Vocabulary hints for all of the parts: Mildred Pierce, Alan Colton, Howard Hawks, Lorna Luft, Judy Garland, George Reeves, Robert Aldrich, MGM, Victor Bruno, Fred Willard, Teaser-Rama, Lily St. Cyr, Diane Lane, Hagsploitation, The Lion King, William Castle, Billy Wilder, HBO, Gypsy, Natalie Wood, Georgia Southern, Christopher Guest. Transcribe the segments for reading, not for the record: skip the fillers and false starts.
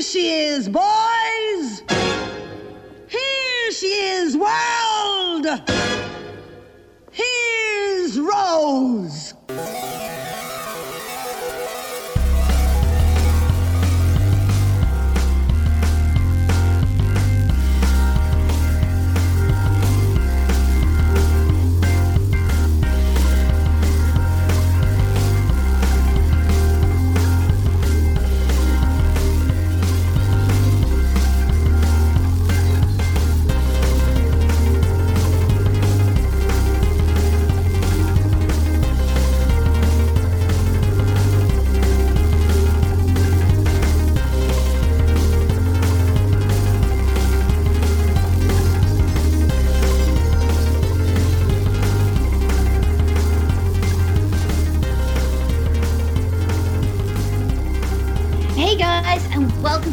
Here she is, boys! Here she is, world! Here's Rose!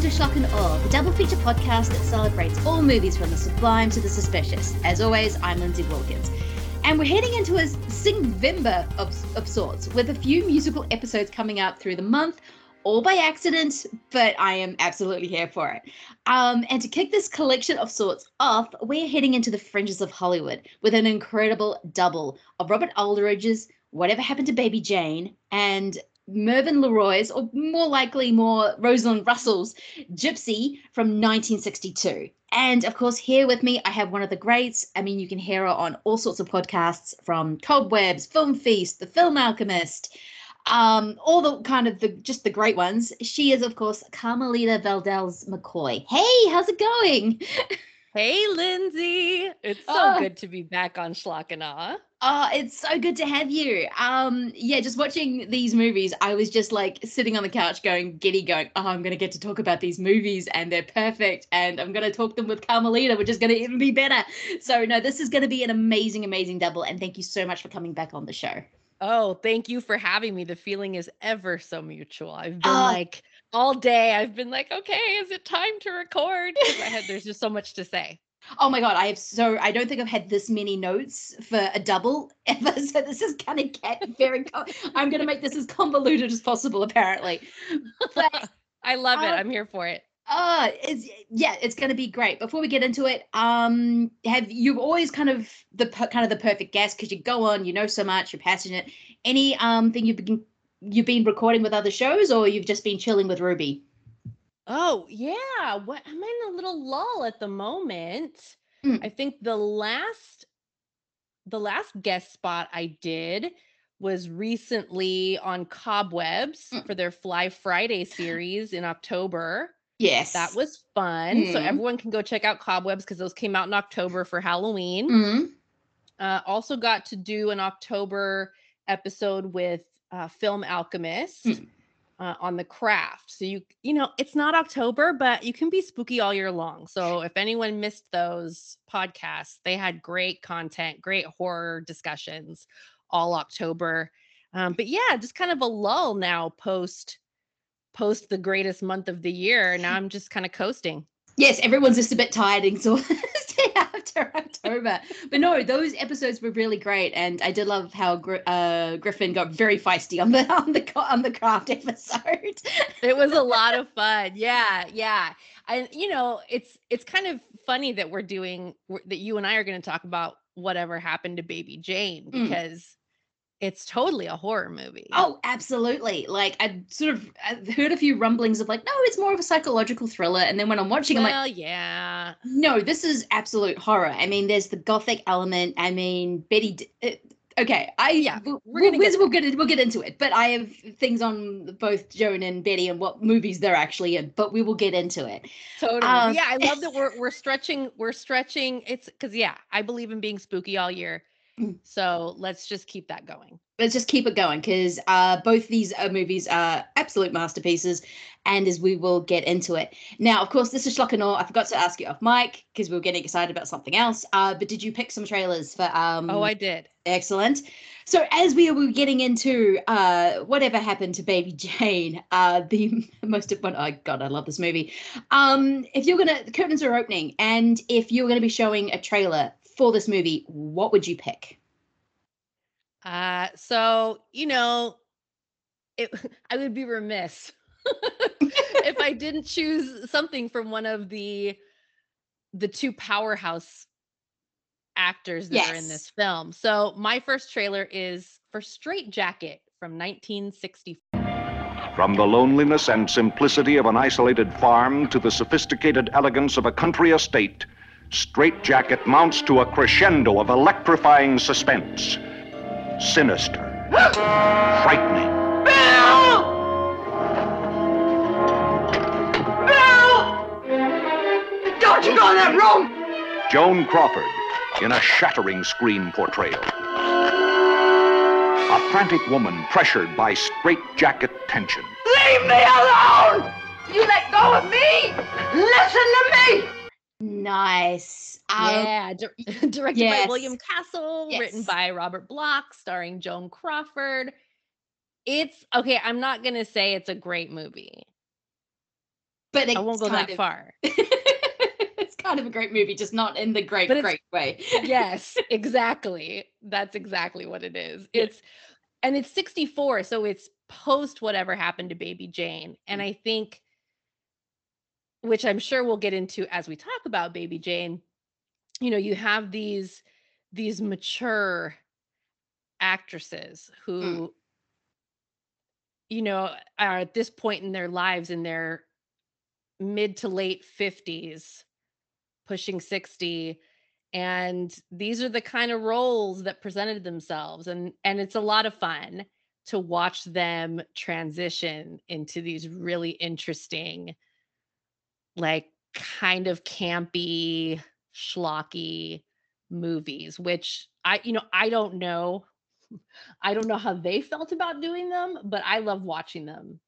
Schlock and Awe, the double feature podcast that celebrates all movies from the sublime to the suspicious. As always, I'm Lindsay Wilkins. And we're heading into a Sing-vember of sorts, with a few musical episodes coming up through the month, all by accident, but I am absolutely here for it. And to kick this collection of sorts off, we're heading into the fringes of Hollywood with an incredible double of Robert Aldrich's Whatever Happened to Baby Jane and Mervyn LeRoy's, or more likely more Rosalind Russell's, Gypsy from 1962. And of course, here with me, I have one of the greats. I mean, you can hear her on all sorts of podcasts, from Cobwebs, Film Feast, The Film Alchemist, all the kind of just the great ones. She is, of course, Carmelita Valdez McKoy. Hey, how's it going? Hey, Lindsay. It's so good to be back on Schlock and Awe. Oh, it's so good to have you. Yeah, just watching these movies, I was just like sitting on the couch going, oh, I'm going to get to talk about these movies and they're perfect and I'm going to talk them with Carmelita, which is going to even be better. So no, this is going to be an amazing, amazing double. And thank you so much for coming back on the show. Oh, thank you for having me. The feeling is ever so mutual. I've been all day, I've been like, okay, is it time to record? There's just so much to say. Oh my God, I don't think I've had this many notes for a double ever, so this is kind of I'm going to make this as convoluted as possible, apparently. But, I love it. I'm here for it. It's going to be great. Before we get into it, you've always kind of the perfect guest because you go on, you know so much, you're passionate. Any thing you've been recording with other shows, or you've just been chilling with Ruby? Oh, yeah. I'm in a little lull at the moment. Mm. I think the last guest spot I did was recently on Cobwebs for their Fly Friday series in October. Yes. That was fun. Mm. So everyone can go check out Cobwebs because those came out in October for Halloween. Mm. Also got to do an October episode with Film Alchemist. Mm. On the craft. So, you know, it's not October, but you can be spooky all year long. So if anyone missed those podcasts, they had great content, great horror discussions all October. But yeah, just kind of a lull now post the greatest month of the year. Now I'm just kind of coasting. Yes, everyone's just a bit tired and exhausted after October. But no, those episodes were really great, and I did love how Griffin got very feisty on the craft episode. It was a lot of fun. Yeah, and you know, it's kind of funny that you and I are going to talk about Whatever Happened to Baby Jane, because. Mm. It's totally a horror movie. Oh, absolutely. Like, I've heard a few rumblings of like, no, it's more of a psychological thriller. And then when I'm watching, I'm like, yeah. No, this is absolute horror. I mean, there's the gothic element. I mean, we'll get into it. But I have things on both Joan and Betty and what movies they're actually in, but we will get into it. Totally. Yeah, I love that we're stretching. It's because, yeah, I believe in being spooky all year. So let's just keep that going. Let's just keep it going because both these movies are absolute masterpieces, and as we will get into it. Now, of course, this is Schlock and Awe. I forgot to ask you off mic because we were getting excited about something else. But did you pick some trailers for... Oh, I did. Excellent. So as we were getting into Whatever Happened to Baby Jane, I love this movie. The curtains are opening, and if you're going to be showing a trailer for this movie, what would you pick? So, you know, I would be remiss if if I didn't choose something from one of the two powerhouse actors that yes. are in this film. So my first trailer is for Straitjacket from 1964. From the loneliness and simplicity of an isolated farm to the sophisticated elegance of a country estate, Straitjacket mounts to a crescendo of electrifying suspense. Sinister, frightening. Bill! Bill! Don't you go in that room! Joan Crawford in a shattering screen portrayal. A frantic woman pressured by straitjacket tension. Leave me alone! You let go of me! Listen to me! Nice. Directed yes. by William Castle, yes. written by Robert Bloch, starring Joan Crawford. It's okay. I'm not gonna say it's a great movie, but I won't go that far. It's kind of a great movie, just not in the great way. Yes, exactly. That's exactly what it is. It's 64, so it's post Whatever Happened to Baby Jane, and I think, which I'm sure we'll get into as we talk about Baby Jane, you know, you have these mature actresses who, you know, are at this point in their lives, in their mid to late 50s, pushing 60. And these are the kind of roles that presented themselves. And it's a lot of fun to watch them transition into these really interesting, like kind of campy, schlocky movies, which I don't know how they felt about doing them, but I love watching them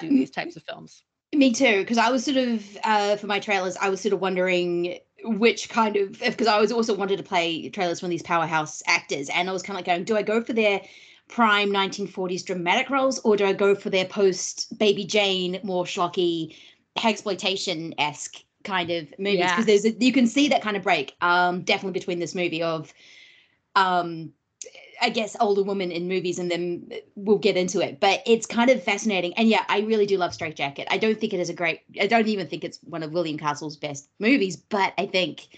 do these types of films. Me too, because I was sort of, for my trailers, I was sort of wondering which kind of, because I was also wanted to play trailers from these powerhouse actors, and I was kind of like going, do I go for their prime 1940s dramatic roles, or do I go for their post-Baby Jane, more schlocky, exploitation-esque kind of movies? Because yeah. there's you can see that kind of break definitely between this movie of I guess older women in movies, and then we'll get into it, but it's kind of fascinating. And yeah, I really do love Straitjacket. I don't even think it's one of William Castle's best movies, but I think,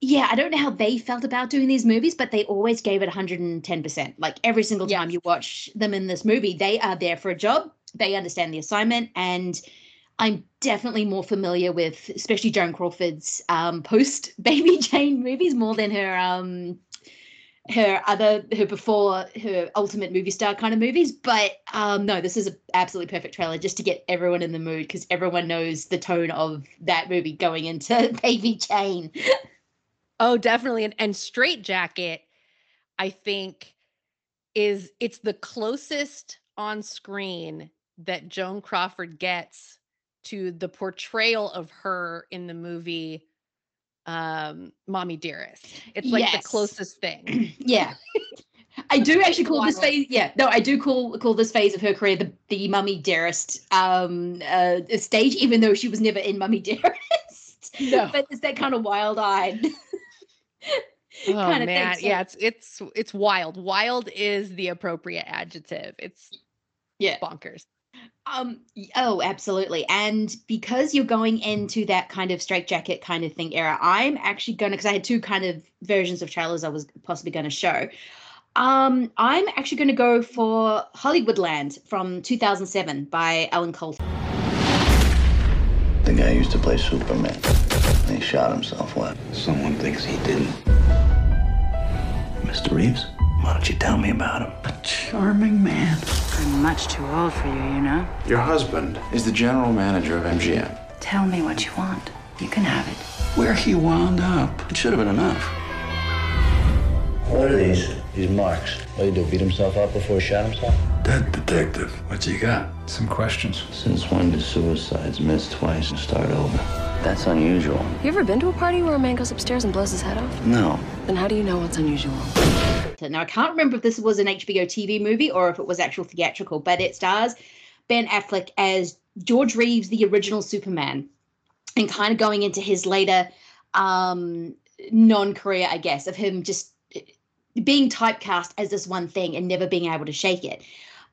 yeah, I don't know how they felt about doing these movies, but they always gave it 110%. Like every single time yes. you watch them in this movie, they are there for a job, they understand the assignment, and I'm definitely more familiar with, especially Joan Crawford's post Baby Jane movies more than her before her ultimate movie star kind of movies. But no, this is an absolutely perfect trailer just to get everyone in the mood, because everyone knows the tone of that movie going into Baby Jane. Oh, definitely. And Straitjacket, I think, it's the closest on screen that Joan Crawford gets to the portrayal of her in the movie Mommie Dearest. It's like yes. the closest thing. Yeah. I do actually call this phase, yeah, no, I do call this phase of her career the Mommie Dearest stage, even though she was never in Mommie Dearest. No. But it's that kind of wild-eyed oh, kind man. Of thing. So. Yeah, it's wild. Wild is the appropriate adjective. It's yeah. bonkers. Oh, absolutely. And because you're going into that kind of straitjacket kind of thing era, I'm actually going to, because I had two kind of versions of trailers I was possibly going to show. I'm actually going to go for Hollywoodland from 2007 by Alan Colton. The guy used to play Superman. He shot himself. What? Someone thinks he didn't. Mr. Reeves? Why don't you tell me about him? A charming man. I'm much too old for you, you know. Your husband is the general manager of MGM. Tell me what you want. You can have it. Where he wound up. It should have been enough. What are these? These marks. What did he do, beat himself up before he shot himself? Dead detective. What's he got? Some questions. Since when do suicides miss twice and start over? That's unusual. You ever been to a party where a man goes upstairs and blows his head off? No. Then how do you know what's unusual? Now, I can't remember if this was an HBO TV movie or if it was actual theatrical, but it stars Ben Affleck as George Reeves, the original Superman, and kind of going into his later non-career, I guess, of him just being typecast as this one thing and never being able to shake it.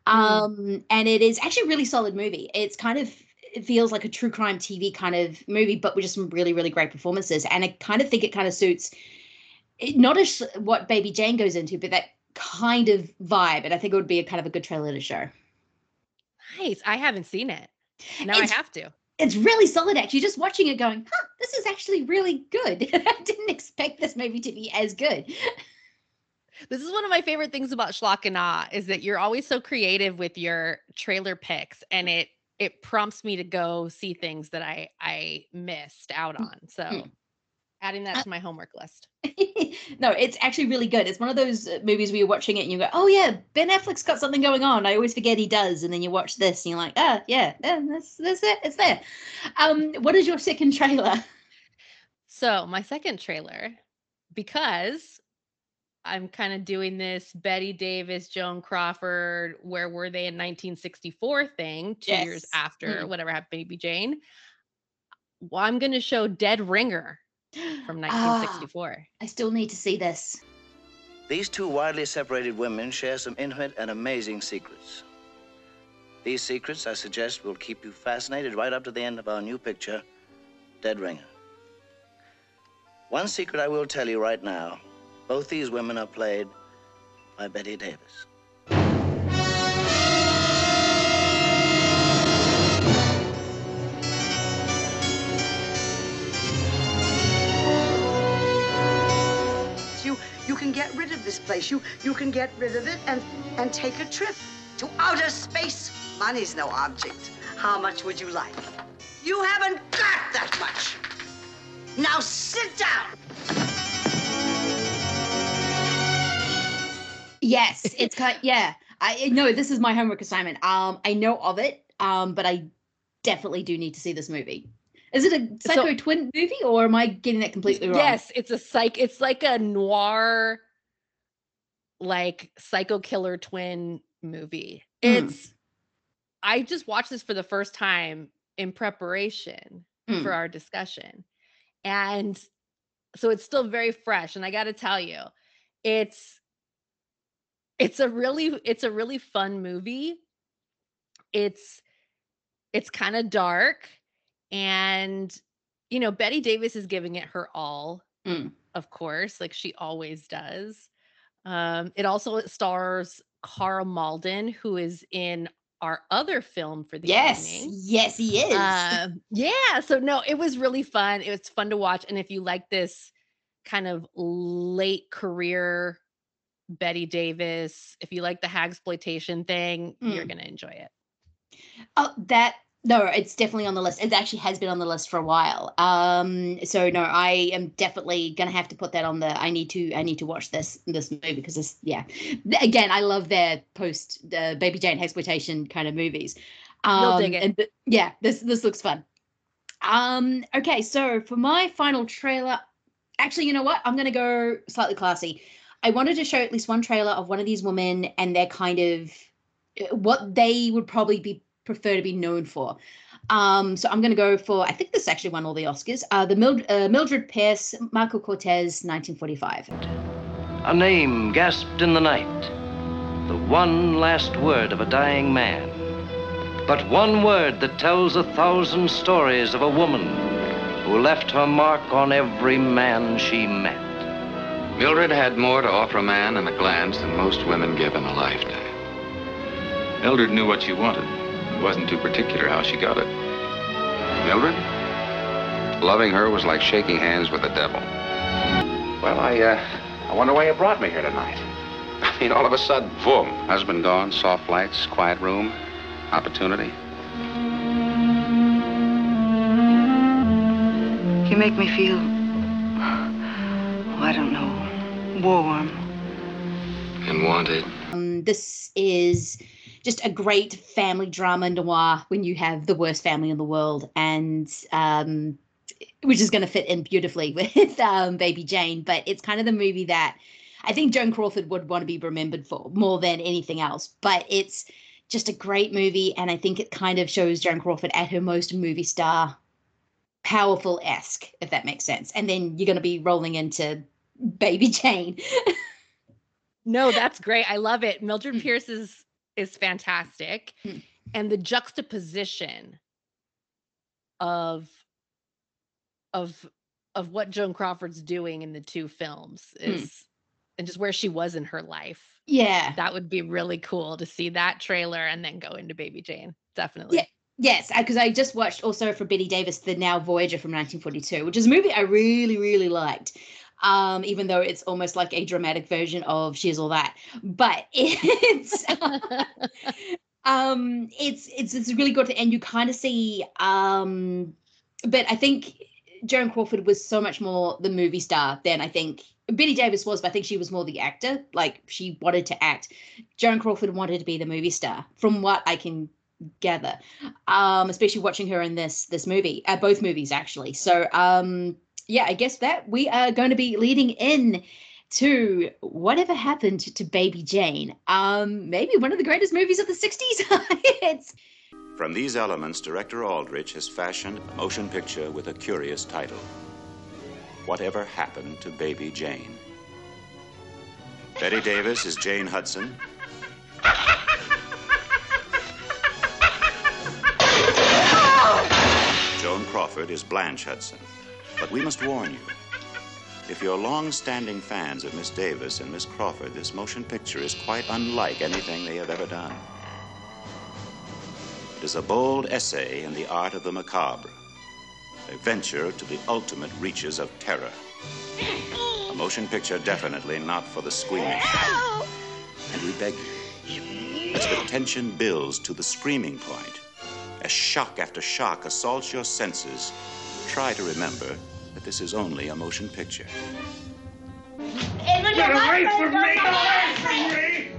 And it is actually a really solid movie. It's kind of it feels like a true crime TV kind of movie, but with just some really, really great performances. And I kind of think it kind of suits it, not as what Baby Jane goes into, but that kind of vibe. And I think it would be a kind of a good trailer to show. Nice. I haven't seen it. I have to. It's really solid, actually. Just watching it going, huh, this is actually really good. I didn't expect this movie to be as good. This is one of my favorite things about Schlock and Awe is that you're always so creative with your trailer picks, and it prompts me to go see things that I missed out on. So adding that to my homework list. No, it's actually really good. It's one of those movies where you're watching it and you go, oh yeah, Ben Affleck's got something going on. I always forget he does. And then you watch this and you're like, oh yeah, that's it. It's there. What is your second trailer? So my second trailer, because I'm kind of doing this Bette Davis, Joan Crawford, where were they in 1964 thing, two years after Whatever Happened to Baby Jane. Well, I'm going to show Dead Ringer from 1964. Oh, I still need to see this. These two widely separated women share some intimate and amazing secrets. These secrets, I suggest, will keep you fascinated right up to the end of our new picture, Dead Ringer. One secret I will tell you right now. Both these women are played by Bette Davis. You can get rid of this place. You can get rid of it and take a trip to outer space. Money's no object. How much would you like? You haven't got that much. Now sit down. Yes, it's kind of, yeah. I know this is my homework assignment. I know of it, but I definitely do need to see this movie. Is it a psycho twin movie, or am I getting that completely wrong? Yes, it's a It's like a noir, like psycho killer twin movie. I just watched this for the first time in preparation for our discussion, and so it's still very fresh. And I got to tell you, It's a really fun movie. It's kind of dark, and you know, Bette Davis is giving it her all, of course, like she always does. It also stars Carl Malden, who is in our other film for the evening. Yes, he is. So no, it was really fun. It was fun to watch, and if you like this kind of late career Bette Davis, if you like the hagsploitation thing, you're gonna enjoy it. It's definitely on the list. It actually has been on the list for a while. I am definitely gonna have to put that on the I need to watch this movie, because this again, I love their post Baby Jane hagsploitation kind of movies. You'll dig it. And this looks fun. Okay, so for my final trailer, actually, you know what, I'm gonna go slightly classy. I wanted to show at least one trailer of one of these women and their kind of what they would probably prefer to be known for. So I'm going to go for, I think this actually won all the Oscars, the Mildred Pierce, Marco Cortez, 1945. A name gasped in the night, the one last word of a dying man, but one word that tells 1,000 stories of a woman who left her mark on every man she met. Mildred had more to offer a man in a glance than most women give in a lifetime. Mildred knew what she wanted. It wasn't too particular how she got it. Mildred? Loving her was like shaking hands with the devil. Well, I wonder why you brought me here tonight. I mean, all of a sudden, boom. Husband gone, soft lights, quiet room, opportunity. You make me feel, I don't know, warm and wanted. This is just a great family drama noir when you have the worst family in the world, and which is going to fit in beautifully with Baby Jane. But it's kind of the movie that I think Joan Crawford would want to be remembered for more than anything else. But it's just a great movie, and I think it kind of shows Joan Crawford at her most movie star powerful-esque, if that makes sense. And then you're going to be rolling into Baby Jane. No, that's great. I love it. Mildred Pierce is fantastic. And the juxtaposition of what Joan Crawford's doing in the two films is and just where she was in her life. Yeah. That would be really cool to see that trailer and then go into Baby Jane. Definitely. Yeah. Yes, because I just watched also for Bette Davis, the Now Voyager from 1942, which is a movie I really, really liked. Even though it's almost like a dramatic version of She's All That, but it's really good, and you kind of see. But I think Joan Crawford was so much more the movie star than I think Bette Davis was. But I think she was more the actor. Like she wanted to act. Joan Crawford wanted to be the movie star, from what I can gather. Especially watching her in this movie, both movies actually. So. Yeah, I guess that we are going to be leading in to Whatever Happened to Baby Jane, maybe one of the greatest movies of the 60s. From these elements, director Aldrich has fashioned a motion picture with a curious title, Whatever Happened to Baby Jane. Bette Davis is Jane Hudson. Joan Crawford is Blanche Hudson. But we must warn you, if you're long-standing fans of Miss Davis and Miss Crawford, this motion picture is quite unlike anything they have ever done. It is a bold essay in the art of the macabre, a venture to the ultimate reaches of terror. A motion picture definitely not for the squeamish. And we beg you, as the tension builds to the screaming point, as shock after shock assaults your senses, try to remember that this is only a motion picture. Get away from me!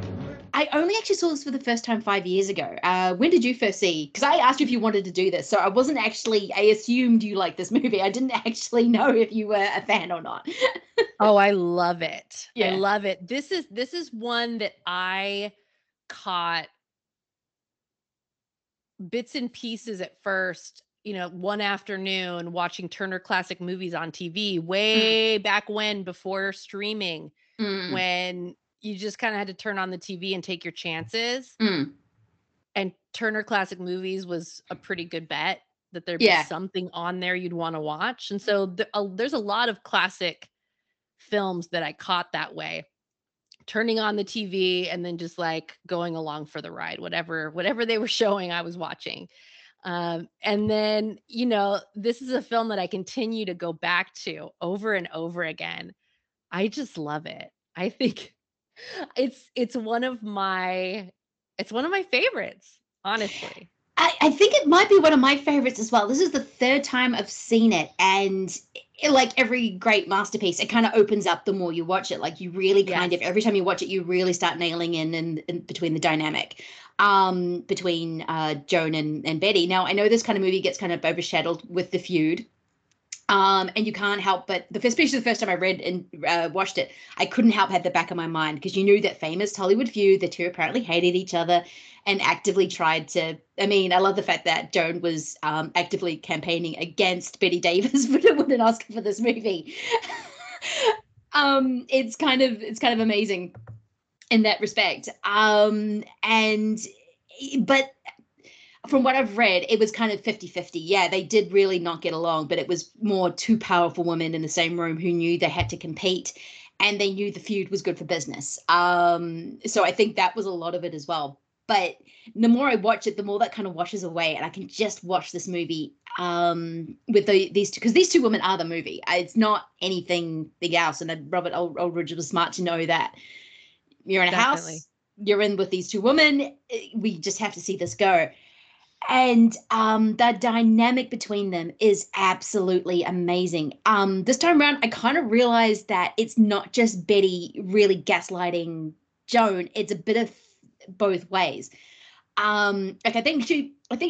I only actually saw this for the first time 5 years ago. When did you first see? Because I asked you if you wanted to do this, so I wasn't actually. I assumed you liked this movie. I didn't actually know if you were a fan or not. Oh, I love it! Yeah. I love it. This is one that I caught bits and pieces at first. You know, one afternoon watching Turner Classic Movies on TV way back when, before streaming, when you just kind of had to turn on the TV and take your chances. And Turner Classic Movies was a pretty good bet that there'd be something on there you'd want to watch. And so there's a lot of classic films that I caught that way, turning on the TV and then just like going along for the ride, whatever they were showing, I was watching. And then, you know, this is a film that I continue to go back to over and over again. I just love it. I think it's one of my favorites, honestly. I think it might be one of my favorites as well. This is the third time I've seen it, and like every great masterpiece, it kind of opens up the more you watch it. Like you really kind of, every time you watch it, you really start nailing in between the dynamic between Joan and Betty. Now, I know this kind of movie gets kind of overshadowed with the feud. And you can't help but, especially the first time I read and watched it, I couldn't help have the back of my mind, because you knew that famous Hollywood feud, the two apparently hated each other and actively tried to, I mean, I love the fact that Joan was actively campaigning against Bette Davis for an Oscar for this movie. It's kind of amazing in that respect. But from what I've read, it was kind of 50-50. Yeah, they did really not get along, but it was more two powerful women in the same room who knew they had to compete, and they knew the feud was good for business. So I think that was a lot of it as well. But the more I watch it, the more that kind of washes away, and I can just watch this movie with these two, because these two women are the movie. It's not anything big else, and Robert Aldrich was smart to know that you're in a house, you're in with these two women, we just have to see this go. And the dynamic between them is absolutely amazing. This time around, I kind of realized that it's not just Betty really gaslighting Joan. It's a bit of both ways. Like I think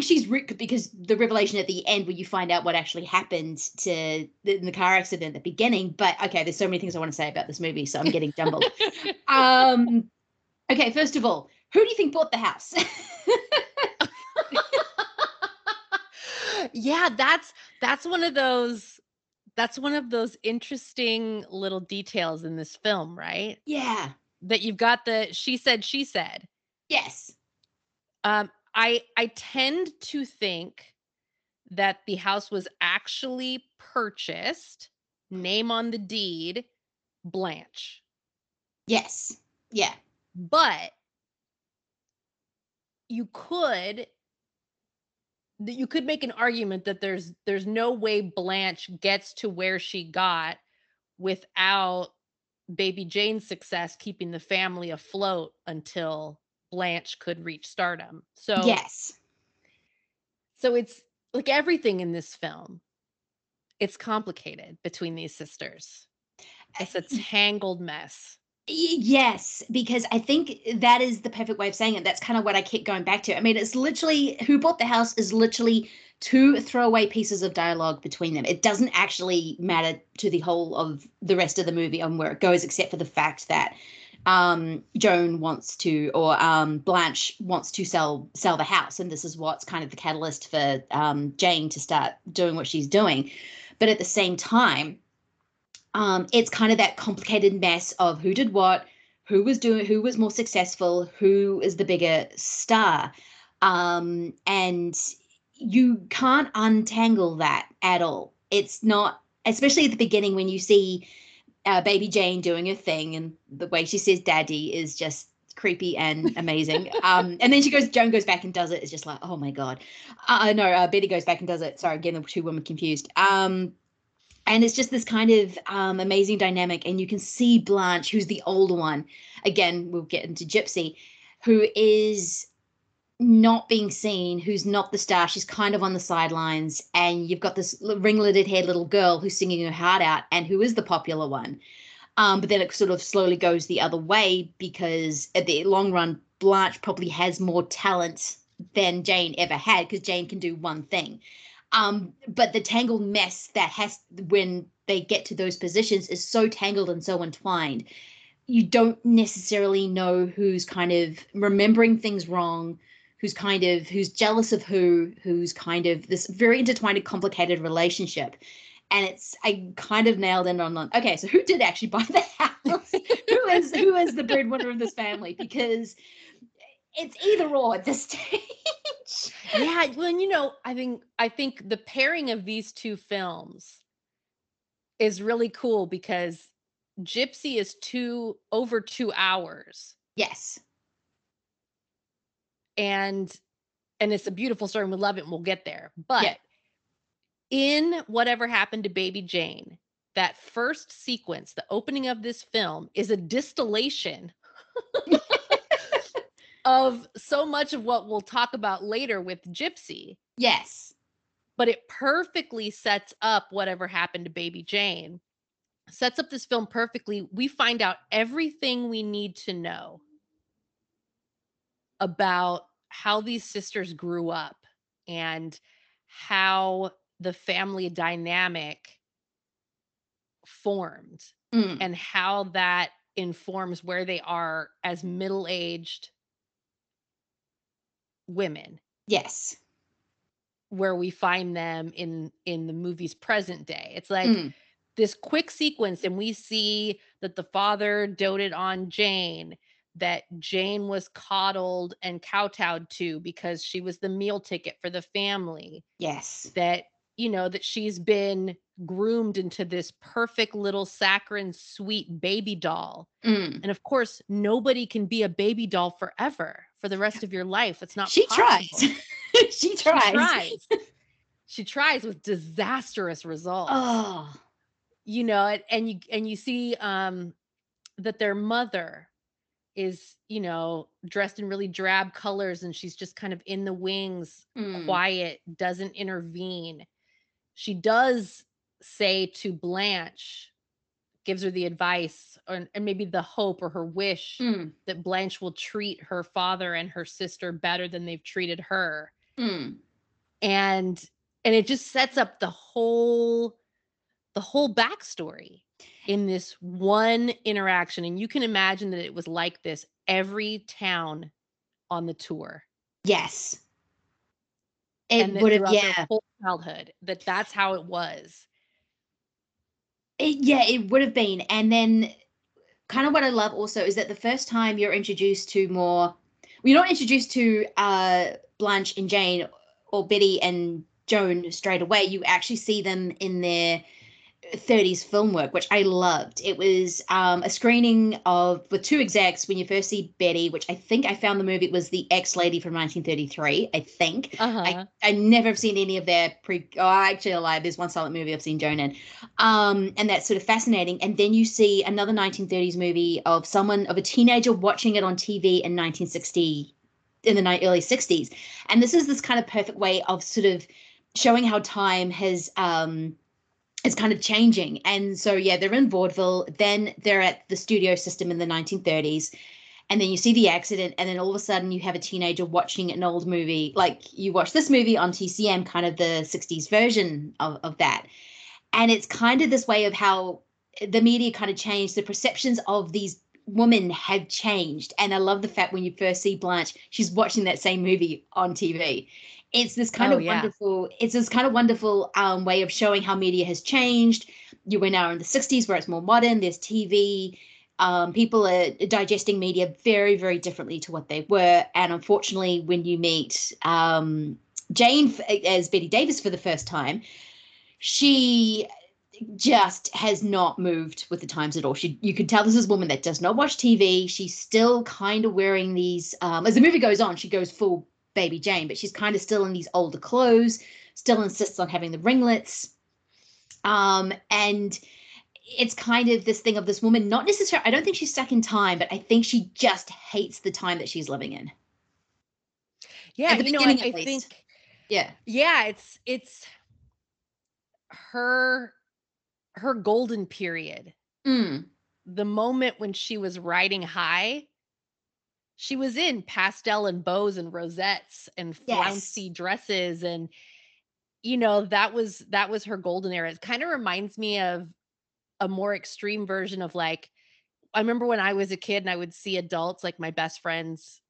she's root, because the revelation at the end where you find out what actually happened to in the car accident at the beginning. But okay, there's so many things I want to say about this movie, so I'm getting jumbled. Okay, first of all, who do you think bought the house? Yeah, that's one of those interesting little details in this film, right? Yeah. That you've got the she said, she said. Yes. I tend to think that the house was actually purchased, name on the deed, Blanche. Yes. Yeah. But you could make an argument that there's no way Blanche gets to where she got without Baby Jane's success keeping the family afloat until Blanche could reach stardom. So yes. So it's like everything in this film, it's complicated between these sisters. It's a tangled mess. Yes, because I think that is the perfect way of saying it. That's kind of what I kept going back to. I mean, it's literally, who bought the house is literally two throwaway pieces of dialogue between them. It doesn't actually matter to the whole of the rest of the movie on where it goes, except for the fact that Joan wants to, or Blanche wants to sell the house. And this is what's kind of the catalyst for Jane to start doing what she's doing. But at the same time, it's kind of that complicated mess of who did what, who was more successful, who is the bigger star. And you can't untangle that at all. It's not, especially at the beginning when you see Baby Jane doing her thing and the way she says daddy is just creepy and amazing. And then Joan goes back and does it. It's just like, oh my God. Betty goes back and does it. Sorry, again, the two women confused. And it's just this kind of amazing dynamic. And you can see Blanche, who's the older one. Again, we'll get into Gypsy, who is not being seen, who's not the star. She's kind of on the sidelines. And you've got this ringleted haired little girl who's singing her heart out and who is the popular one. But then it sort of slowly goes the other way, because at the long run, Blanche probably has more talent than Jane ever had, because Jane can do one thing. But the tangled mess that has when they get to those positions is so tangled and so entwined. You don't necessarily know who's kind of remembering things wrong, who's jealous of who's kind of this very intertwined and complicated relationship. And I kind of nailed in on, okay, so who did actually buy the house? who is the breadwinner of this family? Because it's either or at this stage. Yeah, well, I think the pairing of these two films is really cool, because Gypsy is over 2 hours. Yes. And it's a beautiful story, and we love it, and we'll get there. But yeah. In Whatever Happened to Baby Jane, that first sequence, the opening of this film, is a distillation of so much of what we'll talk about later with Gypsy. Yes. But it perfectly sets up Whatever Happened to Baby Jane, sets up this film perfectly. We find out everything we need to know about how these sisters grew up and how the family dynamic formed and how that informs where they are as middle-aged women. Yes. Where we find them in the movie's present day. It's like this quick sequence, and we see that the father doted on Jane, that Jane was coddled and kowtowed to because she was the meal ticket for the family. Yes. That, that she's been groomed into this perfect little saccharine sweet baby doll. And of course, nobody can be a baby doll forever. For the rest of your life, it's not possible. Tries. She tries. She tries with disastrous results. Oh. And you see that their mother is, dressed in really drab colors, and she's just kind of in the wings, quiet, doesn't intervene. She does say to Blanche, gives her the advice and maybe the hope or her wish that Blanche will treat her father and her sister better than they've treated her. And it just sets up the whole backstory in this one interaction. And you can imagine that it was like this every town on the tour. Yes. It would have, their whole childhood, that's how it was. It would have been. And then kind of what I love also is that the first time you're introduced to you're not introduced to Blanche and Jane or Betty and Joan straight away. You actually see them in their 30s film work, which I loved. It was a screening with two execs when you first see Betty, which I think I found the movie was The Ex-Lady from 1933, I think. Uh-huh. I never have seen any of their actually, I lied. There's one silent movie I've seen Joan in. And that's sort of fascinating. And then you see another 1930s movie of a teenager watching it on TV in 1960, in the early 60s. And this is this kind of perfect way of sort of showing how time has... it's kind of changing. And so, yeah, they're in vaudeville. Then they're at the studio system in the 1930s. And then you see the accident. And then all of a sudden you have a teenager watching an old movie. Like you watch this movie on TCM, kind of the 60s version of that. And it's kind of this way of how the media kind of changed. The perceptions of these women have changed. And I love the fact when you first see Blanche, she's watching that same movie on TV. It's this kind of wonderful. It's this kind of wonderful way of showing how media has changed. You were now in the '60s, where it's more modern. There's TV. People are digesting media very, very differently to what they were. And unfortunately, when you meet Jane as Bette Davis for the first time, she just has not moved with the times at all. You could tell this is a woman that does not watch TV. She's still kind of wearing these. As the movie goes on, she goes full Baby Jane, but she's kind of still in these older clothes, still insists on having the ringlets. And it's kind of this thing of this woman, not necessarily, I don't think she's stuck in time, but I think she just hates the time that she's living in. Yeah. At the beginning, at least. Think, yeah. Yeah. It's her golden period. Mm. The moment when she was riding high. She was in pastel and bows and rosettes and flouncy dresses. And, you know, that was her golden era. It kind of reminds me of a more extreme version of, like, I remember when I was a kid and I would see adults, like my best friend's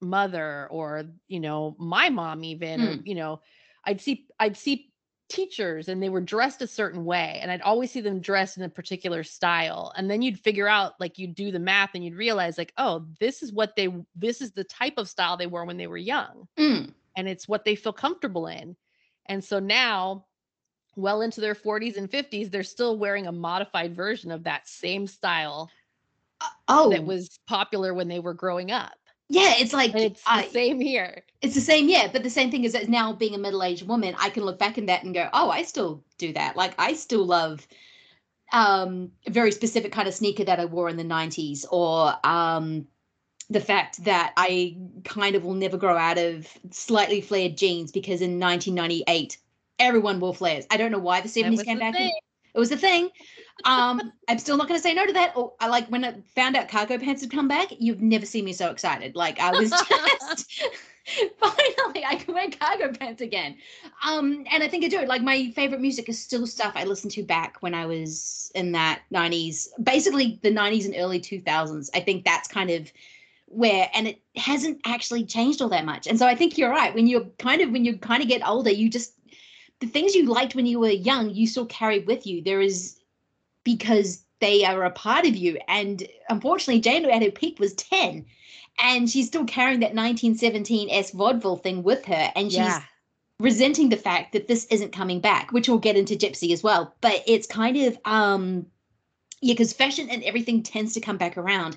mother, or, you know, my mom even, or, you know, I'd see teachers and they were dressed a certain way. And I'd always see them dressed in a particular style. And then you'd figure out, like, you'd do the math and you'd realize, like, oh, this is the type of style they wore when they were young. Mm. And it's what they feel comfortable in. And so now, well into their 40s and 50s, they're still wearing a modified version of that same style that was popular when they were growing up. Yeah, it's like, and it's the same here. It's the same, yeah. But the same thing is that now, being a middle-aged woman, I can look back in that and go, oh, I still do that. Like, I still love a very specific kind of sneaker that I wore in the 90s, or the fact that I kind of will never grow out of slightly flared jeans, because in 1998, everyone wore flares. I don't know why the 70s came back. It was a thing. I'm still not going to say no to that. Oh, I like when I found out cargo pants had come back. You've never seen me so excited. Like, I was just finally I can wear cargo pants again. And I think I do. Like, my favorite music is still stuff I listened to back when I was in that 90s, basically the 90s and early 2000s. I think that's kind of where, and it hasn't actually changed all that much. And so I think you're right. When you kind of get older, you just, the things you liked when you were young, you still carry with you. Because they are a part of you. And unfortunately, Jane at her peak was 10. And she's still carrying that 1917-esque vaudeville thing with her. And she's resenting the fact that this isn't coming back, which we'll get into Gypsy as well. But it's kind of, because fashion and everything tends to come back around.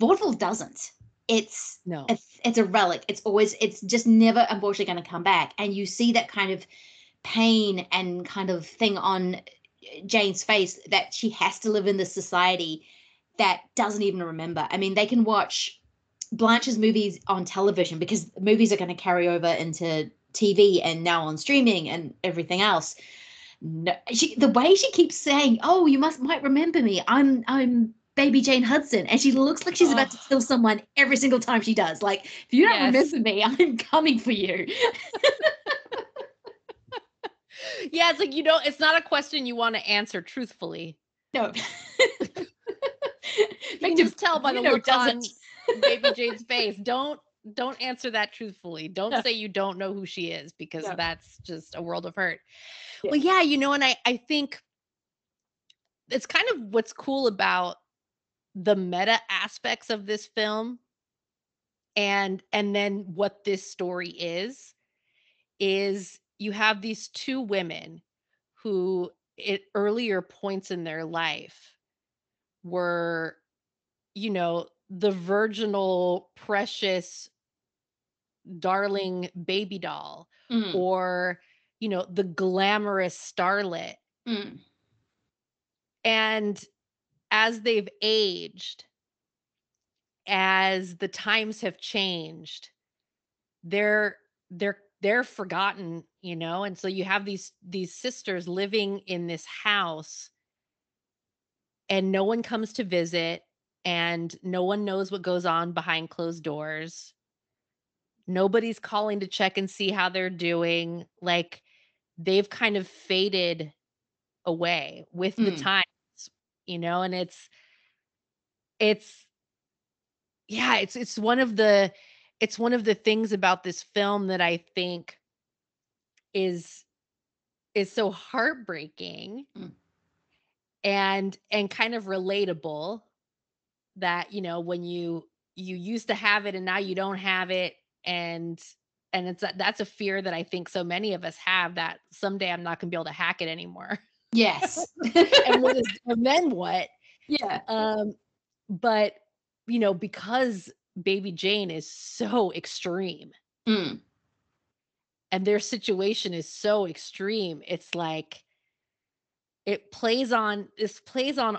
Vaudeville doesn't. It's a relic. It's just never, unfortunately, going to come back. And you see that kind of pain and kind of thing on Jane's face, that she has to live in this society that doesn't even remember. I mean, they can watch Blanche's movies on television because movies are going to carry over into TV and now on streaming and everything else. No, the way she keeps saying, "Oh, you might remember me. I'm Baby Jane Hudson," and she looks like she's about to kill someone every single time she does. Like, if you don't remember me, I'm coming for you. Yeah, it's like, you don't, it's not a question you want to answer truthfully. No. You can just tell by the look on Baby Jane's face. Don't answer that truthfully. Don't say you don't know who she is, because that's just a world of hurt. Yeah. Well, yeah, you know, and I think it's kind of what's cool about the meta aspects of this film, and then what this story is you have these two women who at earlier points in their life were, you know, the virginal, precious, darling baby doll, or, you know, the glamorous starlet. And as they've aged, as the times have changed, they're forgotten, you know? And so you have these sisters living in this house and no one comes to visit and no one knows what goes on behind closed doors. Nobody's calling to check and see how they're doing. Like, they've kind of faded away with the times, you know? And it's one of the things about this film that I think is so heartbreaking and kind of relatable, that, you know, when you used to have it and now you don't have it, and that's a fear that I think so many of us have, that someday I'm not going to be able to hack it anymore. Yes. and then what? Yeah. But you know, because Baby Jane is so extreme and their situation is so extreme, it's like it plays on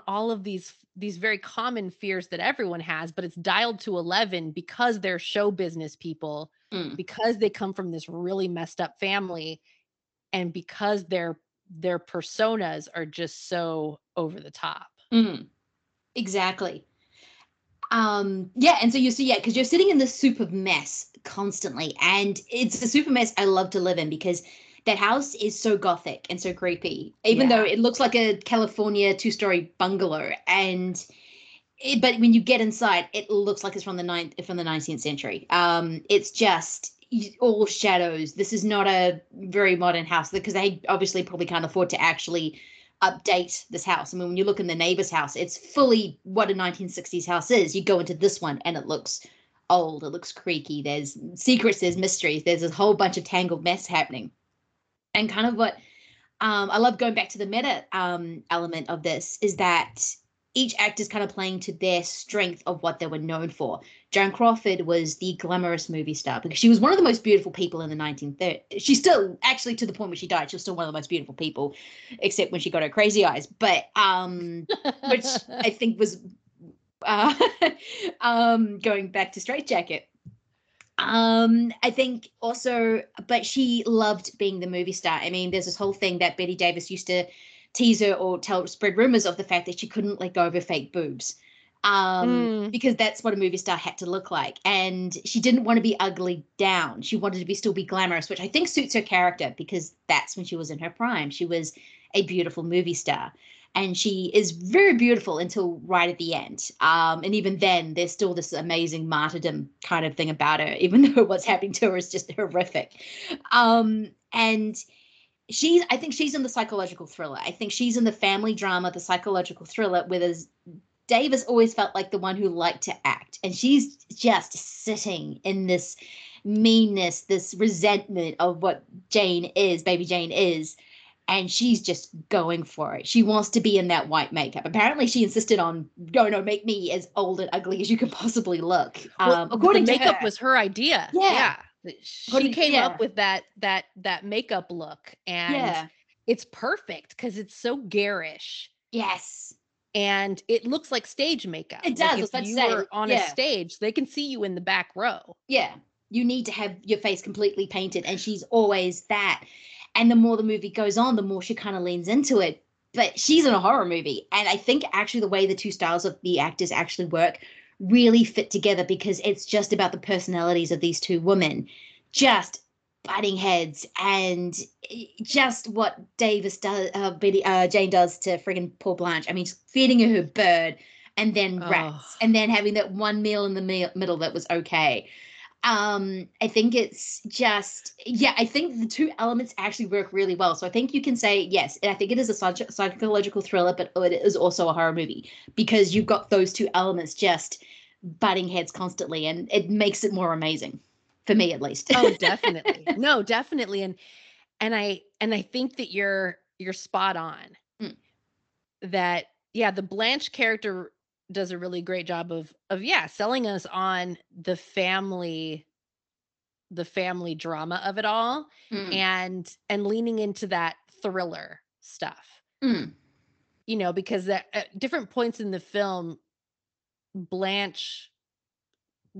all of these very common fears that everyone has, but it's dialed to 11 because they're show business people, because they come from this really messed up family, and because their personas are just so over the top. Exactly. And so you see, because you're sitting in this super mess constantly, and it's a super mess I love to live in, because that house is so gothic and so creepy, even though it looks like a California 2-story bungalow, but when you get inside, it looks like it's from the 19th century. It's just all shadows. This is not a very modern house, because they obviously probably can't afford to actually update this house. I mean, when you look in the neighbor's house, it's fully what a 1960s house is. You go into this one and it looks old, it looks creaky, there's secrets, there's mysteries, there's a whole bunch of tangled mess happening. And kind of what I love, going back to the meta element of this, is that each actor is kind of playing to their strength of what they were known for. Joan Crawford was the glamorous movie star, because she was one of the most beautiful people in the 1930s. She's still, actually, to the point where she died, she was still one of the most beautiful people, except when she got her crazy eyes. But which I think was going back to Straitjacket. I think also, but she loved being the movie star. I mean, there's this whole thing that Bette Davis used to tease her or spread rumors of, the fact that she couldn't let go of her fake boobs, because that's what a movie star had to look like. And she didn't want to be ugly down. She wanted to still be glamorous, which I think suits her character, because that's when she was in her prime. She was a beautiful movie star, and she is very beautiful until right at the end. And even then, there's still this amazing martyrdom kind of thing about her, even though what's happening to her is just horrific. And I think she's in the psychological thriller. I think she's in the family drama, the psychological thriller, whereas Davis always felt like the one who liked to act. And she's just sitting in this meanness, this resentment of what Baby Jane is. And she's just going for it. She wants to be in that white makeup. Apparently she insisted on, no, make me as old and ugly as you can possibly look. According to her, makeup was her idea. Yeah. She came up with that makeup look, and it's perfect because it's so garish. Yes. And it looks like stage makeup. It does. Like, if you were on a stage, they can see you in the back row. Yeah. You need to have your face completely painted, and she's always that. And the more the movie goes on, the more she kind of leans into it. But she's in a horror movie, and I think actually the way the two styles of the actors actually work really fit together, because it's just about the personalities of these two women just butting heads, and just what Davis does, Jane does to friggin' poor Blanche. I mean, feeding her bird, and then rats, and then having that one meal in the middle that was okay. I think it's just, I think the two elements actually work really well. So I think you can say, yes, I think it is a psychological thriller, but it is also a horror movie, because you've got those two elements just butting heads constantly, and it makes it more amazing, for me at least. Oh, definitely. No, definitely. And And I think that you're spot on. That, yeah, the Blanche character does a really great job of selling us on the family drama of it all, and leaning into that thriller stuff. You know, because that, at different points in the film, Blanche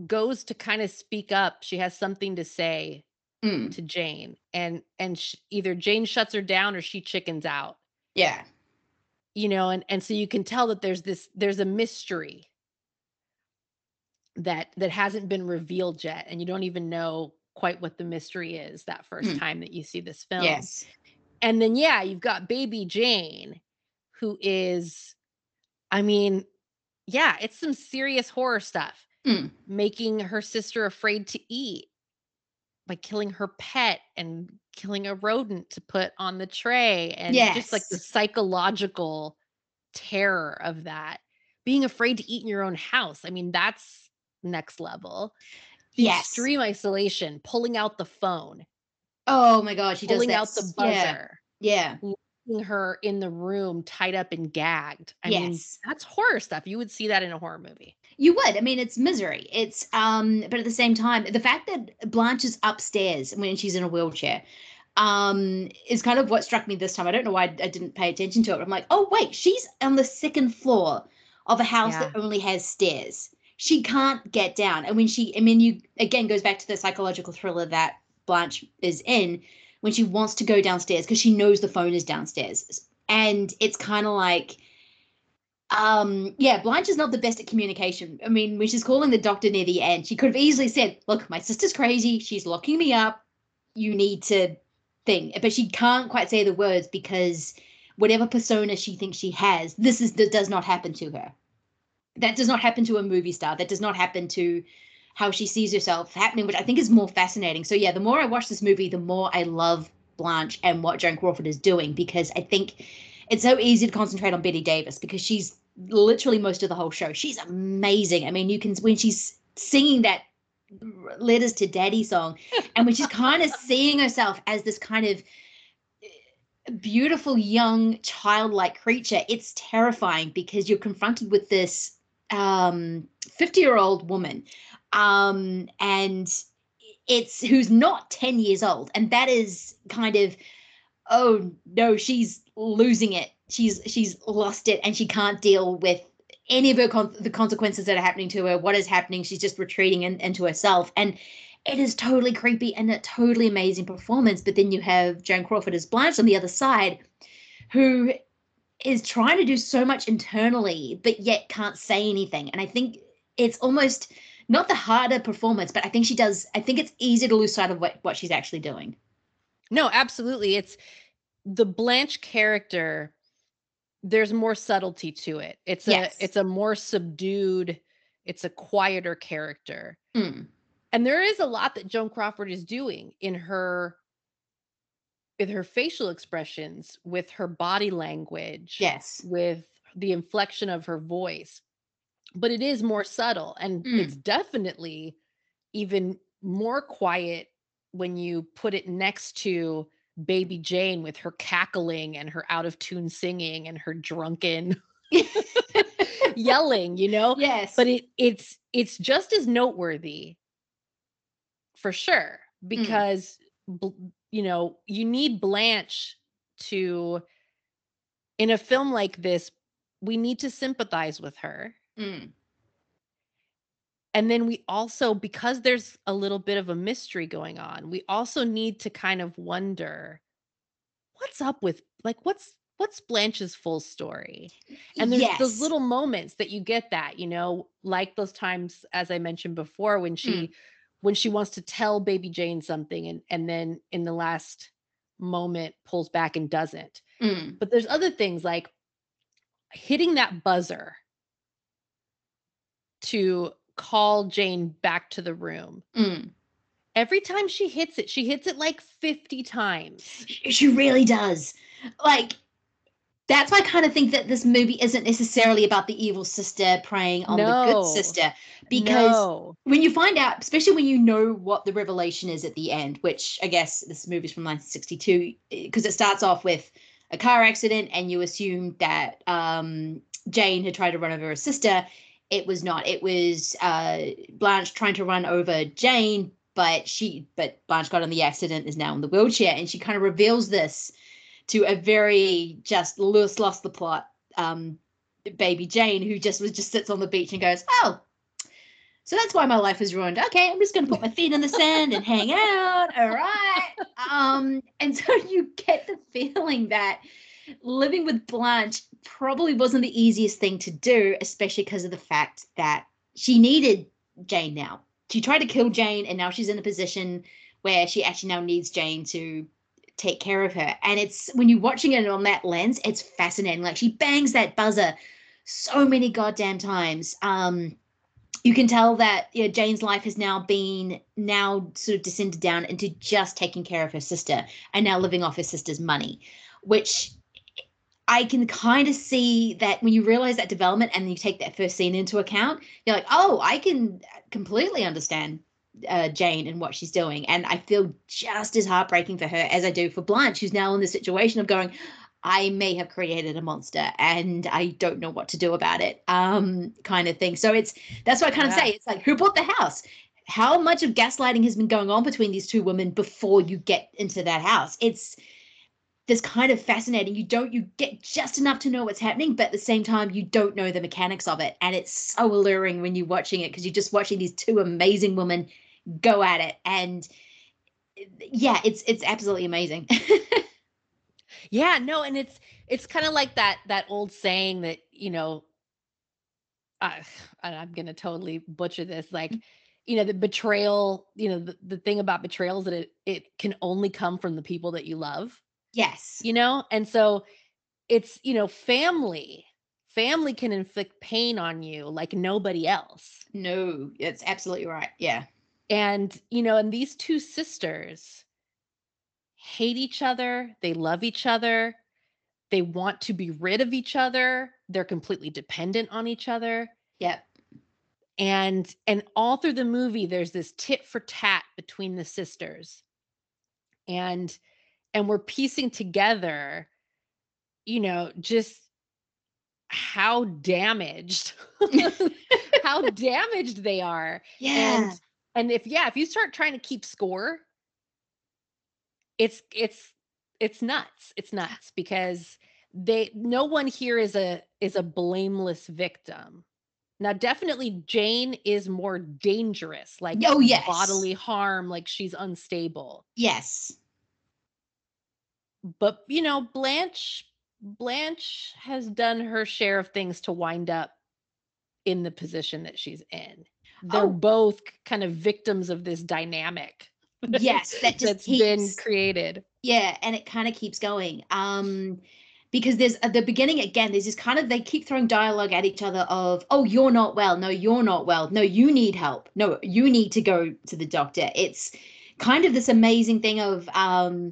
goes to kind of speak up. She has something to say to Jane, and either Jane shuts her down or she chickens out. Yeah. You know, and so you can tell that there's a mystery that hasn't been revealed yet, and you don't even know quite what the mystery is that first time that you see this film. Yes. And then, yeah, you've got Baby Jane, who is, I mean, yeah, it's some serious horror stuff. Making her sister afraid to eat by killing her pet and killing a rodent to put on the tray, and just like the psychological terror of that, being afraid to eat in your own house. I mean, that's next level. Yes. Extreme isolation, pulling out the phone. Oh my God. She pulling does that. Out the buzzer. Yeah. Leaving her in the room tied up and gagged. I mean, that's horror stuff. You would see that in a horror movie. You would. I mean, it's misery. It's, but at the same time, the fact that Blanche is upstairs when she's in a wheelchair, is kind of what struck me this time. I don't know why I didn't pay attention to it. But I'm like, oh wait, she's on the second floor of a house that only has stairs. She can't get down. And when she, I mean, you again goes back to the psychological thriller that Blanche is in when she wants to go downstairs because she knows the phone is downstairs, and it's kind of like. Blanche is not the best at communication. I mean, when she's calling the doctor near the end, she could have easily said, look, my sister's crazy. She's locking me up. You need to thing. But she can't quite say the words because whatever persona she thinks she has, this does not happen to her. That does not happen to a movie star. That does not happen to how she sees herself happening, which I think is more fascinating. So yeah, the more I watch this movie, the more I love Blanche and what Joan Crawford is doing, because I think it's so easy to concentrate on Bette Davis because she's literally most of the whole show. She's amazing. I mean, you can, when she's singing that Letters to Daddy song and when she's kind of seeing herself as this kind of beautiful, young, childlike creature, it's terrifying because you're confronted with this 50-year-old woman and it's who's not 10 years old. And that is kind of, oh no, she's losing it. She's lost it, and she can't deal with any of her the consequences that are happening to her. What is happening? She's just retreating into herself, and it is totally creepy and a totally amazing performance. But then you have Joan Crawford as Blanche on the other side, who is trying to do so much internally, but yet can't say anything. And I think it's almost not the harder performance, but I think she does. I think it's easy to lose sight of what she's actually doing. No, absolutely. It's the Blanche character. There's more subtlety to it. It's a more subdued, it's a quieter character. And there is a lot that Joan Crawford is doing with her facial expressions, with her body language, with the inflection of her voice. But it is more subtle, and it's definitely even more quiet when you put it next to Baby Jane with her cackling and her out of tune singing and her drunken yelling, you know? Yes. But it's just as noteworthy for sure, because, you know, you need Blanche to, in a film like this, we need to sympathize with her. And then we also, because there's a little bit of a mystery going on, we also need to kind of wonder what's up with, like, what's Blanche's full story? And there's those little moments that you get that, you know, like those times, as I mentioned before, when she wants to tell Baby Jane something and then in the last moment pulls back and doesn't. But there's other things like hitting that buzzer to call Jane back to the room. Every time she hits it like 50 times. She really does. Like, that's why I kind of think that this movie isn't necessarily about the evil sister preying on the good sister. Because when you find out, especially when you know what the revelation is at the end, which I guess this movie's from 1962, because it starts off with a car accident and you assume that Jane had tried to run over her sister. It was not. It was Blanche trying to run over Jane, but Blanche got in the accident, is now in the wheelchair, and she kind of reveals this to a very just lost the plot baby Jane, who just sits on the beach and goes, oh, so that's why my life is ruined. Okay, I'm just going to put my feet in the sand and hang out. All right. And so you get the feeling that living with Blanche probably wasn't the easiest thing to do, especially because of the fact that she needed Jane now. She tried to kill Jane, and now she's in a position where she actually now needs Jane to take care of her. And it's, when you're watching it on that lens, it's fascinating. Like, she bangs that buzzer so many goddamn times. You can tell that, you know, Jane's life has now been sort of descended down into just taking care of her sister and now living off her sister's money, which I can kind of see that when you realize that development and you take that first scene into account, you're like, oh, I can completely understand Jane and what she's doing. And I feel just as heartbreaking for her as I do for Blanche, who's now in the situation of going, I may have created a monster and I don't know what to do about it, kind of thing. So that's what I kind of say. It's like, who bought the house? How much of gaslighting has been going on between these two women before you get into that house? It's this kind of fascinating. You get just enough to know what's happening, but at the same time, you don't know the mechanics of it. And it's so alluring when you're watching it, because you're just watching these two amazing women go at it. And yeah, it's absolutely amazing. Yeah, no, and it's kind of like that old saying that, you know, I'm going to totally butcher this, like, you know, the betrayal, you know, the thing about betrayal is that it can only come from the people that you love. Yes. You know, and so it's, you know, family can inflict pain on you like nobody else. No, it's absolutely right. Yeah. And, you know, and these two sisters hate each other. They love each other. They want to be rid of each other. They're completely dependent on each other. Yep. And all through the movie, there's this tit for tat between the sisters. And we're piecing together, you know, just how damaged they are. Yeah. And if you start trying to keep score, it's nuts. It's nuts, because no one here is a blameless victim. Now, definitely Jane is more dangerous, like bodily harm, like she's unstable. Yes. But, you know, Blanche has done her share of things to wind up in the position that she's in. They're both kind of victims of this dynamic. Yes, that's keeps been created. Yeah, and it kind of keeps going. Because there's at the beginning, again, there's this kind of, they keep throwing dialogue at each other of, oh, you're not well. No, you're not well. No, you need help. No, you need to go to the doctor. It's kind of this amazing thing of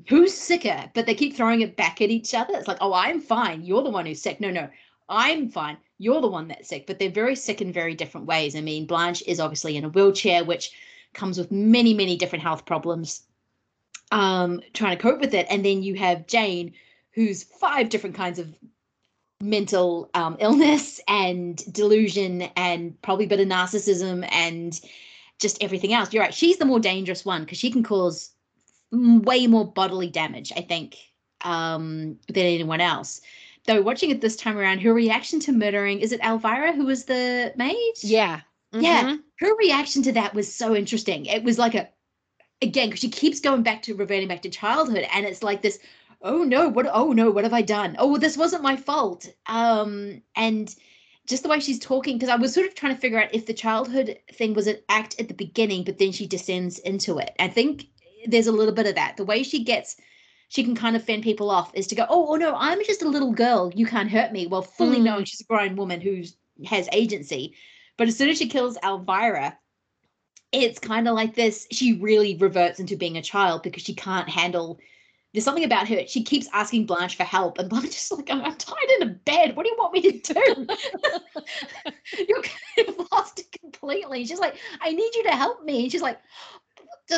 who's sicker, but they keep throwing it back at each other. It's like, oh, I'm fine. You're the one who's sick. No, I'm fine. You're the one that's sick. But they're very sick in very different ways. I mean, Blanche is obviously in a wheelchair, which comes with many, many different health problems, trying to cope with it. And then you have Jane, who's 5 different kinds of mental illness and delusion and probably a bit of narcissism and just everything else. You're right. She's the more dangerous one because she can cause way more bodily damage, I think, than anyone else. Though watching it this time around, her reaction to murdering, is it Elvira who was the maid? Yeah. Mm-hmm. Yeah. Her reaction to that was so interesting. It was like because she keeps going back to reverting back to childhood, and it's like this, what have I done? Oh, well, this wasn't my fault. And just the way she's talking, because I was sort of trying to figure out if the childhood thing was an act at the beginning, but then she descends into it. I think there's a little bit of that. The way she can kind of fend people off is to go, oh no, I'm just a little girl. You can't hurt me. Well, fully knowing she's a grown woman who has agency. But as soon as she kills Elvira, it's kind of like this. She really reverts into being a child because she can't handle There's something about her. She keeps asking Blanche for help, and Blanche is like, I'm tied in a bed. What do you want me to do? You're kind of lost it completely. She's like, I need you to help me. And she's like,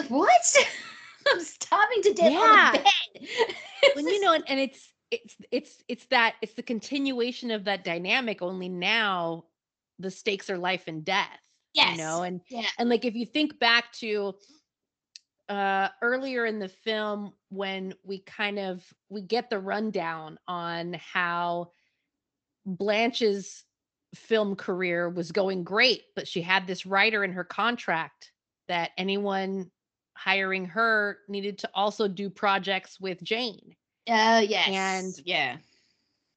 what? I'm starving to death on a bed. Well, you know, and it's the continuation of that dynamic, only now the stakes are life and death. Yes. You know, and like if you think back to earlier in the film when we get the rundown on how Blanche's film career was going great, but she had this writer in her contract that anyone hiring her needed to also do projects with Jane. Oh, yes. And yeah.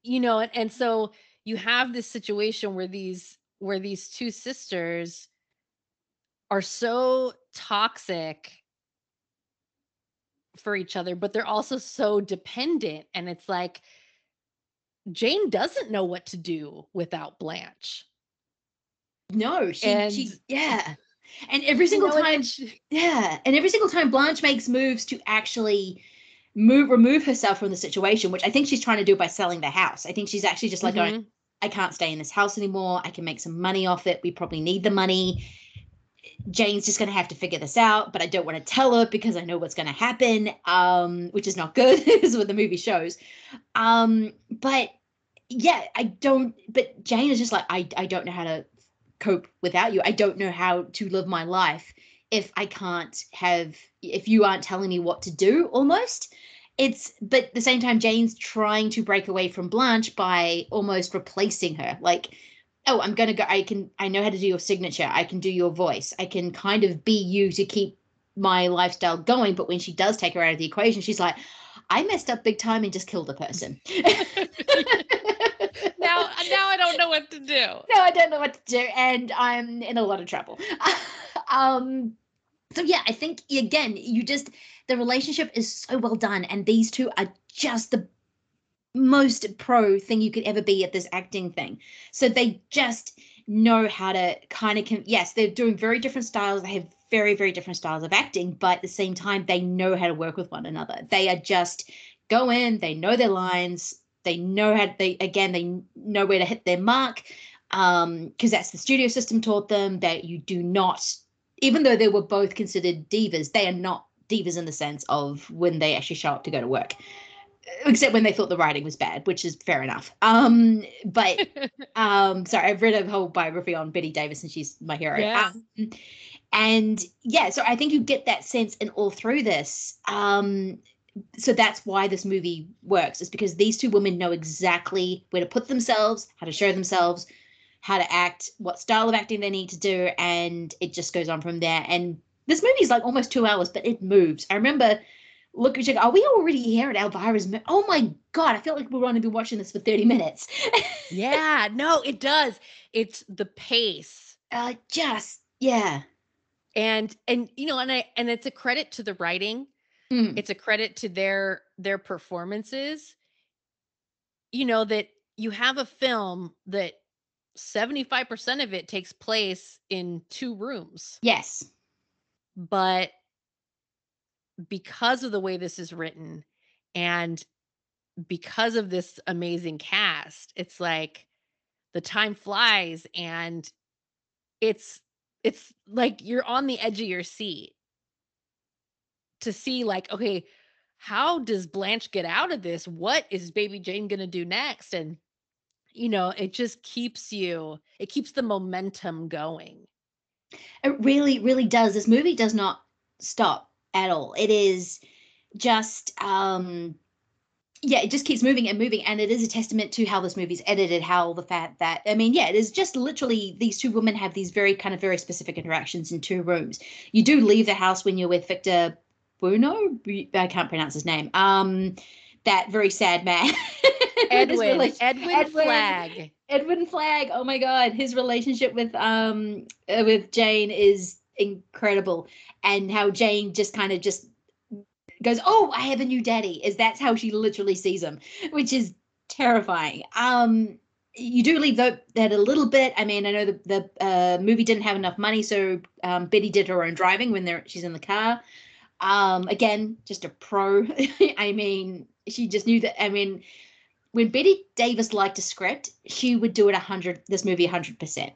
You know, and so you have this situation where these two sisters are so toxic for each other, but they're also so dependent. And it's like, Jane doesn't know what to do without Blanche. No, she And every single time, and every single time Blanche makes moves to actually remove herself from the situation, which I think she's trying to do by selling the house. I think she's actually just like going, I can't stay in this house anymore. I can make some money off it. We probably need the money. Jane's just going to have to figure this out, but I don't want to tell her because I know what's going to happen, which is not good. This is what the movie shows. But Jane is just like, I don't know how to cope without you. I don't know how to live my life if I can't have, if you aren't telling me what to do almost. But at the same time, Jane's trying to break away from Blanche by almost replacing her. Like, oh, I'm going to go. I know how to do your signature. I can do your voice. I can kind of be you to keep my lifestyle going. But when she does take her out of the equation, she's like, I messed up big time and just killed a person. Now I don't know what to do. No, I don't know what to do. And I'm in a lot of trouble. So yeah, I think again, the relationship is so well done. And these two are just the most pro thing you could ever be at this acting thing. So they just know how to kind of, they're doing very different styles. They have very, very different styles of acting, but at the same time, they know how to work with one another. They are just go in, they know their lines. They know how they know where to hit their mark. Cause that's the studio system taught them that you do not, even though they were both considered divas, they are not divas in the sense of when they actually show up to go to work, except when they thought the writing was bad, which is fair enough. Sorry, I've read a whole biography on Bette Davis and she's my hero. Yeah. So I think you get that sense in all through this. So that's why this movie works, is because these two women know exactly where to put themselves, how to show themselves, how to act, what style of acting they need to do. And it just goes on from there. And this movie is like almost 2 hours, but it moves. I remember looking, like, are we already here at Elvira's? Oh my God. I feel like we're going to be watching this for 30 minutes. Yeah, no, it does. It's the pace. And, you know, and it's a credit to the writing. It's a credit to their performances, you know, that you have a film that 75% of it takes place in two rooms. Yes. But because of the way this is written and because of this amazing cast, it's like the time flies and it's like you're on the edge of your seat to see like, okay, how does Blanche get out of this? What is Baby Jane going to do next? And, you know, it just keeps the momentum going. It really, really does. This movie does not stop at all. It is just, it just keeps moving and moving. And it is a testament to how this movie's edited, how the fact that, it is just literally these two women have these very kind of very specific interactions in two rooms. You do leave the house when you're with Victor Bruno, I can't pronounce his name. That very sad man. Edwin Flagg. Edwin Flagg. Oh my God, his relationship with Jane is incredible, and how Jane just kind of just goes, "Oh, I have a new daddy." That's how she literally sees him, which is terrifying. You do leave that a little bit. I mean, I know the movie didn't have enough money, so Betty did her own driving when she's in the car. Again, just a pro. I mean, she just knew that. I mean, when Bette Davis liked a script, she would do it 100. This movie 100%.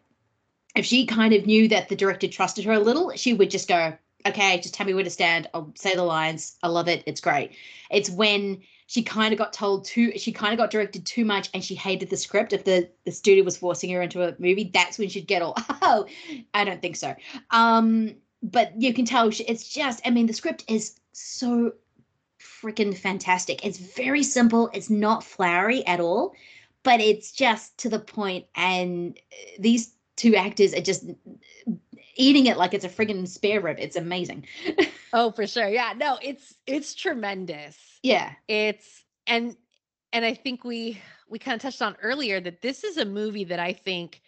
If she kind of knew that the director trusted her a little, she would just go, okay, just tell me where to stand. I'll say the lines. I love it. It's great. It's when she kind of got directed too much and she hated the script. If the studio was forcing her into a movie, that's when she'd get all, oh, I don't think so. But you can tell it's just, I mean, the script is so freaking fantastic. It's very simple. It's not flowery at all, but it's just to the point. And these two actors are just eating it like it's a friggin' spare rib. It's amazing. Oh, for sure. Yeah. No, it's tremendous. Yeah. It's and I think we kind of touched on earlier that this is a movie that I think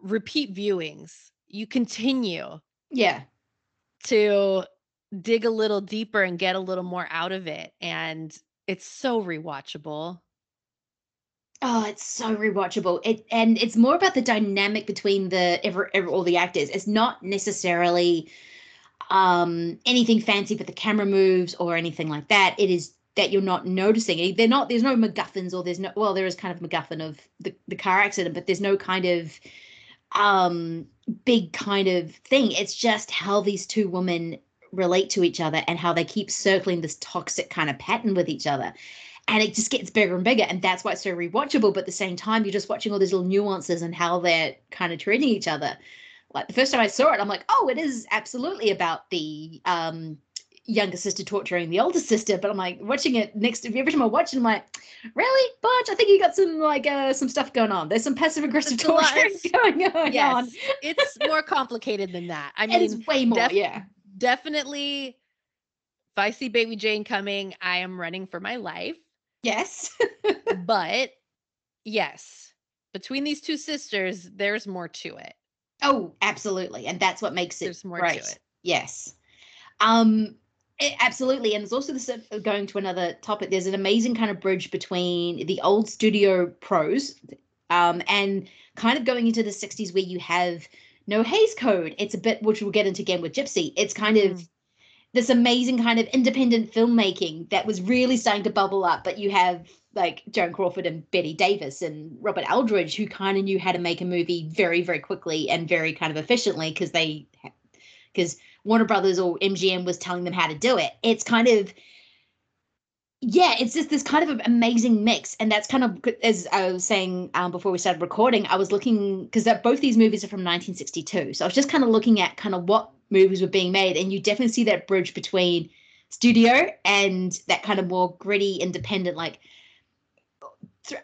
repeat viewings, you continue to dig a little deeper and get a little more out of it. And it's so rewatchable. Oh, it's so rewatchable. And it's more about the dynamic between all the actors. It's not necessarily anything fancy, but the camera moves or anything like that. It is that you're not noticing. There's no MacGuffins, or there is kind of MacGuffin of the car accident, but there's no kind of big kind of thing. It's just how these two women relate to each other and how they keep circling this toxic kind of pattern with each other. And it just gets bigger and bigger, and that's why it's so rewatchable. But at the same time, you're just watching all these little nuances and how they're kind of treating each other. Like the first time I saw it, I'm like, oh, it is absolutely about the younger sister torturing the older sister. But I'm like watching it every time I watch it, I'm like, really, Budge? I think you got some like some stuff going on. There's some passive aggressive torture going on. Yes, it's more complicated than that. I mean, it's way more. Definitely. If I see Baby Jane coming, I am running for my life. Yes. But yes, between these two sisters, there's more to it. Oh, absolutely. And that's what makes it. There's more right. to it. Yes. Absolutely. And there's also this, going to another topic, there's an amazing kind of bridge between the old studio pros and kind of going into the 60s where you have no Hays Code. It's a bit, which we'll get into again with Gypsy. It's kind of this amazing kind of independent filmmaking that was really starting to bubble up. But you have like Joan Crawford and Bette Davis and Robert Aldrich, who kind of knew how to make a movie very, very quickly and very kind of efficiently because Warner Brothers or MGM was telling them how to do it. It's kind of, it's just this kind of amazing mix. And that's kind of, as I was saying before we started recording, I was looking, because both these movies are from 1962. So I was just kind of looking at kind of what movies were being made, and you definitely see that bridge between studio and that kind of more gritty independent. Like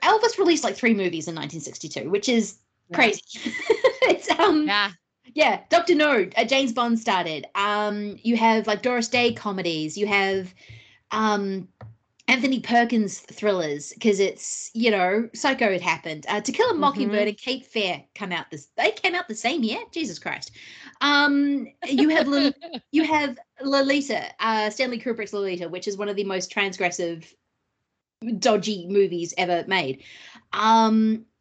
Elvis released like 3 movies in 1962, which is crazy. It's Dr. No, James Bond started, you have like Doris Day comedies, you have Anthony Perkins thrillers, because it's, Psycho had happened. To Kill a Mockingbird and Cape Fear came out the same year. Jesus Christ. You have Lolita, Stanley Kubrick's Lolita, which is one of the most transgressive, dodgy movies ever made.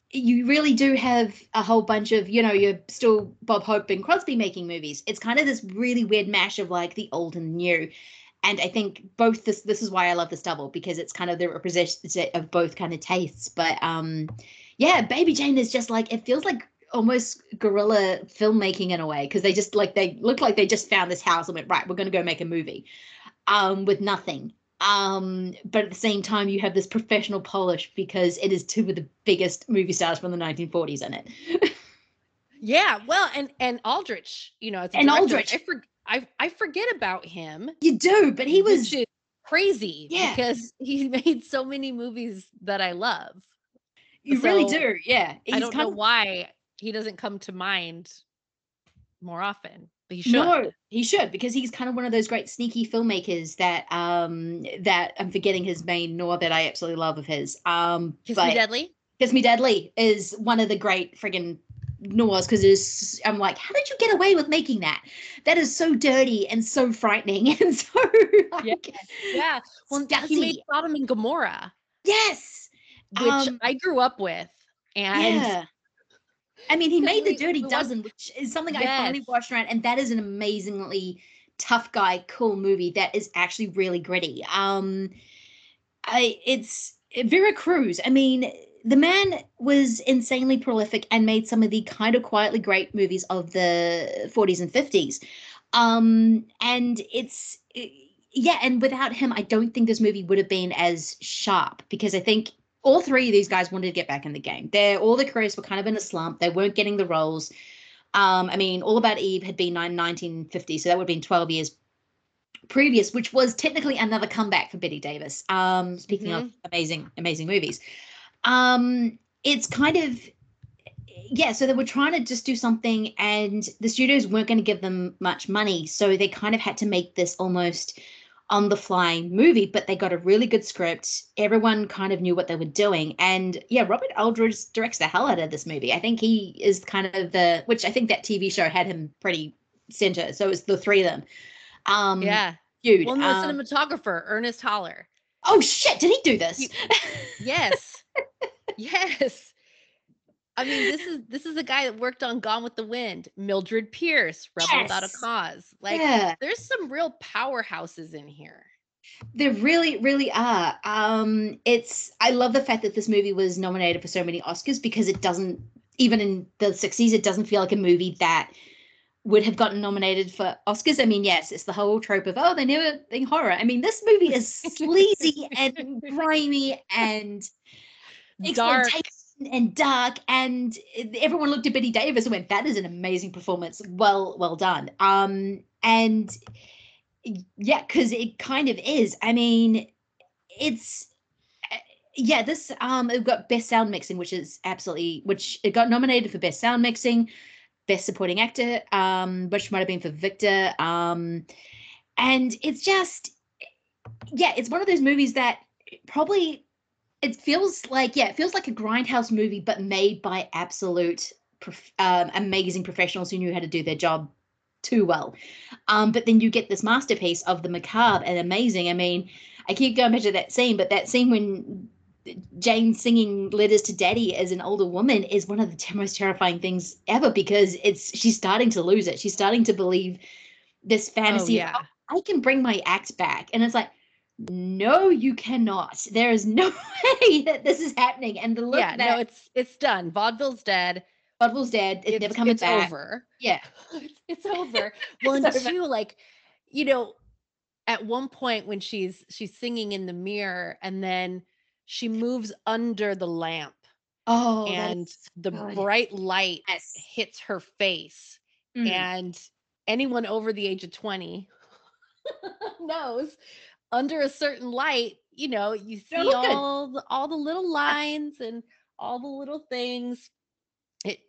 You really do have a whole bunch of, you're still Bob Hope and Crosby making movies. It's kind of this really weird mash of like the old and new. And I think both this is why I love this double, because it's kind of the representation of both kind of tastes. But Baby Jane is just like, it feels like almost guerrilla filmmaking in a way, because they just like, they look like they just found this house and went, right, we're going to go make a movie with nothing. But at the same time, you have this professional polish because it is two of the biggest movie stars from the 1940s in it. Yeah, well, and Aldrich, it's and director, Aldrich. I forget about him. You do, but he was crazy because he made so many movies that I love. Really do, yeah. I don't know why he doesn't come to mind more often, but he should. No, he should, because he's kind of one of those great sneaky filmmakers that that I'm forgetting his main noir that I absolutely love of his. Kiss Me Deadly is one of the great friggin' noirs, because I'm like, how did you get away with making that? That is so dirty and so frightening and so like, yeah. Well, he made Sodom and Gomorrah. Yes, which I grew up with, and I mean, he made The Dirty Dozen, which is something I finally watched around, and that is an amazingly tough guy, cool movie that is actually really gritty. It's Vera Cruz. I mean, the man was insanely prolific and made some of the kind of quietly great movies of the 40s and 50s. And without him, I don't think this movie would have been as sharp, because I think all three of these guys wanted to get back in the game. All their careers were kind of in a slump. They weren't getting the roles. I mean, All About Eve had been 1950, so that would have been 12 years previous, which was technically another comeback for Bette Davis. Speaking of amazing movies. It's kind of, so they were trying to just do something, and the studios weren't going to give them much money, so they kind of had to make this almost on the fly movie, but they got a really good script. Everyone kind of knew what they were doing. And Robert Aldrich directs the hell out of this movie. I think he is kind of which I think that TV show had him pretty center. So it's the three of them. Huge. Well, the cinematographer, Ernest Holler. Oh shit. Did he do this? Yes. Yes. I mean, this is a guy that worked on Gone with the Wind, Mildred Pierce, Rebel Without a Cause. There's some real powerhouses in here. There really, really are. I love the fact that this movie was nominated for so many Oscars, because it doesn't, even in the 60s, it doesn't feel like a movie that would have gotten nominated for Oscars. I mean, yes, it's the whole trope of, oh, they never think horror. I mean, this movie is sleazy and grimy and dark. And dark, and everyone looked at Bette Davis and went, that is an amazing performance, well done. Because it kind of is. I mean, it's this it got best sound mixing, which it got nominated for best sound mixing, best supporting actor, which might have been for Victor, and it's just it's one of those movies that probably It feels like a grindhouse movie, but made by absolute amazing professionals who knew how to do their job too well. But then you get this masterpiece of the macabre and amazing. I mean, I keep going back to that scene, but that scene when Jane singing Letters to Daddy as an older woman is one of the most terrifying things ever, because she's starting to lose it. She's starting to believe this fantasy of, oh, I can bring my act back. And it's like, no, you cannot. There is no way that this is happening. And the look it's done. Vaudeville's dead. It's never coming back. It's over. Yeah. It's over. Well, and two, at one point when she's singing in the mirror, and then she moves under the lamp. Oh, and the bright light hits her face. Mm. And anyone over the age of 20 knows, under a certain light, you see all the little lines and all the little things. It's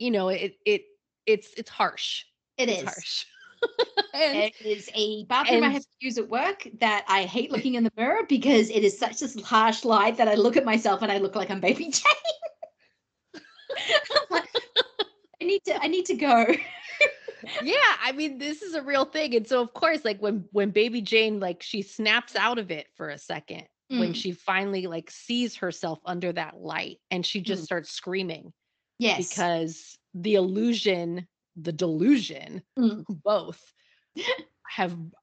harsh. It's harsh. It is a bathroom I have to use at work that I hate looking in the mirror, because it is such this harsh light that I look at myself and I look like I'm Baby Jane. I'm like, I need to go. Yeah, I mean, this is a real thing. And so, of course, when Baby Jane, she snaps out of it for a second, when she finally sees herself under that light, and she just starts screaming. Yes. Because the illusion, the delusion, both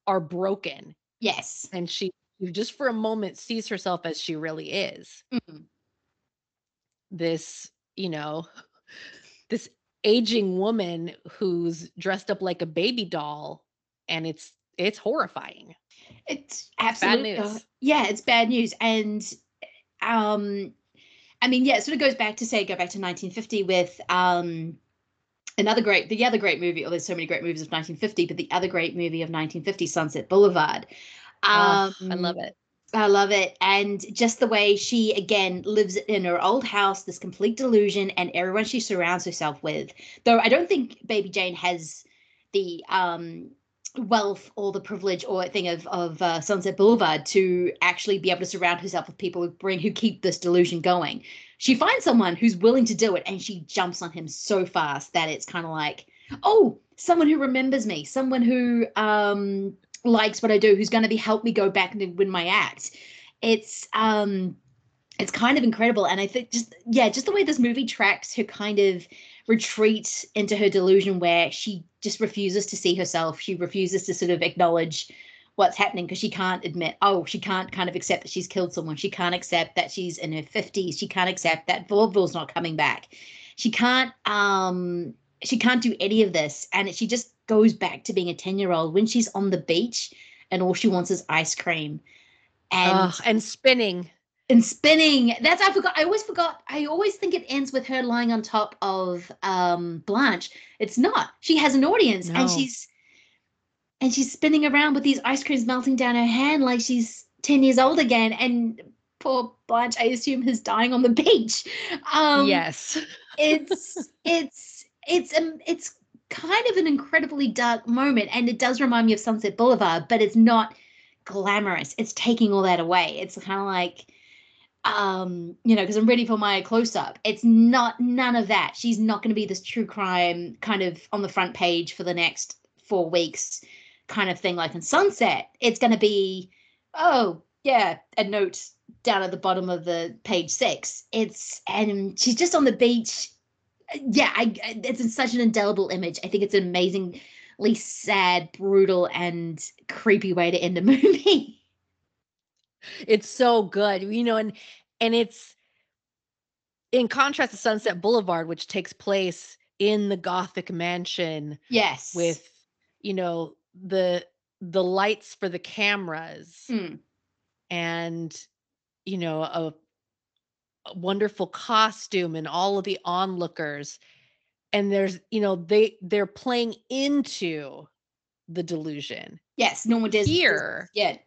are broken. Yes. And she just for a moment sees herself as she really is. Mm. This aging woman who's dressed up like a baby doll, and it's horrifying. It's absolutely bad news. It's bad news. And it sort of goes back to 1950 with the other great movie. There's so many great movies of 1950, but the other great movie of 1950, Sunset Boulevard. I love it. I love it. And just the way she, again, lives in her old house, this complete delusion, and everyone she surrounds herself with. Though I don't think Baby Jane has the wealth or the privilege or thing of Sunset Boulevard to actually be able to surround herself with people who keep this delusion going. She finds someone who's willing to do it, and she jumps on him so fast that it's kind of like, oh, someone who remembers me, someone who likes what I do, who's going to help me go back and win my act. It's It's kind of incredible. And I think just the way this movie tracks her kind of retreat into her delusion where she just refuses to see herself. She refuses to sort of acknowledge what's happening because she can't admit, she can't kind of accept that she's killed someone. She can't accept that she's in her 50s. She can't accept that vaudeville's not coming back. She can't do any of this. And she just goes back to being a 10-year-old when she's on the beach and all she wants is ice cream. And spinning. And spinning. I always forgot. I always think it ends with her lying on top of Blanche. It's not. She has an audience, no. And she's spinning around with these ice creams melting down her hand like she's 10 years old again. And poor Blanche, I assume, is dying on the beach. Yes. It's kind of an incredibly dark moment, and it does remind me of Sunset Boulevard, but it's not glamorous. It's taking all that away. It's kind of like. Because I'm ready for my close-up. It's not none of that. She's not going to be this true crime kind of on the front page for the next 4 weeks kind of thing like in Sunset. It's going to be, a note down at the bottom of the page 6. And she's just on the beach. Yeah, it's such an indelible image. I think it's an amazingly sad, brutal, and creepy way to end a movie. It's so good, and it's in contrast to Sunset Boulevard, which takes place in the Gothic mansion. Yes, with the lights for the cameras, and a wonderful costume and all of the onlookers, and there's they're playing into the delusion. Yes, no one does here. Yeah.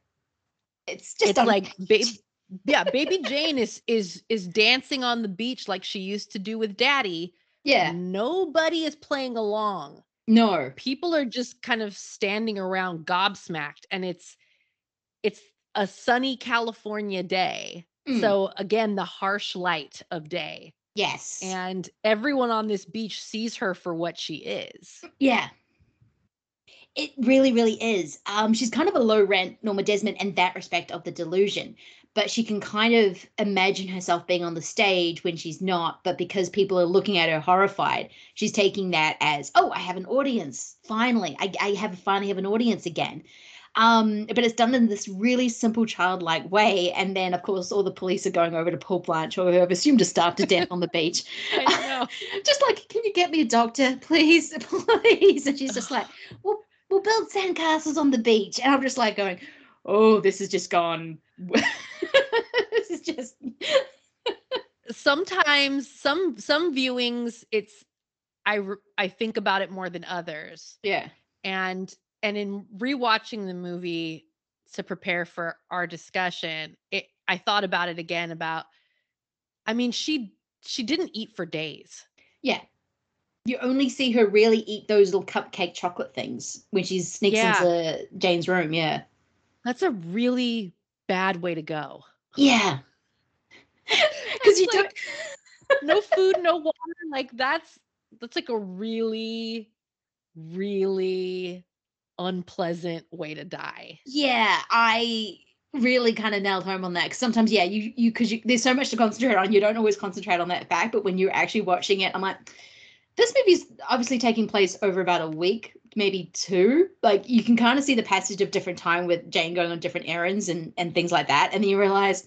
Baby Jane is dancing on the beach like she used to do with Daddy. Yeah. Nobody is playing along. No. People are just kind of standing around gobsmacked, and it's a sunny California day. So again, the harsh light of day. Yes. And everyone on this beach sees her for what she is. Yeah. It really, really is. She's kind of a low rent Norma Desmond in that respect of the delusion, but she can kind of imagine herself being on the stage when she's not, but because people are looking at her horrified, she's taking that as, I have an audience. Finally, I finally have an audience again. But it's done in this really simple childlike way. And then, of course, all the police are going over to Paul Blanche, or who I've assumed to starve to death on the beach. I know. Just like, can you get me a doctor, please? Please. And she's just like, We'll build sandcastles on the beach. And I'm just like going, this is just gone. This is just. Sometimes some viewings, it's I think about it more than others. Yeah. And in rewatching the movie to prepare for our discussion, I thought about it again she didn't eat for days. Yeah. You only see her really eat those little cupcake chocolate things when she sneaks into Jane's room. Yeah. That's a really bad way to go. Yeah. Because you don't. No food, no water. Like that's like a really, really unpleasant way to die. Yeah. I really kind of nailed home on that, because sometimes, because there's so much to concentrate on. You don't always concentrate on that fact, but when you're actually watching it, I'm like, this movie's obviously taking place over about a week, maybe two. Like, you can kind of see the passage of different time with Jane going on different errands and things like that. And then you realize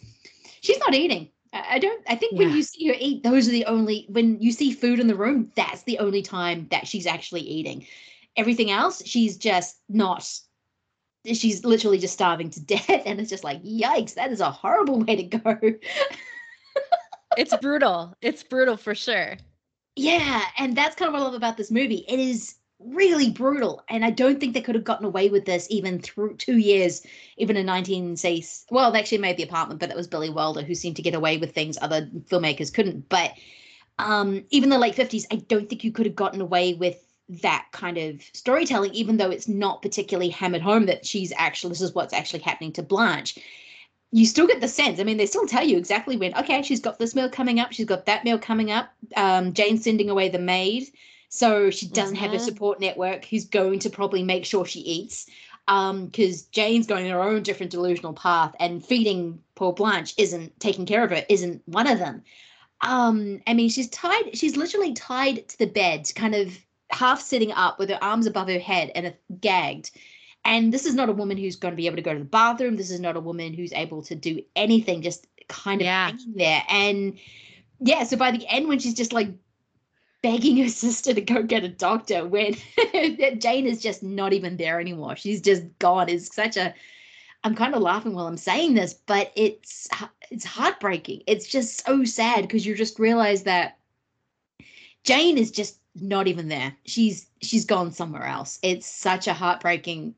she's not eating. I think when you see her eat, when you see food in the room, that's the only time that she's actually eating. Everything else, she's literally just starving to death. And it's just like, yikes, that is a horrible way to go. It's brutal. It's brutal for sure. Yeah, and that's kind of what I love about this movie. It is really brutal, and I don't think they could have gotten away with this even through 2 years, even in 1960s. Well, they actually made The Apartment, but that was Billy Wilder, who seemed to get away with things other filmmakers couldn't. But even the late 50s, I don't think you could have gotten away with that kind of storytelling, even though it's not particularly hammered home that this is what's actually happening to Blanche. You still get the sense. I mean, they still tell you exactly when, she's got this meal coming up. She's got that meal coming up. Jane's sending away the maid, so she doesn't have a support network who's going to probably make sure she eats. because Jane's going her own different delusional path, and feeding poor Blanche isn't, taking care of her isn't one of them. I mean, she's literally tied to the bed, kind of half sitting up with her arms above her head and gagged. And this is not a woman who's going to be able to go to the bathroom. This is not a woman who's able to do anything, just kind of hanging there. And yeah, so by the end, when she's just like begging her sister to go get a doctor, when Jane is just not even there anymore. She's just gone. It's such a, I'm kind of laughing while I'm saying this, but it's heartbreaking. It's just so sad, because you just realize that Jane is just not even there. She's gone somewhere else. It's such a heartbreaking,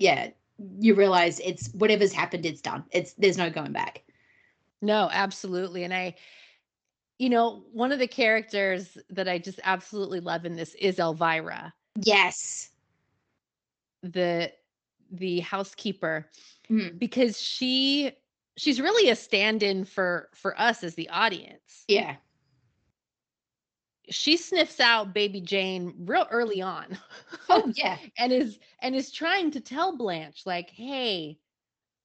you realize it's whatever's happened, it's done. There's no going back. No, absolutely. And one of the characters that I just absolutely love in this is Elvira. Yes. The housekeeper, because she's really a stand-in for us as the audience. Yeah. She sniffs out Baby Jane real early on. Oh yeah. and is trying to tell Blanche, like, hey,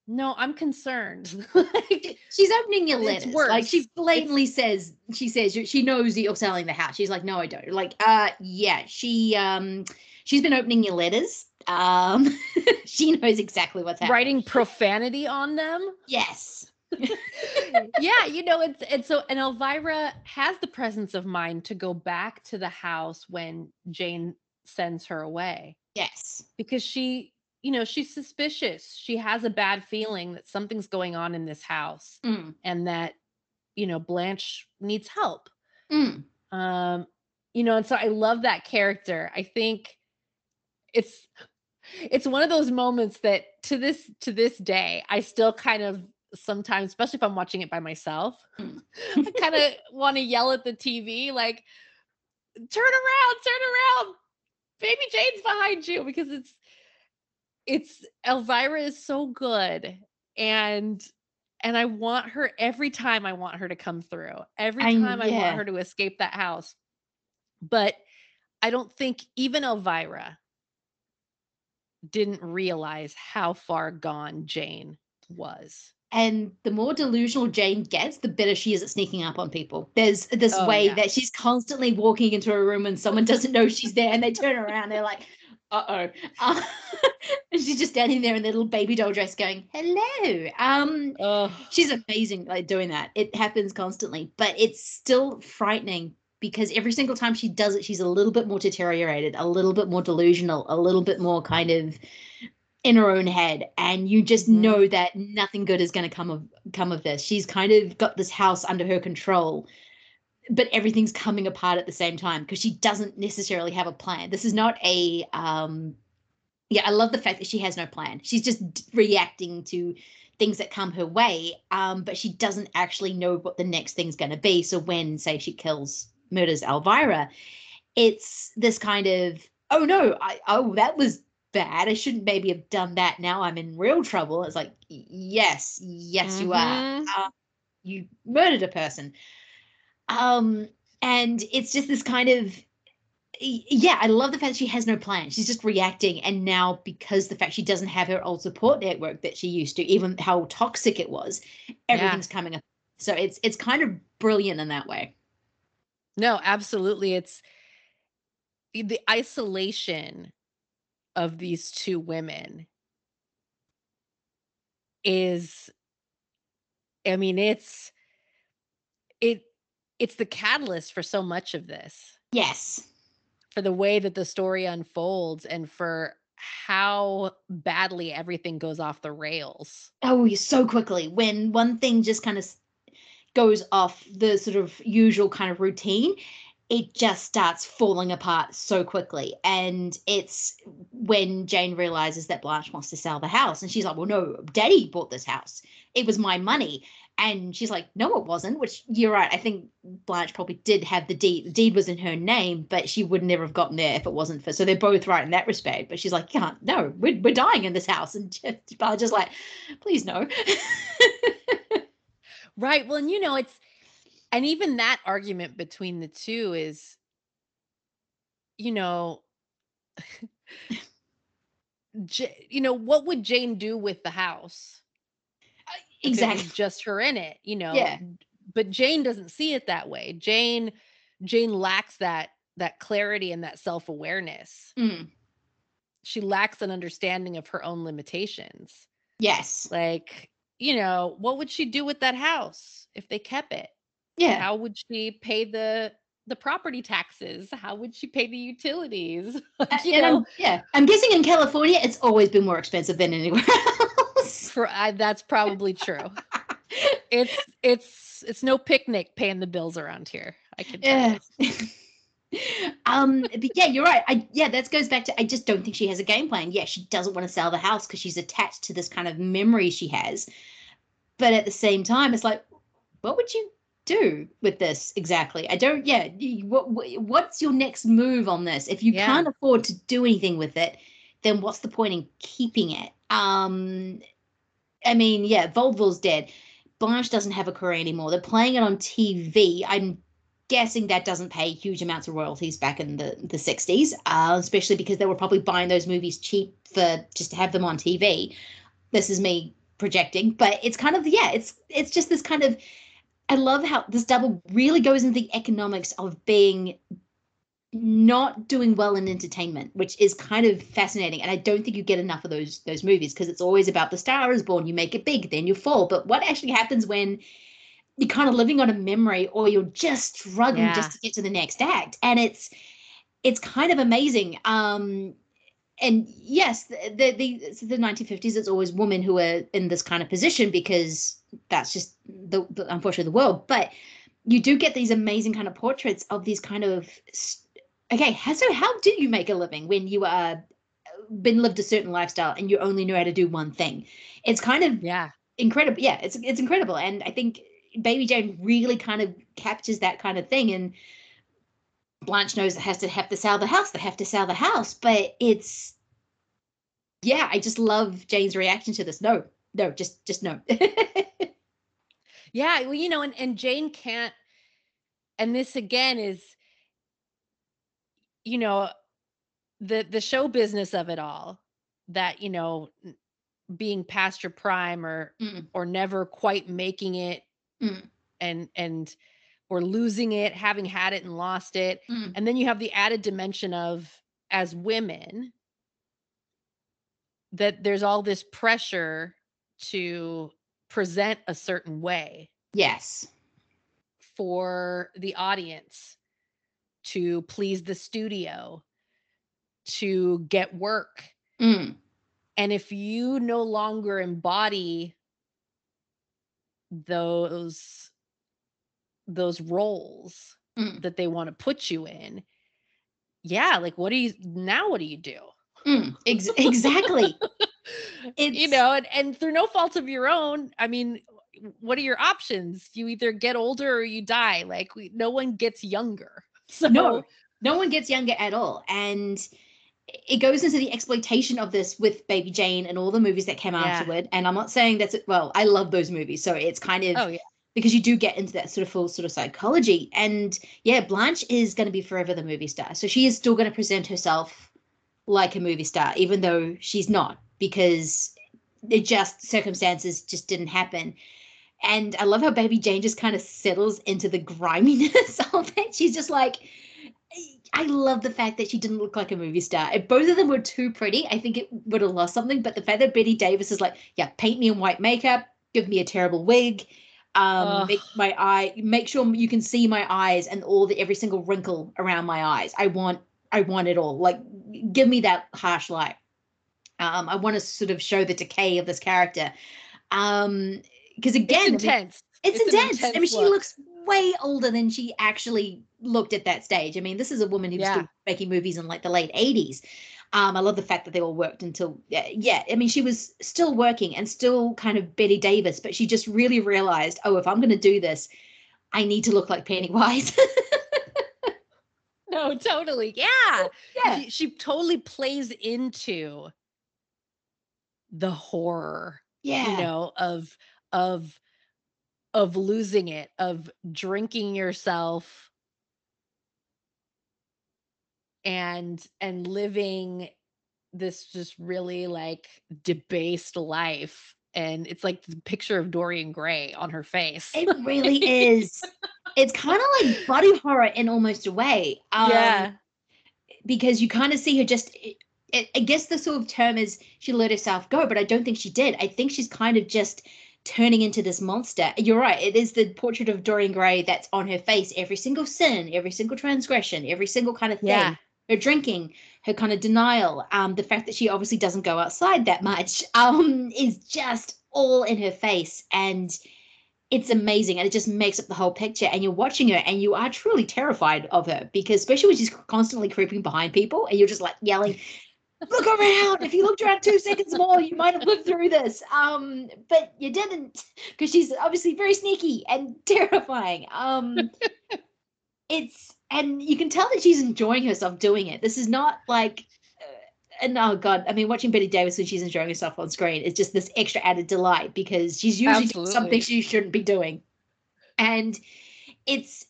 no, I'm concerned. She's opening your letters. It's worse. Like, she blatantly says she knows that you're selling the house. She's like, no, I don't. Like, she's been opening your letters. She knows exactly what's happening. Writing profanity on them. Yes. Yeah, and Elvira has the presence of mind to go back to the house when Jane sends her away. Yes. Because she's suspicious. She has a bad feeling that something's going on in this house and that, Blanche needs help. And so I love that character. I think it's one of those moments that to this day, I still kind of sometimes, especially if I'm watching it by myself, I kind of want to yell at the TV, like, turn around. Baby Jane's behind you, because it's Elvira is so good. And I want her every time. I want her to come through every time. I want her to escape that house. But I don't think even Elvira didn't realize how far gone Jane was. And the more delusional Jane gets, the better she is at sneaking up on people. There's this way that she's constantly walking into a room and someone doesn't know she's there, and they turn around and they're like, uh-oh. And she's just standing there in their little baby doll dress going, hello. She's amazing like doing that. It happens constantly, but it's still frightening, because every single time she does it, she's a little bit more deteriorated, a little bit more delusional, a little bit more kind of in her own head. And you just know that nothing good is going to come of this. She's kind of got this house under her control, but everything's coming apart at the same time, because she doesn't necessarily have a plan. This is not a, I love the fact that she has no plan. She's just reacting to things that come her way, but she doesn't actually know what the next thing's going to be. So when, say, she murders Elvira, it's this kind of, oh no, that was bad. I shouldn't maybe have done that. Now I'm in real trouble. It's like, yes, you are. You murdered a person. And it's just this kind of, I love the fact that she has no plan. She's just reacting. And now, because the fact she doesn't have her old support network that she used to, even how toxic it was, everything's coming up. So it's kind of brilliant in that way. No, absolutely. It's the isolation of these two women it's the catalyst for so much of this. Yes. For the way that the story unfolds, and for how badly everything goes off the rails. Oh, so quickly, when one thing just kind of goes off the sort of usual kind of routine, it just starts falling apart so quickly. And it's when Jane realizes that Blanche wants to sell the house, and she's like, well, no, Daddy bought this house. It was my money. And she's like, no, it wasn't, which you're right. I think Blanche probably did have the deed. The deed was in her name, but she would never have gotten there if it wasn't for. So they're both right in that respect. But she's like, can't, no, we're dying in this house. And Blanche is like, please, no. Right. Well, and it's, and even that argument between the two is, what would Jane do with the house? Exactly. Just her in it, Yeah. But Jane doesn't see it that way. Jane lacks that clarity and that self-awareness. Mm. She lacks an understanding of her own limitations. Yes. What would she do with that house if they kept it? Yeah. How would she pay the property taxes? How would she pay the utilities? I'm guessing in California, it's always been more expensive than anywhere else. That's probably true. It's no picnic paying the bills around here. I can tell you. But yeah, you're right. That goes back to, I just don't think she has a game plan. Yeah, she doesn't want to sell the house because she's attached to this kind of memory she has. But at the same time, it's like, what would you do with this exactly? What's your next move on this? If you can't afford to do anything with it, then what's the point in keeping it? Vaudeville's dead. Blanche doesn't have a career anymore. They're playing it on TV. I'm guessing that doesn't pay huge amounts of royalties back in the 60s, especially because they were probably buying those movies cheap for just to have them on TV. This is me projecting, but it's kind of, it's just this kind of, I love how this double really goes into the economics of being not doing well in entertainment, which is kind of fascinating. And I don't think you get enough of those movies because it's always about The Star Is Born. You make it big, then you fall. But what actually happens when you're kind of living on a memory or you're just struggling just to get to the next act? And it's kind of amazing. And yes, the 1950s, it's always women who are in this kind of position because that's just the unfortunately the world. But you do get these amazing kind of portraits of these kind of, okay, so how do you make a living when you are been lived a certain lifestyle and you only know how to do one thing? It's kind of incredible. Yeah, it's incredible. And I think Baby Jane really kind of captures that kind of thing. And Blanche knows they have to sell the house, but it's, I just love Jane's reaction to this. No, just no. Yeah, well, and Jane can't, and this again is, the show business of it all, that, being past your prime or never quite making it and or losing it, having had it and lost it. Mm. And then you have the added dimension of, as women, that there's all this pressure to present a certain way. Yes. For the audience, to please the studio, to get work. Mm. And if you no longer embody those roles that they want to put you in, what do you do? Exactly. It's, and through no fault of your own, what are your options? You either get older or you die. No one gets younger. So no one gets younger at all. And it goes into the exploitation of this with Baby Jane and all the movies that came afterward. And I'm not saying that's it. Well, I love those movies. So it's kind of, because you do get into that sort of full sort of psychology. And Blanche is going to be forever the movie star. So she is still going to present herself like a movie star, even though she's not, because circumstances just didn't happen. And I love how Baby Jane just kind of settles into the griminess of it. She's just like, I love the fact that she didn't look like a movie star. If both of them were too pretty, I think it would have lost something. But the fact that Bette Davis is like, paint me in white makeup, give me a terrible wig, make sure you can see my eyes and every single wrinkle around my eyes. I want it all. Give me that harsh light. I want to sort of show the decay of this character. Because again, it's intense. It's intense. She looks way older than she actually looked at that stage. This is a woman who was still making movies in the late 80s. I love the fact that they all worked until, she was still working and still kind of Bette Davis, but she just really realized, if I'm going to do this, I need to look like Pennywise. No, totally. Yeah. Yeah. She totally plays into the horror, of losing it, of drinking yourself and living this just really like debased life. And it's like the picture of Dorian Gray on her face. It really is. It's kind of like body horror in almost a way. Yeah. Because you kind of see her just, I guess the sort of term is she let herself go, but I don't think she did. I think she's kind of just turning into this monster. You're right. It is the portrait of Dorian Gray that's on her face. Every single sin, every single transgression, every single kind of thing. Yeah. Her drinking, her kind of denial, the fact that she obviously doesn't go outside that much, is just all in her face. And it's amazing. And it just makes up the whole picture. And you're watching her and you are truly terrified of her, because especially when she's constantly creeping behind people and you're just like yelling, look around. If you looked around 2 seconds more, you might have lived through this. But you didn't, because she's obviously very sneaky and terrifying. And you can tell that she's enjoying herself doing it. This is not like, and oh God, I mean, watching Bette Davis when she's enjoying herself on screen is just this extra added delight, because she's usually doing something she shouldn't be doing. And it's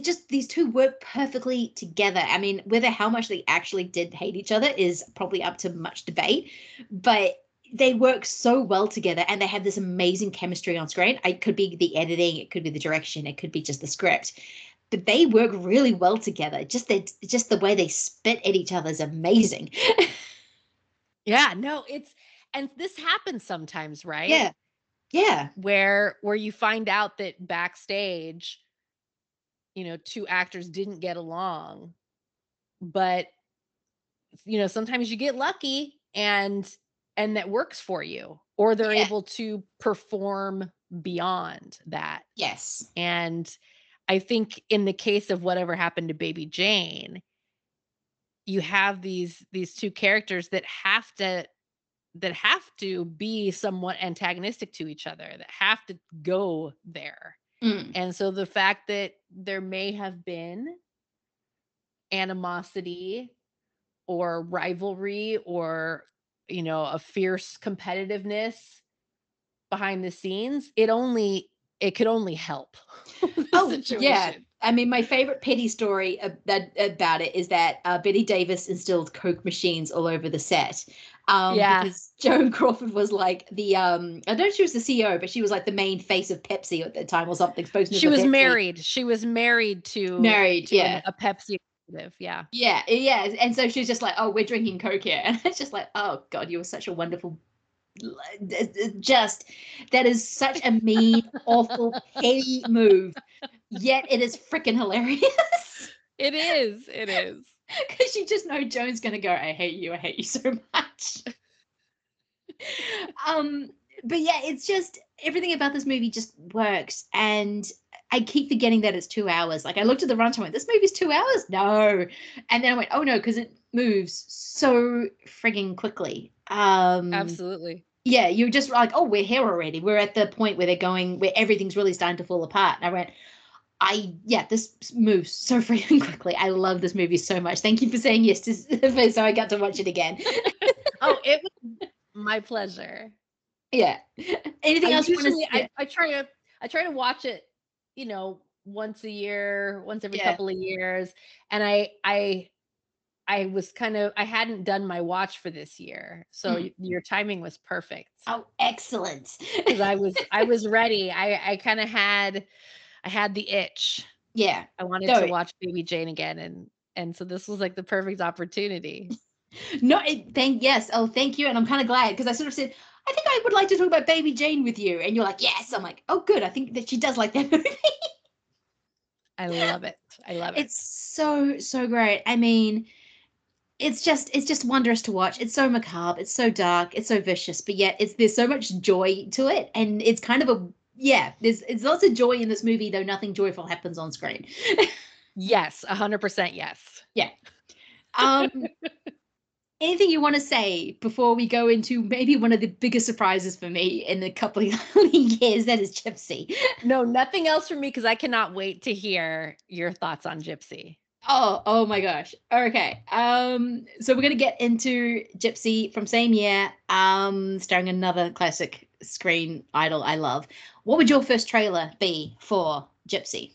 just these two work perfectly together. I mean, whether how much they actually did hate each other is probably up to much debate, but they work so well together and they have this amazing chemistry on screen. It could be the editing, it could be the direction, it could be just the script. But they work really well together. Just the way they spit at each other is amazing. Yeah, no, and this happens sometimes, right? Yeah, yeah. Where you find out that backstage, two actors didn't get along, but sometimes you get lucky and that works for you, or they're able to perform beyond that. Yes, and I think in the case of Whatever Happened to Baby Jane, you have these two characters that have to be somewhat antagonistic to each other, that have to go there. Mm. And so the fact that there may have been animosity or rivalry or, a fierce competitiveness behind the scenes, it could only help. Oh, situation. Yeah. I mean, my favorite petty story about it is that Bette Davis installed Coke machines all over the set. Because Joan Crawford was like I don't know if she was the CEO, but she was like the main face of Pepsi at the time or something. She was married to a Pepsi executive. Yeah. Yeah. Yeah. And so she was just like, oh, we're drinking Coke here. And it's just like, oh God, you were such a wonderful, just that is such a mean, awful, petty move, yet it is freaking hilarious. It is because you just know Joan's gonna go, I hate you so much. But yeah, it's just everything about this movie just works. And I keep forgetting that it's 2 hours. Like, I looked at the runtime and went, this movie's 2 hours? No. And then I went, oh no, because it moves so frigging quickly. Absolutely. Yeah, you're just like, oh, we're here already. We're at the point where they're going, where everything's really starting to fall apart. And I went, this moves so freaking quickly. I love this movie so much. Thank you for saying yes so I got to watch it again. Oh, it was my pleasure. Yeah. Anything else? I try to watch it, once a year, once every couple of years. And I was I hadn't done my watch for this year. So your timing was perfect. Oh, excellent. Because I was ready. I had the itch. Yeah. I wanted to watch Baby Jane again. And so this was like the perfect opportunity. Thank you. And I'm kind of glad, because I sort of said, I think I would like to talk about Baby Jane with you. And you're like, yes. I'm like, oh, good. I think that she does like that movie. I love it. It's so, so great. I mean, it's just wondrous to watch. It's so macabre, it's so dark, it's so vicious, but yet there's so much joy to it. And it's kind of there's lots of joy in this movie, though nothing joyful happens on screen. Yes, 100% yes. Yeah. Anything you want to say before we go into maybe one of the biggest surprises for me in a couple of years, that is Gypsy. No, nothing else for me, because I cannot wait to hear your thoughts on Gypsy. Oh my gosh. Okay. So we're going to get into Gypsy from same year, starring another classic screen idol I love. What would your first trailer be for Gypsy?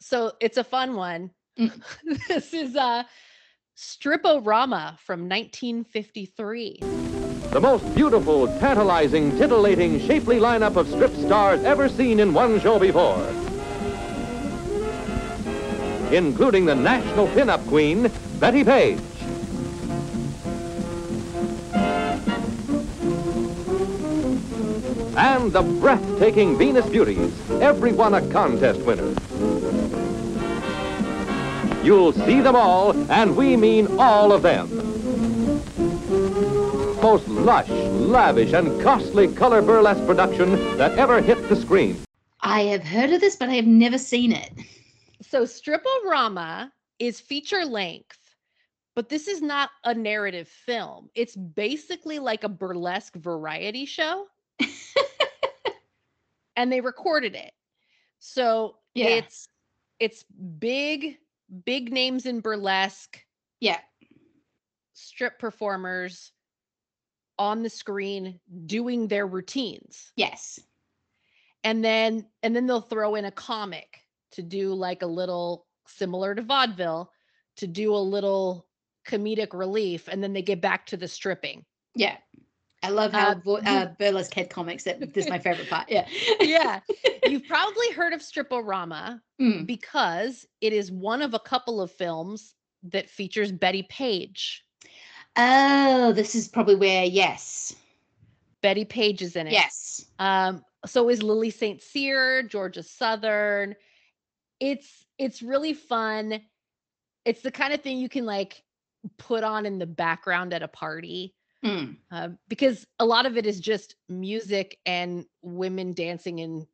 So it's a fun one. This is Strip-O-Rama from 1953. The most beautiful, tantalizing, titillating, shapely lineup of strip stars ever seen in one show before. Including the national pinup queen, Betty Page. And the breathtaking Venus Beauties, every one a contest winner. You'll see them all, and we mean all of them. Most lush, lavish, and costly color burlesque production that ever hit the screen. I have heard of this, but I have never seen it. So Strip-O-Rama is feature length, but this is not a narrative film. It's basically like a burlesque variety show. And they recorded it. So yeah. It's big names in burlesque. Yeah. Strip performers on the screen doing their routines. Yes. And then they'll throw in a comic to do like a little, similar to vaudeville, to do a little comedic relief. And then they get back to the stripping. Yeah. I love how burlesque head comics, that's my favorite part. Yeah. Yeah. You've probably heard of Strip-O-Rama because it is one of a couple of films that features Betty Page. Oh, this is probably where, yes. Betty Page is in it. Yes. So is Lily St. Cyr, Georgia Southern. It's really fun. It's the kind of thing you can like put on in the background at a party. Because a lot of it is just music and women dancing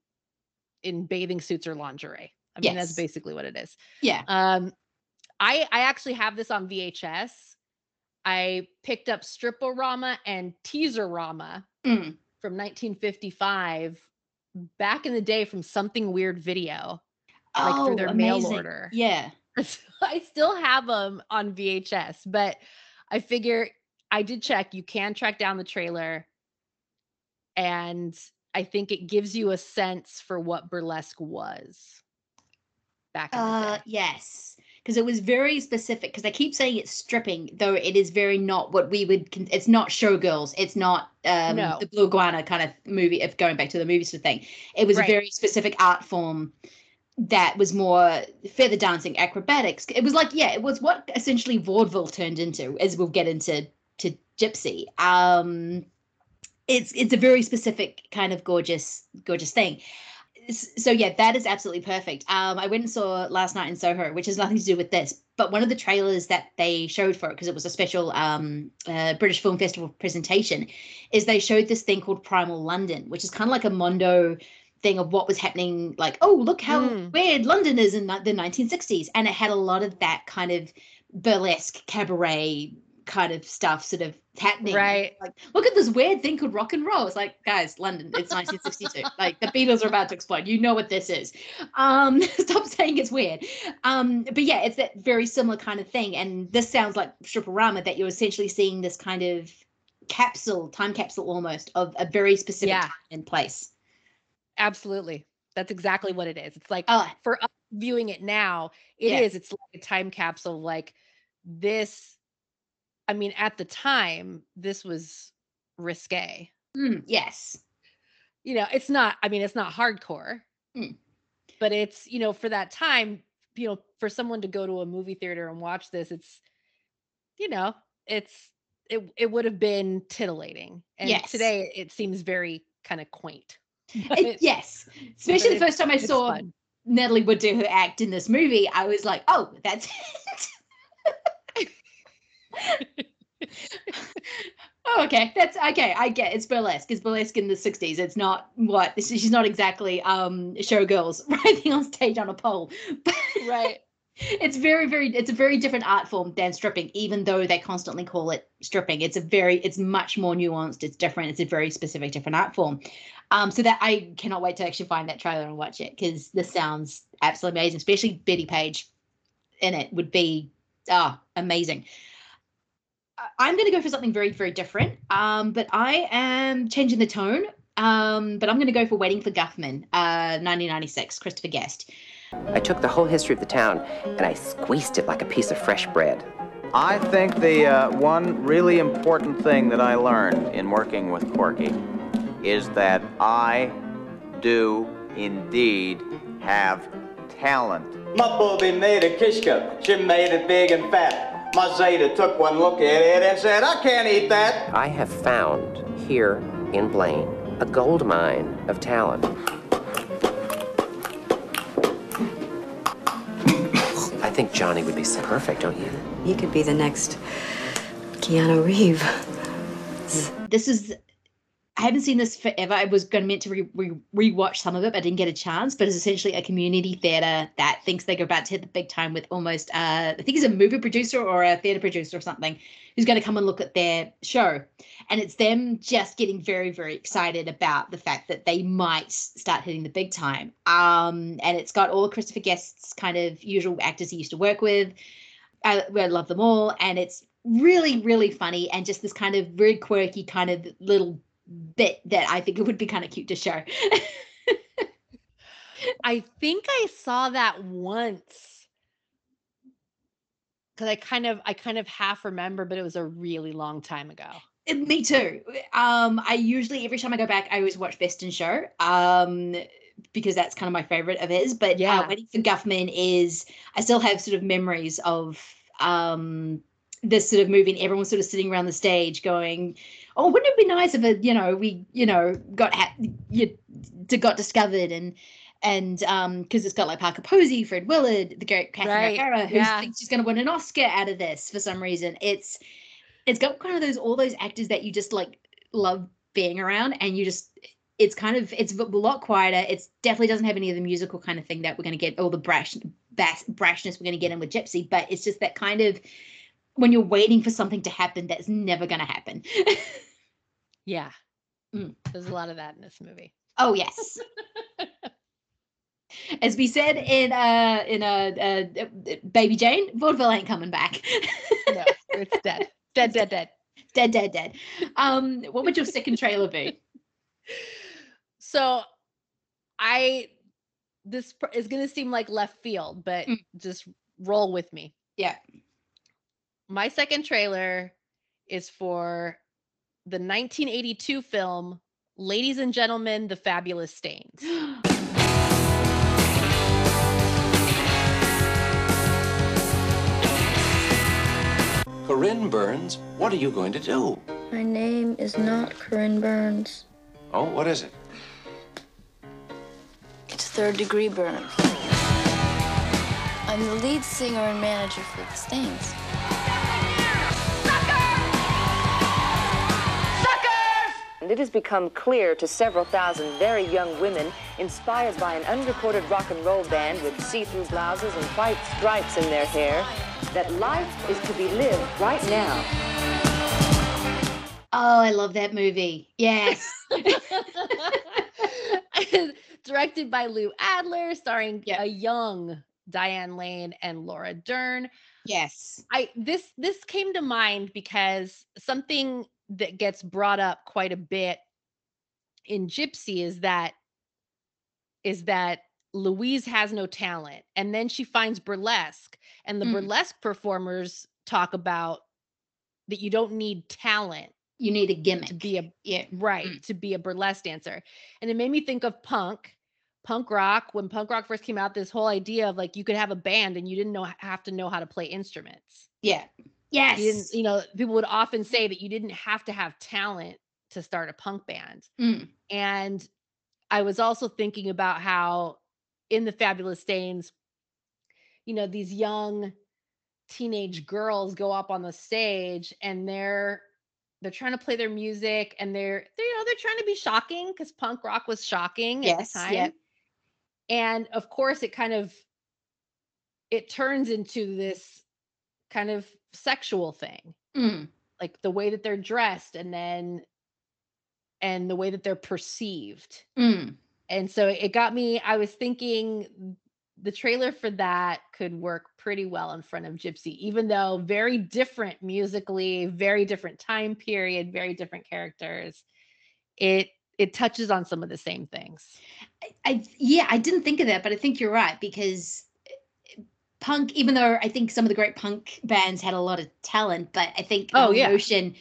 in bathing suits or lingerie. I mean, that's basically what it is. Yeah. I actually have this on VHS. I picked up Strip-O-Rama and Teaser-Rama from 1955 back in the day from Something Weird Video, like through their mail order. Yeah. So I still have them on VHS, but I figure. I did check. You can track down the trailer. And I think it gives you a sense for what burlesque was back in the day. Yes. Because it was very specific. Because I keep saying it's stripping, though it is very not what we would... It's not Showgirls. It's not the Blue Iguana kind of movie, if going back to the movie sort of thing. It was a very specific art form that was more feather dancing, acrobatics. It was like, it was what essentially vaudeville turned into, as we'll get into... to Gypsy. It's a very specific kind of gorgeous thing. So yeah, that is absolutely perfect. I went and saw last night in Soho, which has nothing to do with this, but one of the trailers that they showed for it, because it was a special British Film Festival presentation, is they showed this thing called Primal London, which is kind of like a mondo thing of what was happening, like, oh, look how weird London is in the 1960s. And it had a lot of that kind of burlesque cabaret kind of stuff sort of happening, right? Like, look at this weird thing called rock and roll. It's like, guys, London, it's 1962. Like, the Beatles are about to explode. You know what this is. Stop saying it's weird. But yeah, it's that very similar kind of thing. And this sounds like Strip-O-Rama, that you're essentially seeing this kind of time capsule almost of a very specific time and place. Absolutely. That's exactly what it is. It's like, for us viewing it now, it's like a time capsule. Like this. I mean, at the time, this was risque. Yes. You know, it's not hardcore, but it's, you know, for that time, you know, for someone to go to a movie theater and watch this, it's, you know, it would have been titillating. And today it seems very kind of quaint. Especially the first time I saw Natalie Wood do her act in this movie, I was like, oh, that's it. Oh, okay. That's okay. I get it's burlesque. It's burlesque in the 60s. It's not she's not exactly showgirls riding on stage on a pole. Right. It's it's a very different art form than stripping, even though they constantly call it stripping. It's much more nuanced. It's different. It's a very specific different art form. So that I cannot wait to actually find that trailer and watch it, because this sounds absolutely amazing, especially Betty Page in it would be amazing. I'm going to go for something very, very different, but I am changing the tone, but I'm going to go for Waiting for Guffman, 1996, Christopher Guest. I took the whole history of the town and I squeezed it like a piece of fresh bread. I think the one really important thing that I learned in working with Corky is that I do indeed have talent. My booby made a kishka. She made it big and fat. My Zeta took one look at it and said, I can't eat that. I have found here in Blaine a gold mine of talent. I think Johnny would be so perfect, don't you? He could be the next Keanu Reeves. This is, I haven't seen this forever. I was meant to rewatch some of it, but I didn't get a chance. But it's essentially a community theatre that thinks they're about to hit the big time with almost, I think he's a movie producer or a theatre producer or something, who's going to come and look at their show. And it's them just getting very, very excited about the fact that they might start hitting the big time. And it's got all of Christopher Guest's kind of usual actors he used to work with. I love them all, and it's really, really funny, and just this kind of very quirky kind of little bit that I think it would be kind of cute to show. I think I saw that once because I kind of half remember, but it was a really long time ago. Me too. I usually every time I go back, I always watch Best in Show. Because that's kind of my favorite of his. But yeah, Waiting for Guffman is, I still have sort of memories of this sort of movie and everyone sort of sitting around the stage going, oh, wouldn't it be nice if it, got discovered and because it's got like Parker Posey, Fred Willard, the great Catherine O'Hara, who thinks she's going to win an Oscar out of this for some reason. It's got kind of all those actors that you just like love being around, and you just, it's a lot quieter. It definitely doesn't have any of the musical kind of thing that we're going to get, all the brashness we're going to get in with Gypsy, but it's just that kind of, when you're waiting for something to happen, that's never going to happen. Yeah. There's a lot of that in this movie. Oh, yes. As we said in Baby Jane, vaudeville ain't coming back. No, it's dead. Dead. What would your second trailer be? So this is going to seem like left field, but just roll with me. Yeah. My second trailer is for the 1982 film, Ladies and Gentlemen, The Fabulous Stains. Corinne Burns, what are you going to do? My name is not Corinne Burns. Oh, what is it? It's third-degree burn. I'm the lead singer and manager for the Stains. Suckers! Suckers! It has become clear to several thousand very young women inspired by an unrecorded rock and roll band with see-through blouses and white stripes in their hair that life is to be lived right now. Oh, I love that movie. Yes. Directed by Lew Adler, starring a young Diane Lane and Laura Dern. Yes. This came to mind because something that gets brought up quite a bit in Gypsy is that Louise has no talent, and then she finds burlesque, and the burlesque performers talk about that you don't need talent. You need a gimmick to be a burlesque dancer. And it made me think of punk rock. When punk rock first came out, this whole idea of like, you could have a band and you didn't have to know how to play instruments. Yeah. Yes. People would often say that you didn't have to have talent to start a punk band. And I was also thinking about how in The Fabulous Stains, these young teenage girls go up on the stage and they're trying to play their music, and they're trying to be shocking because punk rock was shocking at the time. Yep. And of course it kind of, it turns into this kind of sexual thing, like the way that they're dressed and the way that they're perceived. And so it got me, I was thinking the trailer for that could work pretty well in front of Gypsy, even though very different musically, very different time period, very different characters. It touches on some of the same things. I didn't think of that, but I think you're right, because punk, even though I think some of the great punk bands had a lot of talent, but I think notion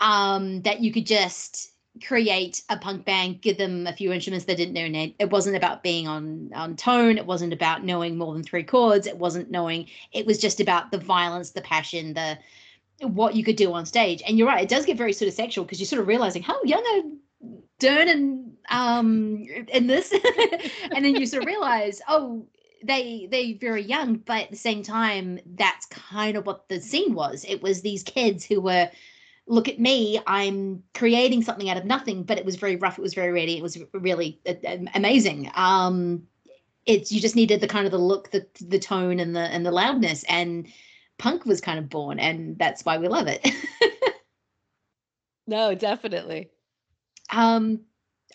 that you could just create a punk band, give them a few instruments they didn't know. It wasn't about being on tone. It wasn't about knowing more than three chords. It wasn't knowing. It was just about the violence, the passion, the what you could do on stage. And you're right, it does get very sort of sexual because you're sort of realizing how young are Dern and in this, and then you sort of realize, oh, they're very young, but at the same time, that's kind of what the scene was. It was these kids who were, look at me, I'm creating something out of nothing, but it was very rough, it was very ready, it was really amazing. It's, you just needed the kind of the look, the tone and the loudness, and punk was kind of born, and that's why we love it. No, definitely.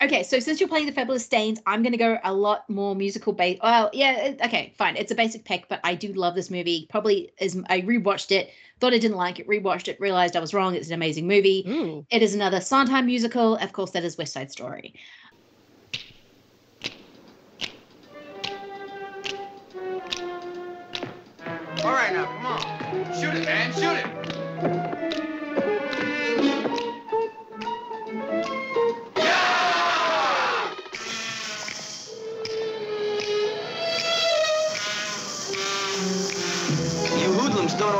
Okay, so since you're playing the Fabulous Stains, I'm going to go a lot more musical based. Well, yeah, okay, fine. It's a basic pick, but I do love this movie. Probably is. I rewatched it, thought I didn't like it, rewatched it, realized I was wrong. It's an amazing movie. Mm. It is another Sondheim musical. Of course, that is West Side Story. All right, now, come on. Shoot it, man, shoot it.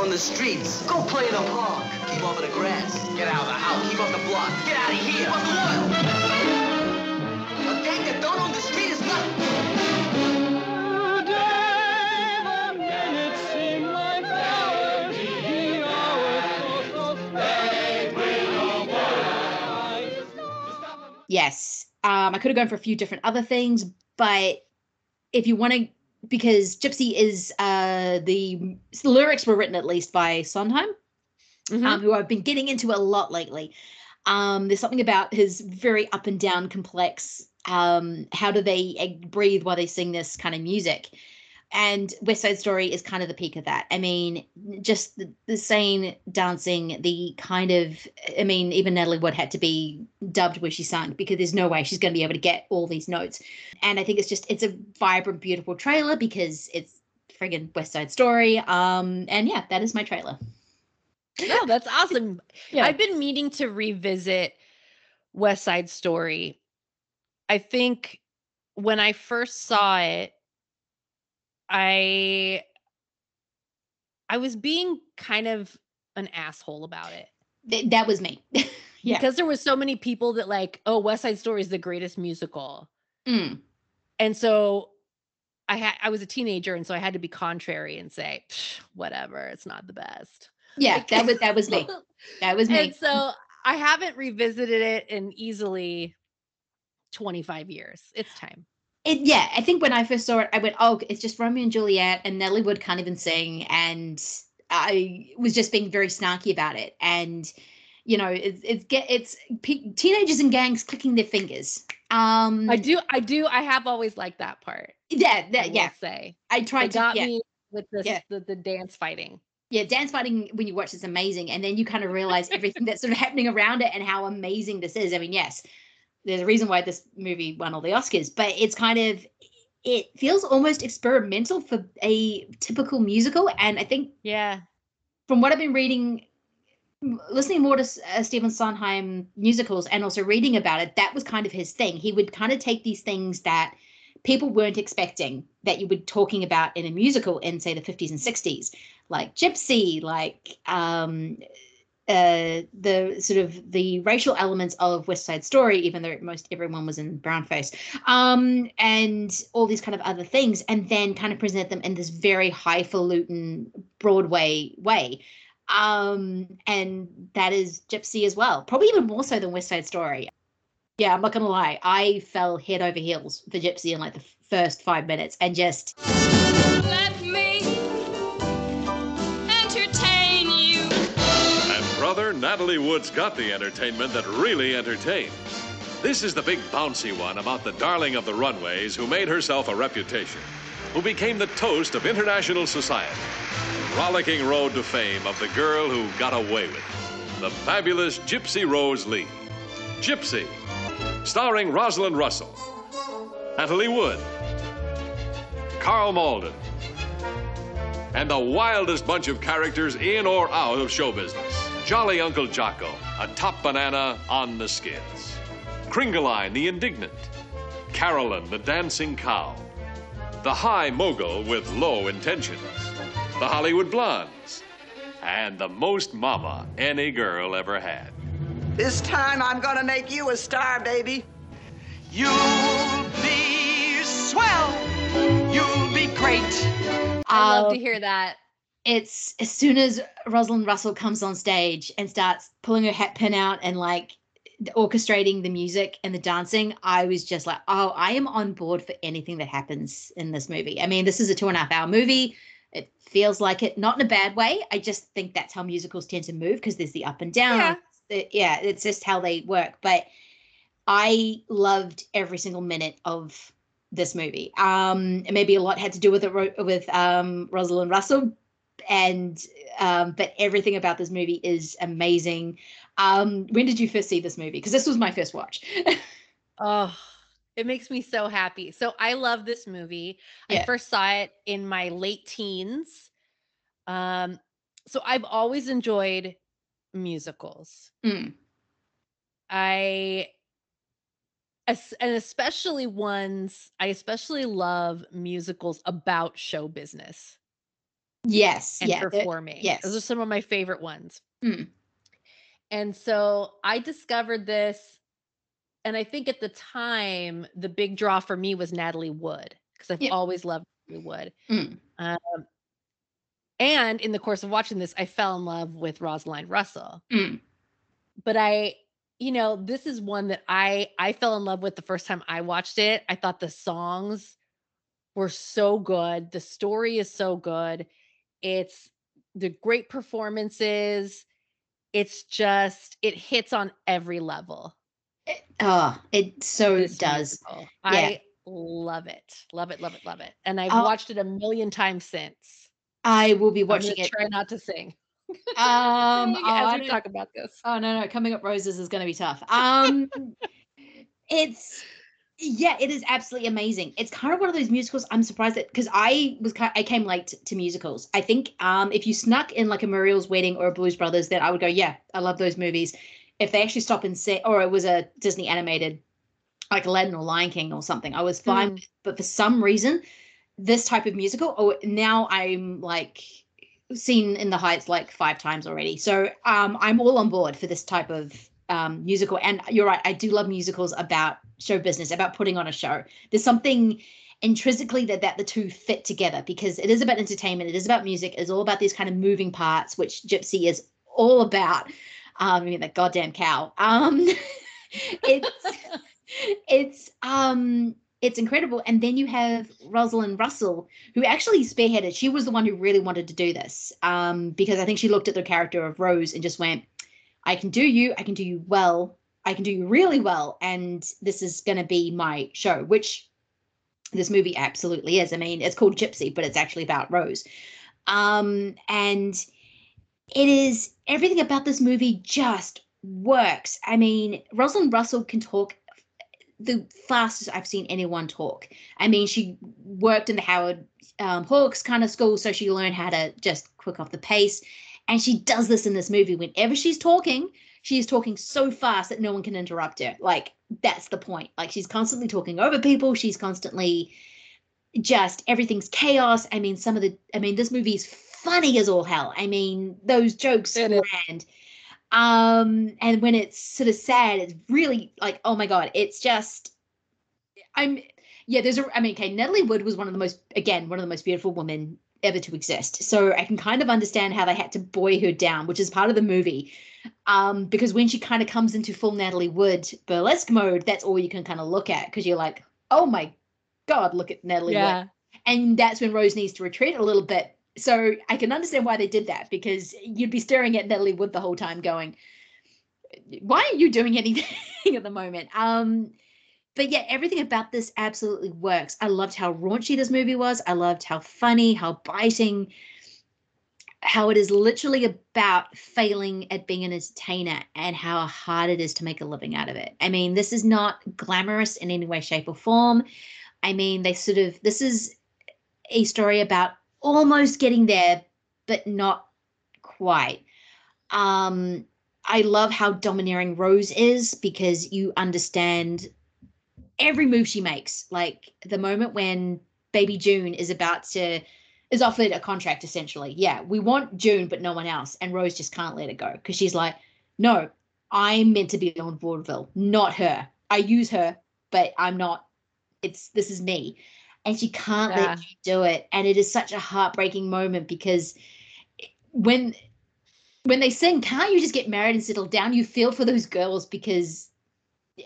The streets. Go play in the park. Keep off of the grass. Get out of the house. Keep off the block. Get out of here. Keep off the oil. A gang that don't own the street is nothing. Today, the minutes seem like hours. The hours go so fast. Yes. I could have gone for a few different other things, but if you want to, because Gypsy is the lyrics were written at least by Sondheim, who I've been getting into a lot lately. There's something about his very up and down complex. How do they breathe while they sing this kind of music? And West Side Story is kind of the peak of that. I mean, just the scene dancing, the kind of, I mean, even Natalie Wood had to be dubbed where she sung because there's no way she's going to be able to get all these notes. And I think it's just, it's a vibrant, beautiful trailer because it's friggin' West Side Story. And yeah, that is my trailer. No, that's awesome. Yeah. I've been meaning to revisit West Side Story. I think when I first saw it, I was being kind of an asshole about it. That was me. Yeah. Because there was so many people that like, oh, West Side Story is the greatest musical. Mm. And so I was a teenager, and so I had to be contrary and say, whatever, it's not the best. Yeah, like, that was me. That was me. And so I haven't revisited it in easily 25 years. It's time. Yeah, I think when I first saw it, I went, oh, it's just Romeo and Juliet, and Natalie Wood can't even sing, and I was just being very snarky about it. And, you know, it's teenagers and gangs clicking their fingers. I do. I have always liked that part. Yeah, I tried it me with this, the dance fighting. Yeah, dance fighting when you watch is amazing, and then you kind of realize everything that's sort of happening around it and how amazing this is. I mean, yes. There's a reason why this movie won all the Oscars, but it's kind of, it feels almost experimental for a typical musical. And I think, from what I've been reading, listening more to Stephen Sondheim musicals and also reading about it, that was kind of his thing. He would kind of take these things that people weren't expecting that you were talking about in a musical in, say, the 50s and 60s, like Gypsy, like, the sort of the racial elements of West Side Story, even though most everyone was in brownface, and all these kind of other things, and then kind of present them in this very highfalutin Broadway way. And that is Gypsy as well, probably even more so than West Side Story. Yeah, I'm not going to lie. I fell head over heels for Gypsy in like the first 5 minutes and just... Let me entertain you. Brother, Natalie Wood's got the entertainment that really entertains. This is the big bouncy one about the darling of the runways who made herself a reputation, who became the toast of international society, the rollicking road to fame of the girl who got away with it, the fabulous Gypsy Rose Lee. Gypsy, starring Rosalind Russell, Natalie Wood, Carl Malden, and the wildest bunch of characters in or out of show business. Jolly Uncle Jocko, a top banana on the skids. Kringleine the Indignant. Carolyn the Dancing Cow. The High Mogul with Low Intentions. The Hollywood Blondes. And the most mama any girl ever had. This time I'm gonna make you a star, baby. You'll be swell. You'll be great. I love to hear that. It's as soon as Rosalind Russell comes on stage and starts pulling her hat pin out and like orchestrating the music and the dancing, I was just like, oh, I am on board for anything that happens in this movie. I mean, this is a 2.5-hour movie. It feels like it, not in a bad way. I just think that's how musicals tend to move because there's the up and down. Yeah. It's just how they work. But I loved every single minute of this movie. Maybe a lot had to do with it, with Rosalind Russell, and but everything about this movie is amazing. When did you first see this movie? Because this was my first watch. Oh, it makes me so happy. So I love this movie. Yeah. I first saw it in my late teens. So I've always enjoyed musicals. Mm. I especially love musicals about show business. Yes. And performing. Yes. Those are some of my favorite ones. Mm. And so I discovered this. And I think at the time, the big draw for me was Natalie Wood, because I've always loved Natalie Wood. Mm. And in the course of watching this, I fell in love with Rosalind Russell. Mm. But this is one that I fell in love with the first time I watched it. I thought the songs were so good. The story is so good. It's the great performances. It's just, it hits on every level. It so it's does. Yeah. I love it. Love it, love it, love it. And I've watched it a million times since. I will be watching it. Try not to sing. As we talk about this. Oh, no. Coming Up Roses is going to be tough. It is absolutely amazing. It's kind of one of those musicals I'm surprised that, because I came late to musicals. I think if you snuck in like a Muriel's Wedding or a Blues Brothers, then I would go, yeah, I love those movies. If they actually stop and say, or it was a Disney animated, like Aladdin or Lion King or something, I was fine. Mm. But for some reason, this type of musical, now I'm like seen in the Heights like 5 times already. So I'm all on board for this type of musical. And you're right, I do love musicals about show business, about putting on a show. There's something intrinsically that the two fit together, because it is about entertainment, it is about music, it's all about these kind of moving parts, which Gypsy is all about. That goddamn cow. It's incredible. And then you have Rosalind Russell, who actually spearheaded. She was the one who really wanted to do this, because I think she looked at the character of Rose and just went, I can do you well, I can do you really well, and this is going to be my show, which this movie absolutely is. I mean, it's called Gypsy, but it's actually about Rose. And it is, everything about this movie just works. I mean, Rosalind Russell can talk the fastest I've seen anyone talk. I mean, she worked in the Howard Hawks kind of school, so she learned how to just quick off the pace. And she does this in this movie. Whenever she's talking so fast that no one can interrupt her. Like, that's the point. Like, she's constantly talking over people. She's constantly just, everything's chaos. I mean, this movie's funny as all hell. I mean, those jokes land. And when it's sort of sad, it's really like, oh my God, it's just, Natalie Wood was one of the most beautiful women ever to exist. So I can kind of understand how they had to buoy her down, which is part of the movie. Because when she kind of comes into full Natalie Wood burlesque mode, that's all you can kind of look at, because you're like, oh my God, look at Natalie Wood. And that's when Rose needs to retreat a little bit. So I can understand why they did that, because you'd be staring at Natalie Wood the whole time going, why aren't you doing anything at the moment? But yeah, everything about this absolutely works. I loved how raunchy this movie was. I loved how funny, how biting, how it is literally about failing at being an entertainer and how hard it is to make a living out of it. I mean, this is not glamorous in any way, shape, or form. I mean, this is a story about almost getting there, but not quite. I love how domineering Rose is, because you understand every move she makes. Like the moment when Baby June is offered a contract, essentially. Yeah, we want June, but no one else. And Rose just can't let it go, because she's like, no, I'm meant to be on vaudeville, not her. I use her, but I'm not. This is me. And she can't let you do it. And it is such a heartbreaking moment, because when they sing, can't you just get married and settle down? You feel for those girls, because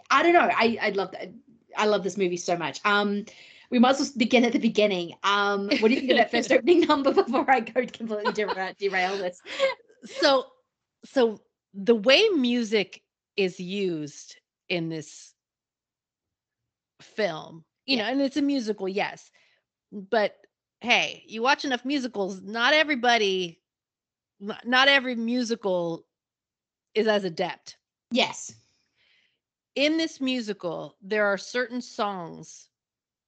I don't know. I love that. I love this movie so much. We might as well begin at the beginning. What do you think of that first opening number before I go completely derail this? So the way music is used in this film, you know, and it's a musical, yes, but hey, you watch enough musicals, not every musical is as adept. Yes. In this musical, there are certain songs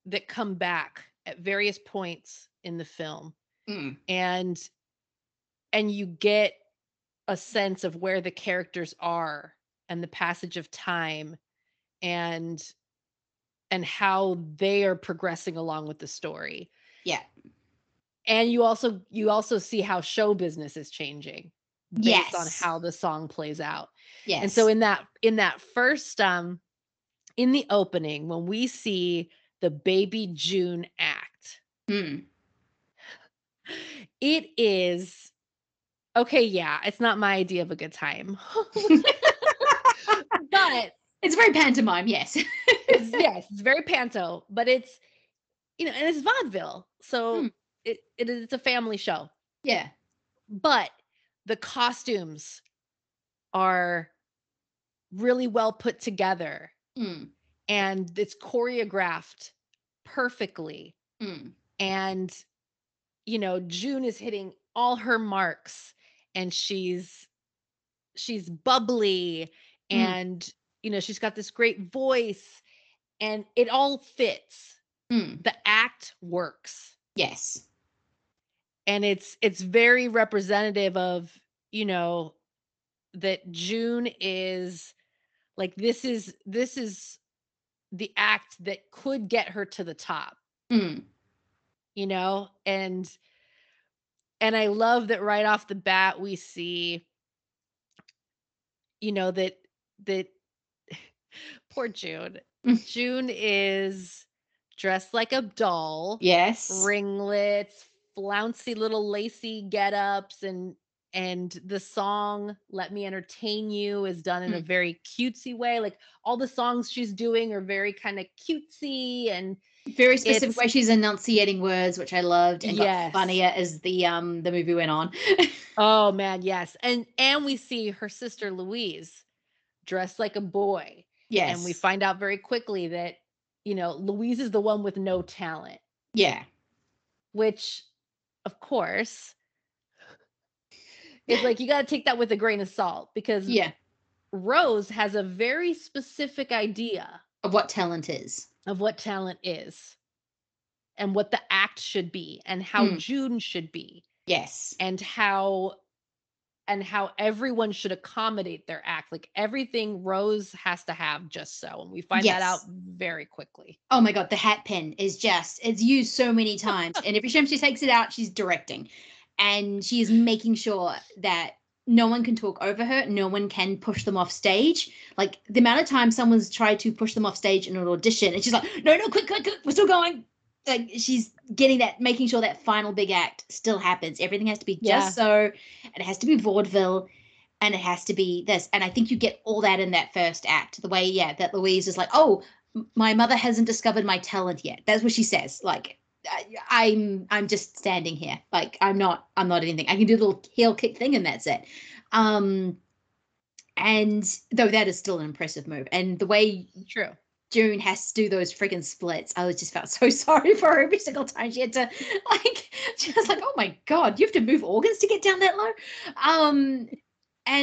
that come back at various points in the film. Mm. And you get a sense of where the characters are and the passage of time and how they are progressing along with the story. Yeah. And you also see how show business is changing based on how the song plays out. Yes. And so in that first in the opening, when we see the Baby June act, it is okay. Yeah, it's not my idea of a good time, but it's very pantomime. Yes, it's very panto, but it's, you know, and it's vaudeville, so it's a family show. Yeah, but the costumes are really well put together. Mm. And it's choreographed perfectly. Mm. And, you know, June is hitting all her marks, and she's bubbly, and, you know, she's got this great voice, and it all fits. Mm. The act works. Yes. And it's very representative of, you know, that June is like, this is the act that could get her to the top. Mm. You know, and I love that right off the bat we see, you know, that poor June. June is dressed like a doll. Yes. Ringlets, flouncy little lacy get-ups, and the song Let Me Entertain You is done in a very cutesy way. Like all the songs she's doing are very kind of cutesy and very specific way she's enunciating words, which I loved, and got funnier as the movie went on. Oh man, yes. And we see her sister Louise dressed like a boy. Yes. And we find out very quickly that, you know, Louise is the one with no talent. Yeah. Which, of course, it's like, you got to take that with a grain of salt, because Rose has a very specific idea of what talent is. Of what talent is, and what the act should be, and how June should be. Yes. And how everyone should accommodate their act. Like everything Rose has to have just so. And we find that out very quickly. Oh my God. The hat pin is it's used so many times. And every time she takes it out, she's directing. And she is making sure that no one can talk over her. No one can push them off stage. Like the amount of time someone's tried to push them off stage in an audition, and she's like, no, quick, quick, quick, we're still going. Like she's getting that, making sure that final big act still happens. Everything has to be just so, and it has to be vaudeville, and it has to be this. And I think you get all that in that first act, the way, that Louise is like, oh, my mother hasn't discovered my talent yet. That's what she says. Like, I'm just standing here. Like I'm not anything. I can do a little heel kick thing and that's it. And though that is still an impressive move. And the way June has to do those freaking splits, I just felt so sorry for her every single time she had to, like, she was like, oh my God, you have to move organs to get down that low. And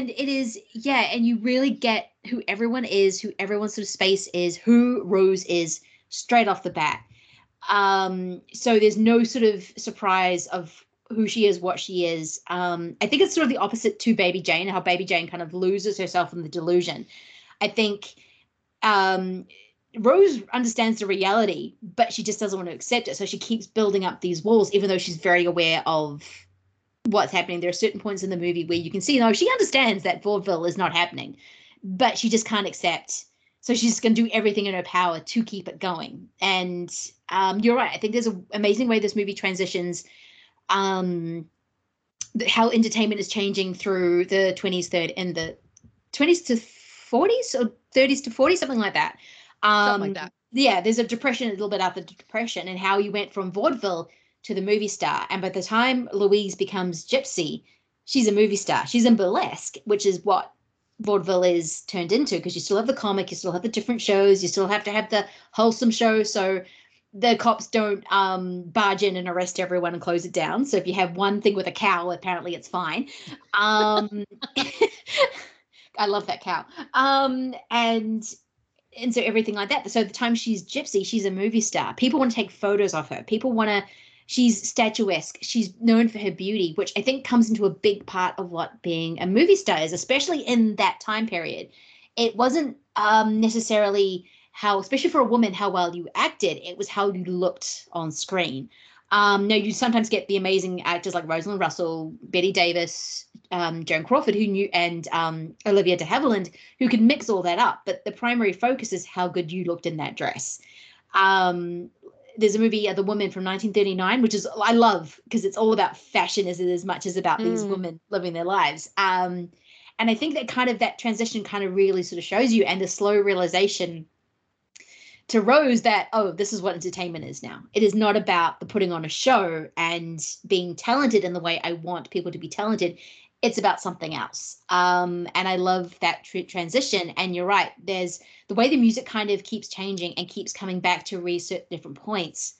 it is, and you really get who everyone is, who everyone's sort of space is, who Rose is straight off the bat. So there's no sort of surprise of who she is, what she is. I think it's sort of the opposite to Baby Jane, how Baby Jane kind of loses herself in the delusion. I think Rose understands the reality, but she just doesn't want to accept it. So she keeps building up these walls, even though she's very aware of what's happening. There are certain points in the movie where you can see, you know, she understands that vaudeville is not happening, but she just can't accept. So she's going to do everything in her power to keep it going. And you're right. I think there's an amazing way this movie transitions, how entertainment is changing through the 20s to 40s or 30s to 40s, something like that. Something like that. Yeah, there's a depression, a little bit after the depression, and how you went from vaudeville to the movie star. And by the time Louise becomes Gypsy, she's a movie star. She's in burlesque, which is what vaudeville is turned into, because you still have the comic, you still have the different shows, you still have to have the wholesome show. So the cops don't barge in and arrest everyone and close it down. So if you have one thing with a cow, apparently it's fine. I love that cow. And so everything like that. So the time she's Gypsy, she's a movie star. People want to take photos of her. People want to, she's statuesque. She's known for her beauty, which I think comes into a big part of what being a movie star is, especially in that time period. It wasn't necessarily how, especially for a woman, how well you acted. It was how you looked on screen. Now, you sometimes get the amazing actors like Rosalind Russell, Bette Davis, Joan Crawford, who knew, and Olivia de Havilland, who could mix all that up. But the primary focus is how good you looked in that dress. There's a movie, The Woman, from 1939, which is, I love, because it's all about fashion as much as about these women living their lives. And I think that kind of that transition kind of really sort of shows you, and the slow realization to Rose that, oh, this is what entertainment is now. It is not about the putting on a show and being talented in the way I want people to be talented. It's about something else. And I love that transition. And you're right, there's the way the music kind of keeps changing and keeps coming back to research different points.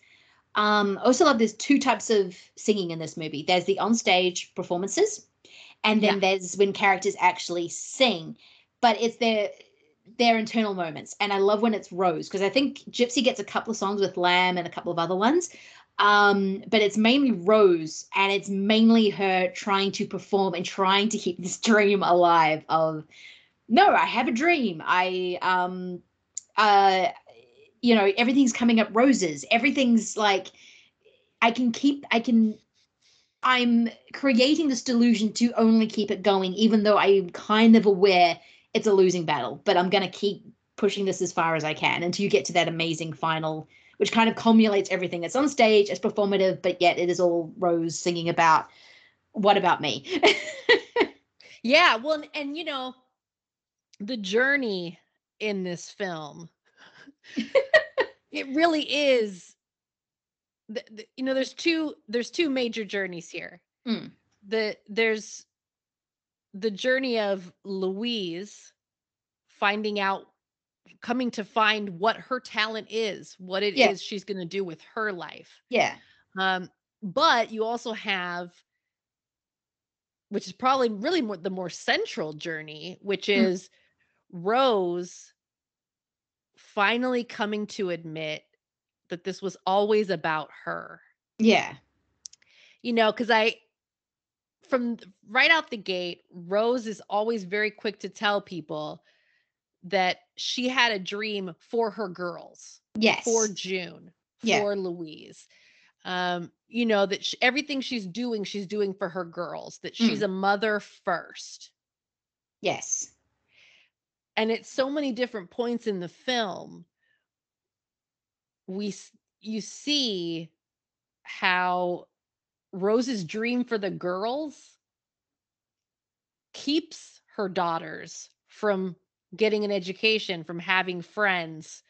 I also love there's two types of singing in this movie. There's the onstage performances, and then there's when characters actually sing. But it's their internal moments. And I love when it's Rose, because I think Gypsy gets a couple of songs with Lamb and a couple of other ones. But it's mainly Rose, and it's mainly her trying to perform and trying to keep this dream alive of, no, I have a dream. Everything's coming up roses. Everything's like, I'm creating this delusion to only keep it going, even though I'm kind of aware it's a losing battle, but I'm going to keep pushing this as far as I can until you get to that amazing final, which kind of culminates everything that's on stage. It's performative, but yet it is all Rose singing about, what about me? Yeah, well, and you know, the journey in this film, it really is, there's two major journeys here. There's the journey of Louise coming to find what her talent is, what it is she's going to do with her life. Yeah. But you also have, which is probably really the more central journey, which is Rose finally coming to admit that this was always about her. Yeah. You know, because from right out the gate, Rose is always very quick to tell people that she had a dream for her girls. Yes. For June, for Louise. That everything she's doing for her girls, that she's a mother first. Yes. And at so many different points in the film, you see how Rose's dream for the girls keeps her daughters from getting an education, from having friends,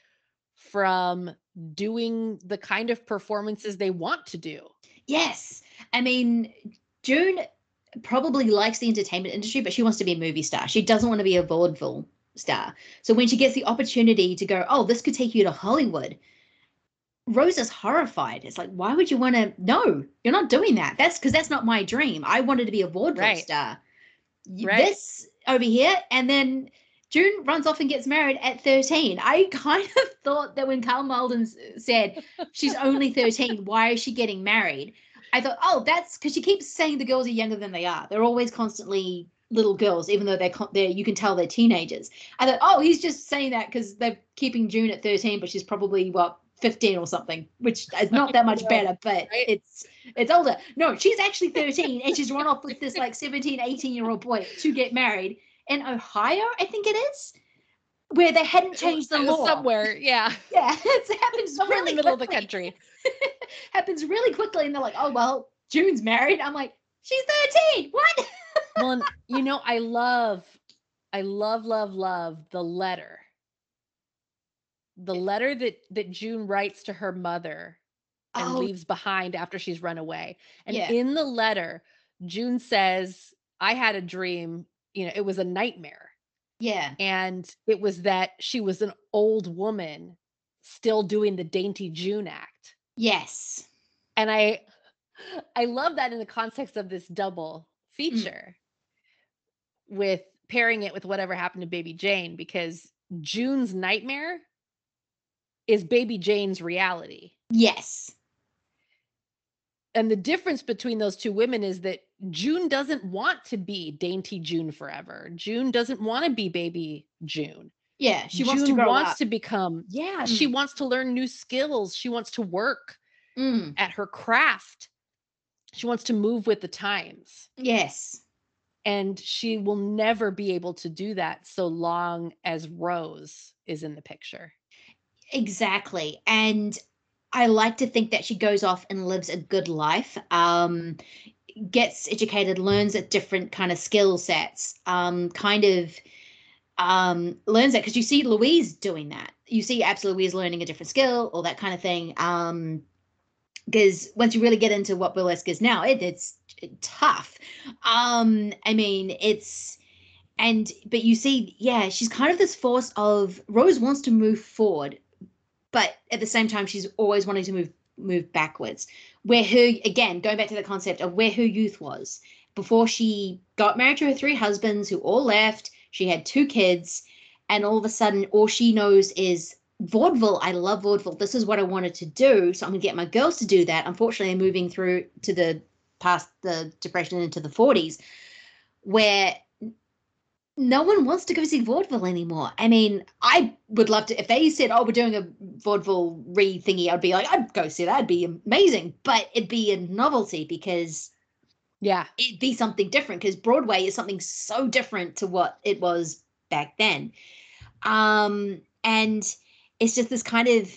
from doing the kind of performances they want to do. Yes. I mean, June probably likes the entertainment industry, but she wants to be a movie star. She doesn't want to be a vaudeville star. So when she gets the opportunity to go, oh, this could take you to Hollywood, Rose is horrified. It's like, why would you want to? No, you're not doing that. That's because that's not my dream. I wanted to be a vaudeville star. This over here. And then June runs off and gets married at 13. I kind of thought that when Carl Malden said she's only 13, why is she getting married? I thought, oh, that's because she keeps saying the girls are younger than they are. They're always constantly little girls, even though they're you can tell they're teenagers. I thought, oh, he's just saying that because they're keeping June at 13, but she's probably, what, 15 or something, which is not that much better, but it's older. No, she's actually 13 and she's run off with this like 17, 18-year-old boy to get married in Ohio, I think it is, where they hadn't changed the law. Somewhere, yeah. Yeah, it happens somewhere really in the middle quickly. Of the country. Happens really quickly, and they're like, oh, well, June's married. I'm like, she's 13. What? Well, you know, I love the letter. The letter that June writes to her mother and leaves behind after she's run away. And in the letter, June says, I had a dream, you know, it was a nightmare. Yeah. And it was that she was an old woman still doing the Dainty June act. Yes. And I love that in the context of this double feature with pairing it with Whatever Happened to Baby Jane, because June's nightmare is Baby Jane's reality. Yes. And the difference between those two women is that June doesn't want to be Dainty June forever. June doesn't want to be Baby June. Yeah, she wants to grow up. June wants to become, she wants to learn new skills. She wants to work at her craft. She wants to move with the times. Yes. And she will never be able to do that so long as Rose is in the picture. Exactly. And I like to think that she goes off and lives a good life, gets educated, learns a different kind of skill sets, learns that, because you see Louise doing that. You see absolutely Louise learning a different skill, all that kind of thing. Because once you really get into what burlesque is now, it's tough. But you see, she's kind of this force of Rose wants to move forward, but at the same time, she's always wanting to move backwards. Where her, again, going back to the concept of where her youth was. Before she got married to her three husbands who all left, she had two kids, and all of a sudden, all she knows is vaudeville. I love vaudeville. This is what I wanted to do, so I'm going to get my girls to do that. Unfortunately, I'm moving through to the past the Depression into the 40s, where no one wants to go see vaudeville anymore. I mean, I would love to. If they said, oh, we're doing a vaudeville re-thingy, I'd be like, I'd go see that. It'd be amazing. But it'd be a novelty because it'd be something different, because Broadway is something so different to what it was back then. And it's just this kind of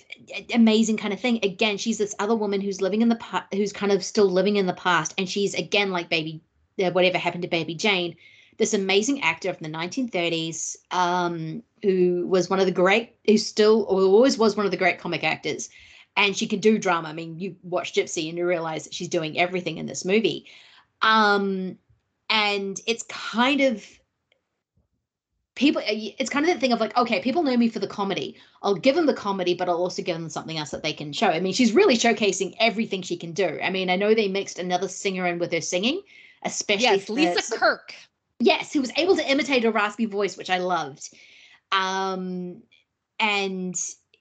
amazing kind of thing. Again, she's this other woman who's kind of still living in the past. And she's, again, like Whatever Happened to Baby Jane, this amazing actor from the 1930s who always was one of the great comic actors. And she can do drama. I mean, you watch Gypsy and you realize that she's doing everything in this movie. And it's kind of people, it's kind of the thing of like, okay, people know me for the comedy. I'll give them the comedy, but I'll also give them something else that they can show. I mean, she's really showcasing everything she can do. I mean, I know they mixed another singer in with her singing, especially Lisa Kirk. Yes, who was able to imitate a raspy voice, which I loved. And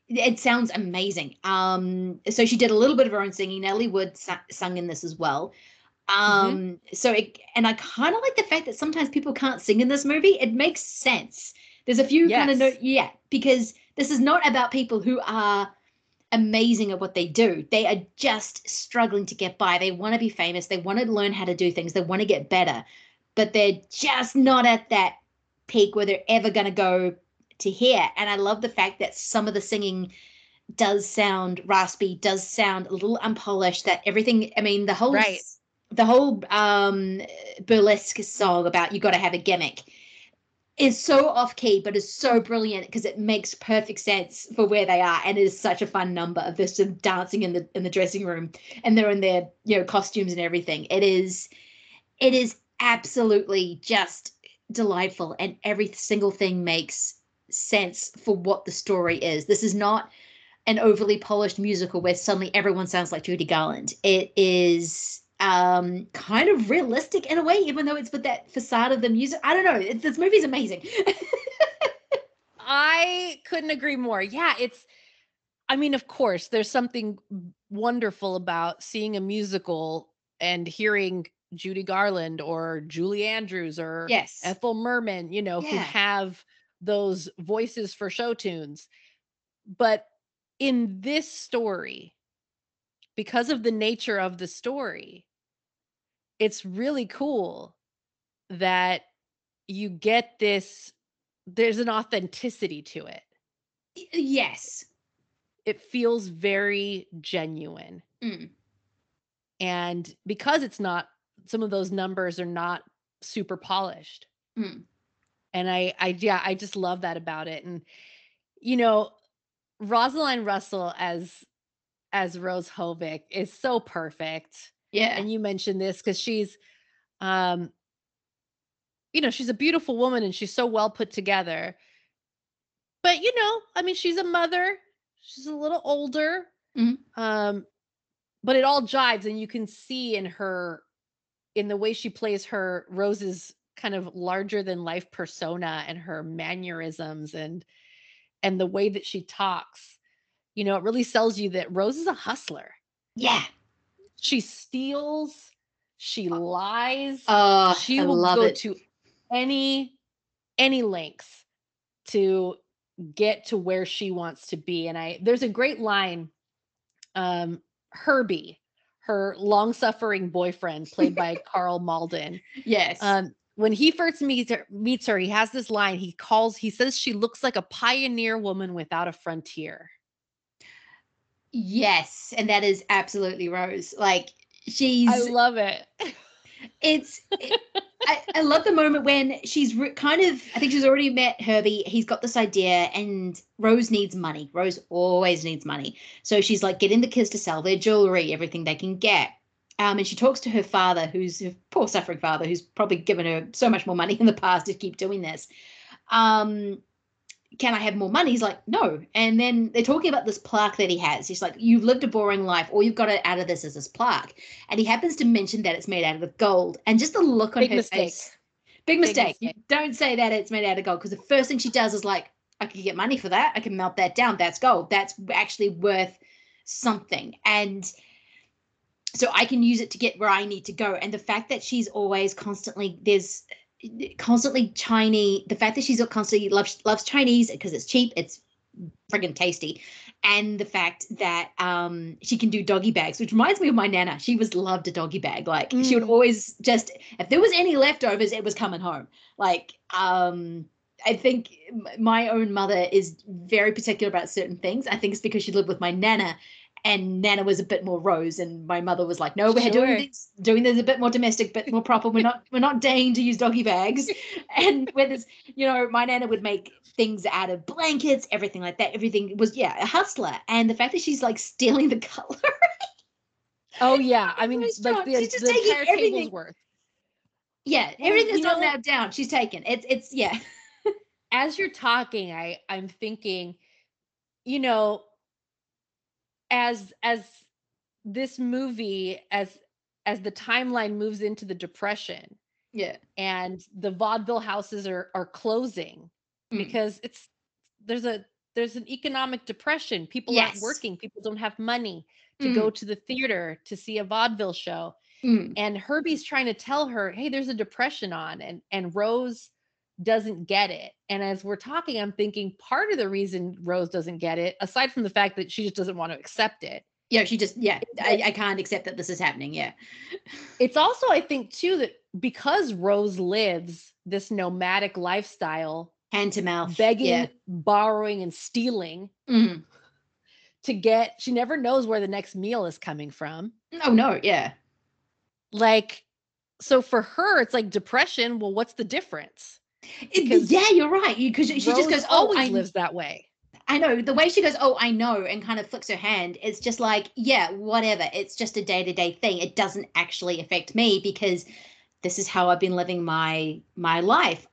it sounds amazing. So she did a little bit of her own singing. Natalie Wood sung in this as well. So I kind of like the fact that sometimes people can't sing in this movie. It makes sense. There's a few because this is not about people who are amazing at what they do. They are just struggling to get by. They want to be famous. They want to learn how to do things. They want to get better. But they're just not at that peak where they're ever going to go to here. And I love the fact that some of the singing does sound raspy, does sound a little unpolished, that everything, I mean, the whole burlesque song about you got to have a gimmick is so off key, but is so brilliant because it makes perfect sense for where they are. And it is such a fun number of this just dancing in the dressing room, and they're in their, you know, costumes and everything. It is absolutely just delightful, and every single thing makes sense for what the story is. This is not an overly polished musical where suddenly everyone sounds like Judy Garland. It is kind of realistic in a way, even though it's with that facade of the music. I don't know, this movie's amazing. I couldn't agree more. Yeah, it's, I mean, of course, there's something wonderful about seeing a musical and hearing Judy Garland or Julie Andrews or yes. Ethel Merman, you know, yeah. who have those voices for show tunes. But in this story, because of the nature of the story, it's really cool that you get this, there's an authenticity to it. Yes. It feels very genuine. Mm. And because it's not, some of those numbers are not super polished. Mm. And I just love that about it. And, you know, Rosalind Russell as Rose Hovick is so perfect. Yeah. And you mentioned this because she's, you know, she's a beautiful woman and she's so well put together. But, you know, I mean, she's a mother. She's a little older. Mm-hmm. But it all jives, and you can see in the way she plays her Rose's kind of larger than life persona and her mannerisms and the way that she talks. You know, it really sells you that Rose is a hustler. Yeah. She steals, she lies. She will go to any lengths to get to where she wants to be. And there's a great line, Herbie, her long-suffering boyfriend played by Carl Malden. Yes. When he first meets her, he has this line. He says she looks like a pioneer woman without a frontier. Yes, and that is absolutely Rose. Like, I love it. I love the moment when she's I think she's already met Herbie. He's got this idea, and Rose needs money. Rose always needs money. So she's like getting the kids to sell their jewelry, everything they can get. And she talks to her father, who's her poor suffering father, who's probably given her so much more money in the past to keep doing this. Can I have more money? He's like, no. And then they're talking about this plaque that he has. He's like, you've lived a boring life. All you've got out of this is this plaque. And he happens to mention that it's made out of gold. And just the look on her face. Big mistake. You don't say that it's made out of gold, because the first thing she does is like, I could get money for that. I can melt that down. That's gold. That's actually worth something. And so I can use it to get where I need to go. And the fact that she's always constantly Chinese, the fact that she's constantly loves Chinese because it's cheap, it's friggin' tasty, and the fact that she can do doggy bags, which reminds me of my nana. She loved a doggy bag. Like, she would always just, if there was any leftovers, it was coming home. Like, I think my own mother is very particular about certain things. I think it's because she lived with my nana, and Nana was a bit more Rose, and my mother was like, no, we're doing this a bit more domestic, bit more proper. We're not deigning to use doggy bags. And with this, you know, my Nana would make things out of blankets, everything like that. Everything was, yeah, a hustler. And the fact that she's like stealing the cutlery. Oh yeah. I mean, like the entire table's worth. Yeah. Everything that's not nailed down, she's taken. It's yeah. As you're talking, I'm thinking, you know, as this movie, as the timeline moves into the Depression, yeah, and the vaudeville houses are closing because there's an economic depression. People aren't working. People don't have money to go to the theater to see a vaudeville show. And Herbie's trying to tell her, hey, there's a depression on, and Rose doesn't get it. And as we're talking, I'm thinking part of the reason Rose doesn't get it, aside from the fact that she just doesn't want to accept it. Yeah, she just, yeah, I can't accept that this is happening. Yeah. It's also, I think, too, that because Rose lives this nomadic lifestyle, hand to mouth, begging, borrowing, and stealing to get, she never knows where the next meal is coming from. Oh, no. Yeah. Like, so for her, it's like depression. Well, what's the difference? Yeah, you're right. Because she just goes, oh, I lives that way. I know. The way she goes, oh, I know, and kind of flicks her hand, it's just like, yeah, whatever. It's just a day-to-day thing. It doesn't actually affect me because this is how I've been living my life.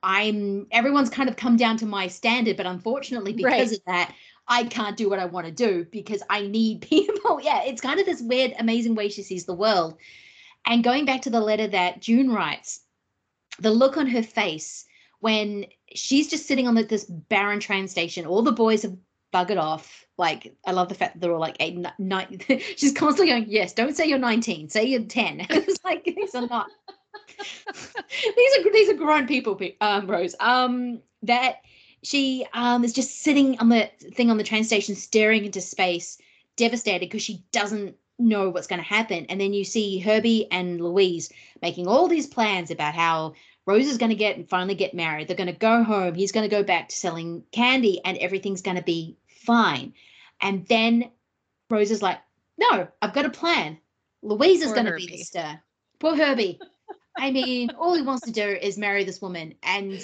Everyone's kind of come down to my standard, but unfortunately because of that, I can't do what I want to do because I need people. Yeah, it's kind of this weird, amazing way she sees the world. And going back to the letter that June writes, the look on her face when she's just sitting on this barren train station. All the boys have buggered off. Like, I love the fact that they're all like 8, 9. She's constantly going, yes, don't say you're 19. Say you're 10. It's like, these are not. These are grown people, Rose. That she is just sitting on the thing on the train station, staring into space, devastated because she doesn't know what's going to happen. And then you see Herbie and Louise making all these plans about how Rose is going to finally get married. They're going to go home. He's going to go back to selling candy and everything's going to be fine. And then Rose is like, no, I've got a plan. Louise is going to be the star. Poor Herbie. I mean, all he wants to do is marry this woman, and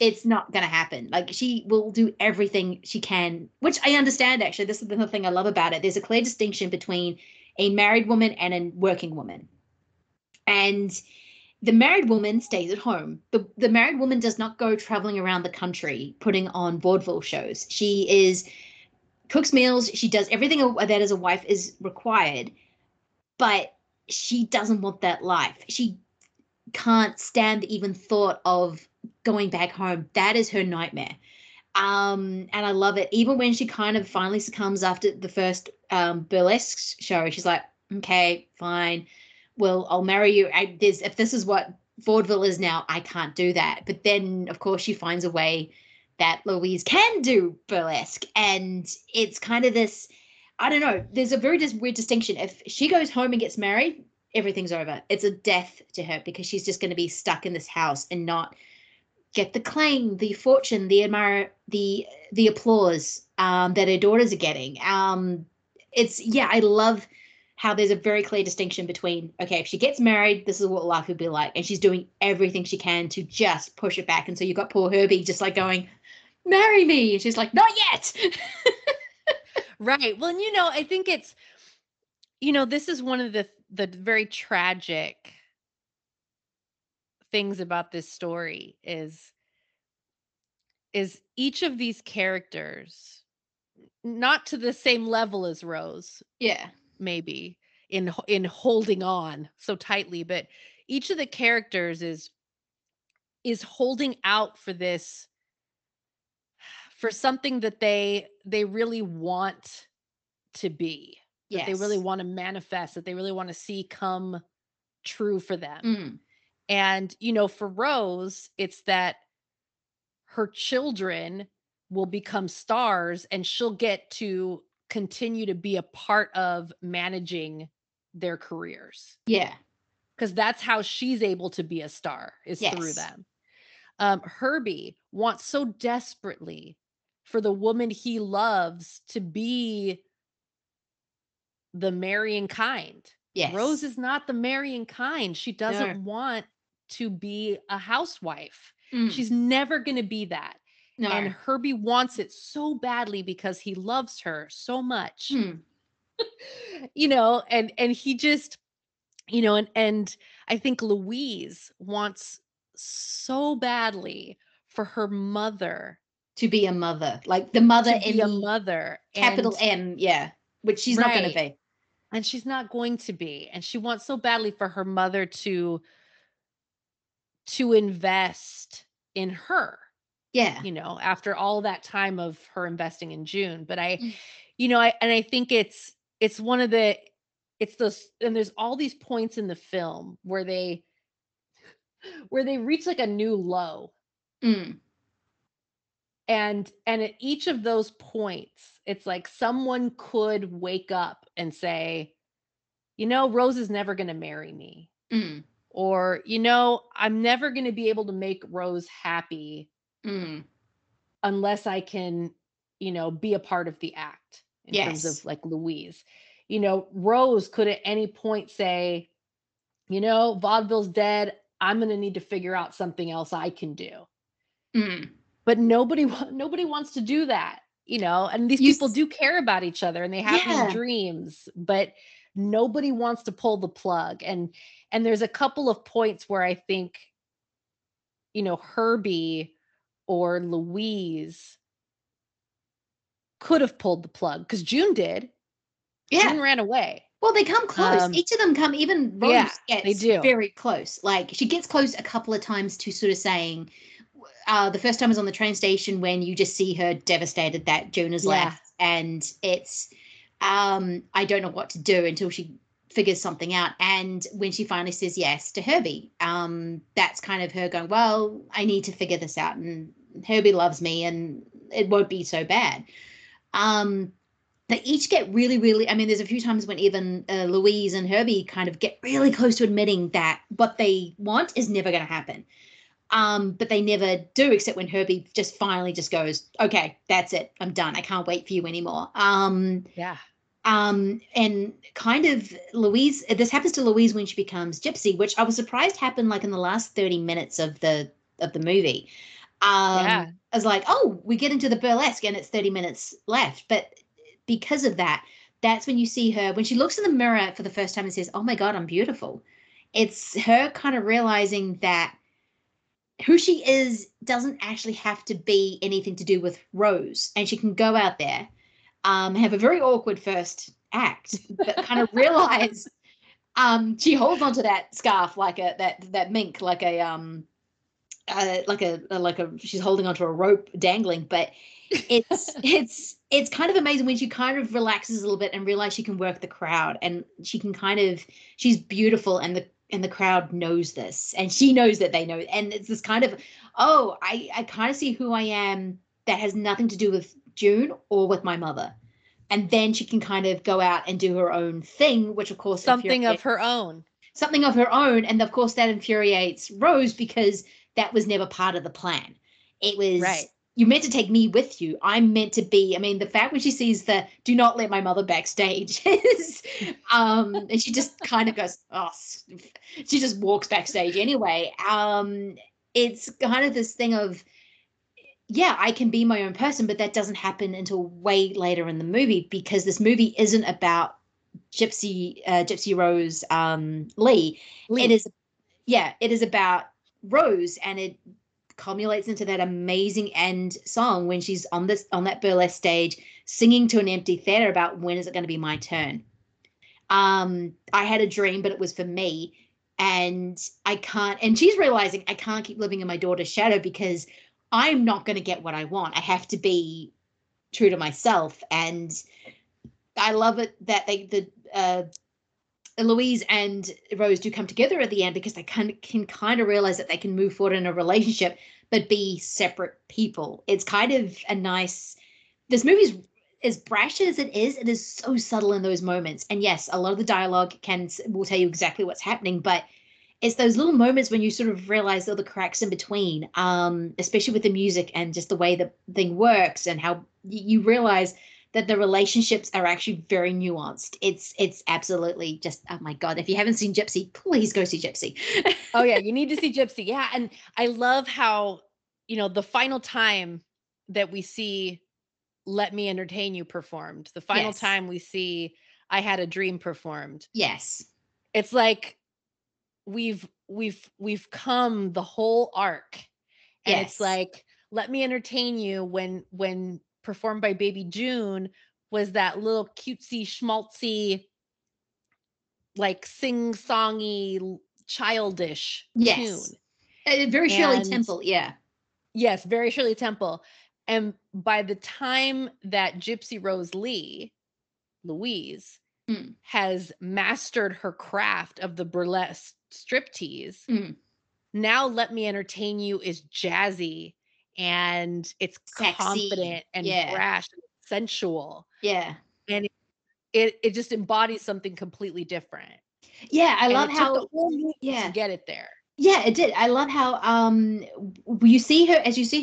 it's not going to happen. Like, she will do everything she can, which I understand, actually. This is the thing I love about it. There's a clear distinction between a married woman and a working woman. And the married woman stays at home. The married woman does not go traveling around the country putting on vaudeville shows. She cooks meals. She does everything that as a wife is required, but she doesn't want that life. She can't stand the even thought of going back home. That is her nightmare. And I love it. Even when she kind of finally succumbs after the first burlesque show, she's like, okay, fine. Well, I'll marry you. If this is what vaudeville is now, I can't do that. But then, of course, she finds a way that Louise can do burlesque. And it's kind of this, I don't know, there's a very weird distinction. If she goes home and gets married, everything's over. It's a death to her because she's just going to be stuck in this house and not get the claim, the fortune, the admirer, the applause that her daughters are getting. I love how there's a very clear distinction between, okay, if she gets married, this is what life would be like, and she's doing everything she can to just push it back. And so you've got poor Herbie just like going, marry me. And she's like, not yet. Right. Well, and I think it's, this is one of the very tragic things about this story is each of these characters, not to the same level as Rose, maybe in holding on so tightly, but each of the characters is holding out for this, for something that they really want to be, that they really want to manifest, that they really want to see come true for them. Mm. And, for Rose, it's that her children will become stars and she'll get to continue to be a part of managing their careers. Yeah. Because that's how she's able to be a star, is through them. Herbie wants so desperately for the woman he loves to be the marrying kind. Yes. Rose is not the marrying kind. She doesn't want to be a housewife. Mm. She's never going to be that. No. And Herbie wants it so badly because he loves her so much. Mm. And he just, and I think Louise wants so badly for her mother to be a mother, like the mother in a mother, capital M, which she's not going to be. And she's not going to be. And she wants so badly for her mother to invest in her. Yeah. After all that time of her investing in June. But I think it's one of the, it's those, and there's all these points in the film where they reach like a new low. Mm. And at each of those points, it's like someone could wake up and say, Rose is never going to marry me. Mm. Or, I'm never going to be able to make Rose happy unless I can, be a part of the act in terms of like Louise. Rose could at any point say, vaudeville's dead. I'm going to need to figure out something else I can do. Mm. But nobody wants to do that, and these people do care about each other and they have these dreams, but nobody wants to pull the plug. And there's a couple of points where I think, Herbie or Louise could have pulled the plug because June did. Yeah. June ran away. Well, they come close. Each of them come, even Rose gets very close. Like, she gets close a couple of times to sort of saying, the first time is on the train station when you just see her devastated that June has left, and it's I don't know what to do until she figures something out. And when she finally says yes to Herbie, that's kind of her going, well, I need to figure this out, and Herbie loves me, and it won't be so bad. They each get really, really, I mean, there's a few times when even Louise and Herbie kind of get really close to admitting that what they want is never going to happen. But they never do, except when Herbie just finally just goes, okay, that's it. I'm done. I can't wait for you anymore. And kind of Louise, this happens to Louise when she becomes Gypsy, which I was surprised happened like in the last 30 minutes of the movie. I was like, oh, we get into the burlesque and it's 30 minutes left. But because of that, that's when you see her, when she looks in the mirror for the first time and says, oh my God, I'm beautiful. It's her kind of realizing that who she is doesn't actually have to be anything to do with Rose. And she can go out there, have a very awkward first act, but kind of realize she holds onto that scarf like that mink, like a she's holding onto a rope dangling, but it's kind of amazing when she kind of relaxes a little bit and realizes she can work the crowd, and she can kind of, she's beautiful, and the crowd knows this, and she knows that they know, and it's this kind of, oh, I kind of see who I am that has nothing to do with June or with my mother. And then she can kind of go out and do her own thing, which of course something of her own, and of course that infuriates Rose, because that was never part of the plan. It was, you meant to take me with you. I'm meant to be. I mean, the fact when she sees the do not let my mother backstage is, and she just kind of goes, oh, she just walks backstage anyway. It's kind of this thing of, yeah, I can be my own person, but that doesn't happen until way later in the movie, because this movie isn't about Gypsy Rose Lee. It is about Rose, and it culminates into that amazing end song when she's on that burlesque stage singing to an empty theater about when is it going to be my turn. I had a dream, but it was for me, and I can't. And she's realizing I can't keep living in my daughter's shadow, because I'm not going to get what I want. I have to be true to myself, and I love it that Louise and Rose do come together at the end, because they can kind of realize that they can move forward in a relationship but be separate people. It's kind of a nice, this movie's as brash as it is so subtle in those moments. And yes, a lot of the dialogue will tell you exactly what's happening, but it's those little moments when you sort of realize all the cracks in between, especially with the music and just the way the thing works, and how you realize that the relationships are actually very nuanced. It's absolutely just, oh my God, if you haven't seen Gypsy, please go see Gypsy. Oh yeah, you need to see Gypsy. Yeah, and I love how, you know, the final time that we see Let Me Entertain You performed, the final time we see I Had a Dream performed. Yes. It's like we've come the whole arc. And it's like Let Me Entertain You when performed by Baby June was that little cutesy schmaltzy, like sing-songy, childish tune. Very Shirley Temple, Yes, very Shirley Temple. And by the time that Gypsy Rose Lee, Louise, has mastered her craft of the burlesque striptease, now Let Me Entertain You is jazzy, and it's sexy, confident, and brash and sensual, and it just embodies something completely different. I love how the whole movie to get it there. It did. I love how you see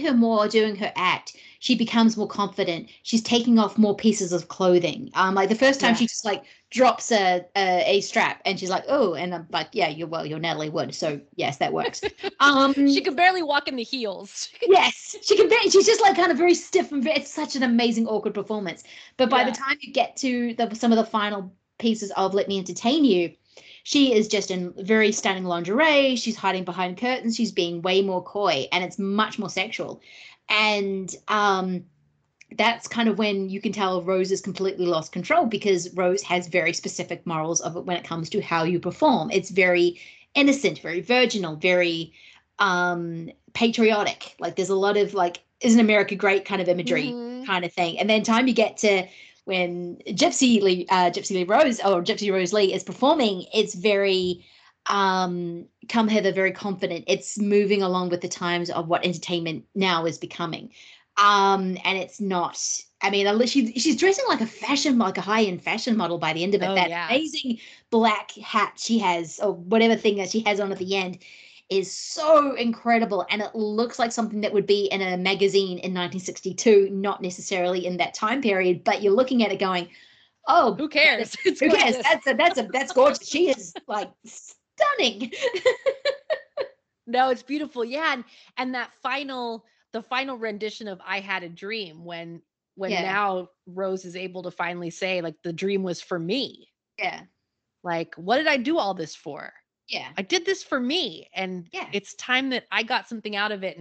her more doing her act, she becomes more confident, she's taking off more pieces of clothing. Like the first time she just like drops a strap, and she's like, oh, and I'm like, you're Natalie Wood, so yes, that works. She can barely walk in the heels. Yes, she can barely, she's just like kind of very stiff, and it's such an amazing awkward performance. But by the time you get to some of the final pieces of Let Me Entertain You, she is just in very stunning lingerie, she's hiding behind curtains, she's being way more coy, and it's much more sexual. And that's kind of when you can tell Rose is completely lost control, because Rose has very specific morals of it when it comes to how you perform. It's very innocent, very virginal, very patriotic. Like there's a lot of like, isn't America great kind of imagery kind of thing. And then time you get to when Gypsy Rose Lee is performing, it's very come hither, very confident. It's moving along with the times of what entertainment now is becoming. And it's not, I mean, she's dressing like a high-end fashion model by the end of it. Amazing black hat she has, or whatever thing that she has on at the end, is so incredible. And it looks like something that would be in a magazine in 1962, not necessarily in that time period, but you're looking at it going, oh, who cares? Who cares? That's gorgeous. She is like stunning. No, it's beautiful. Yeah. And that the final rendition of I Had a Dream, when now Rose is able to finally say, like, the dream was for me. Yeah. Like, what did I do all this for? Yeah. I did this for me. And it's time that I got something out of it.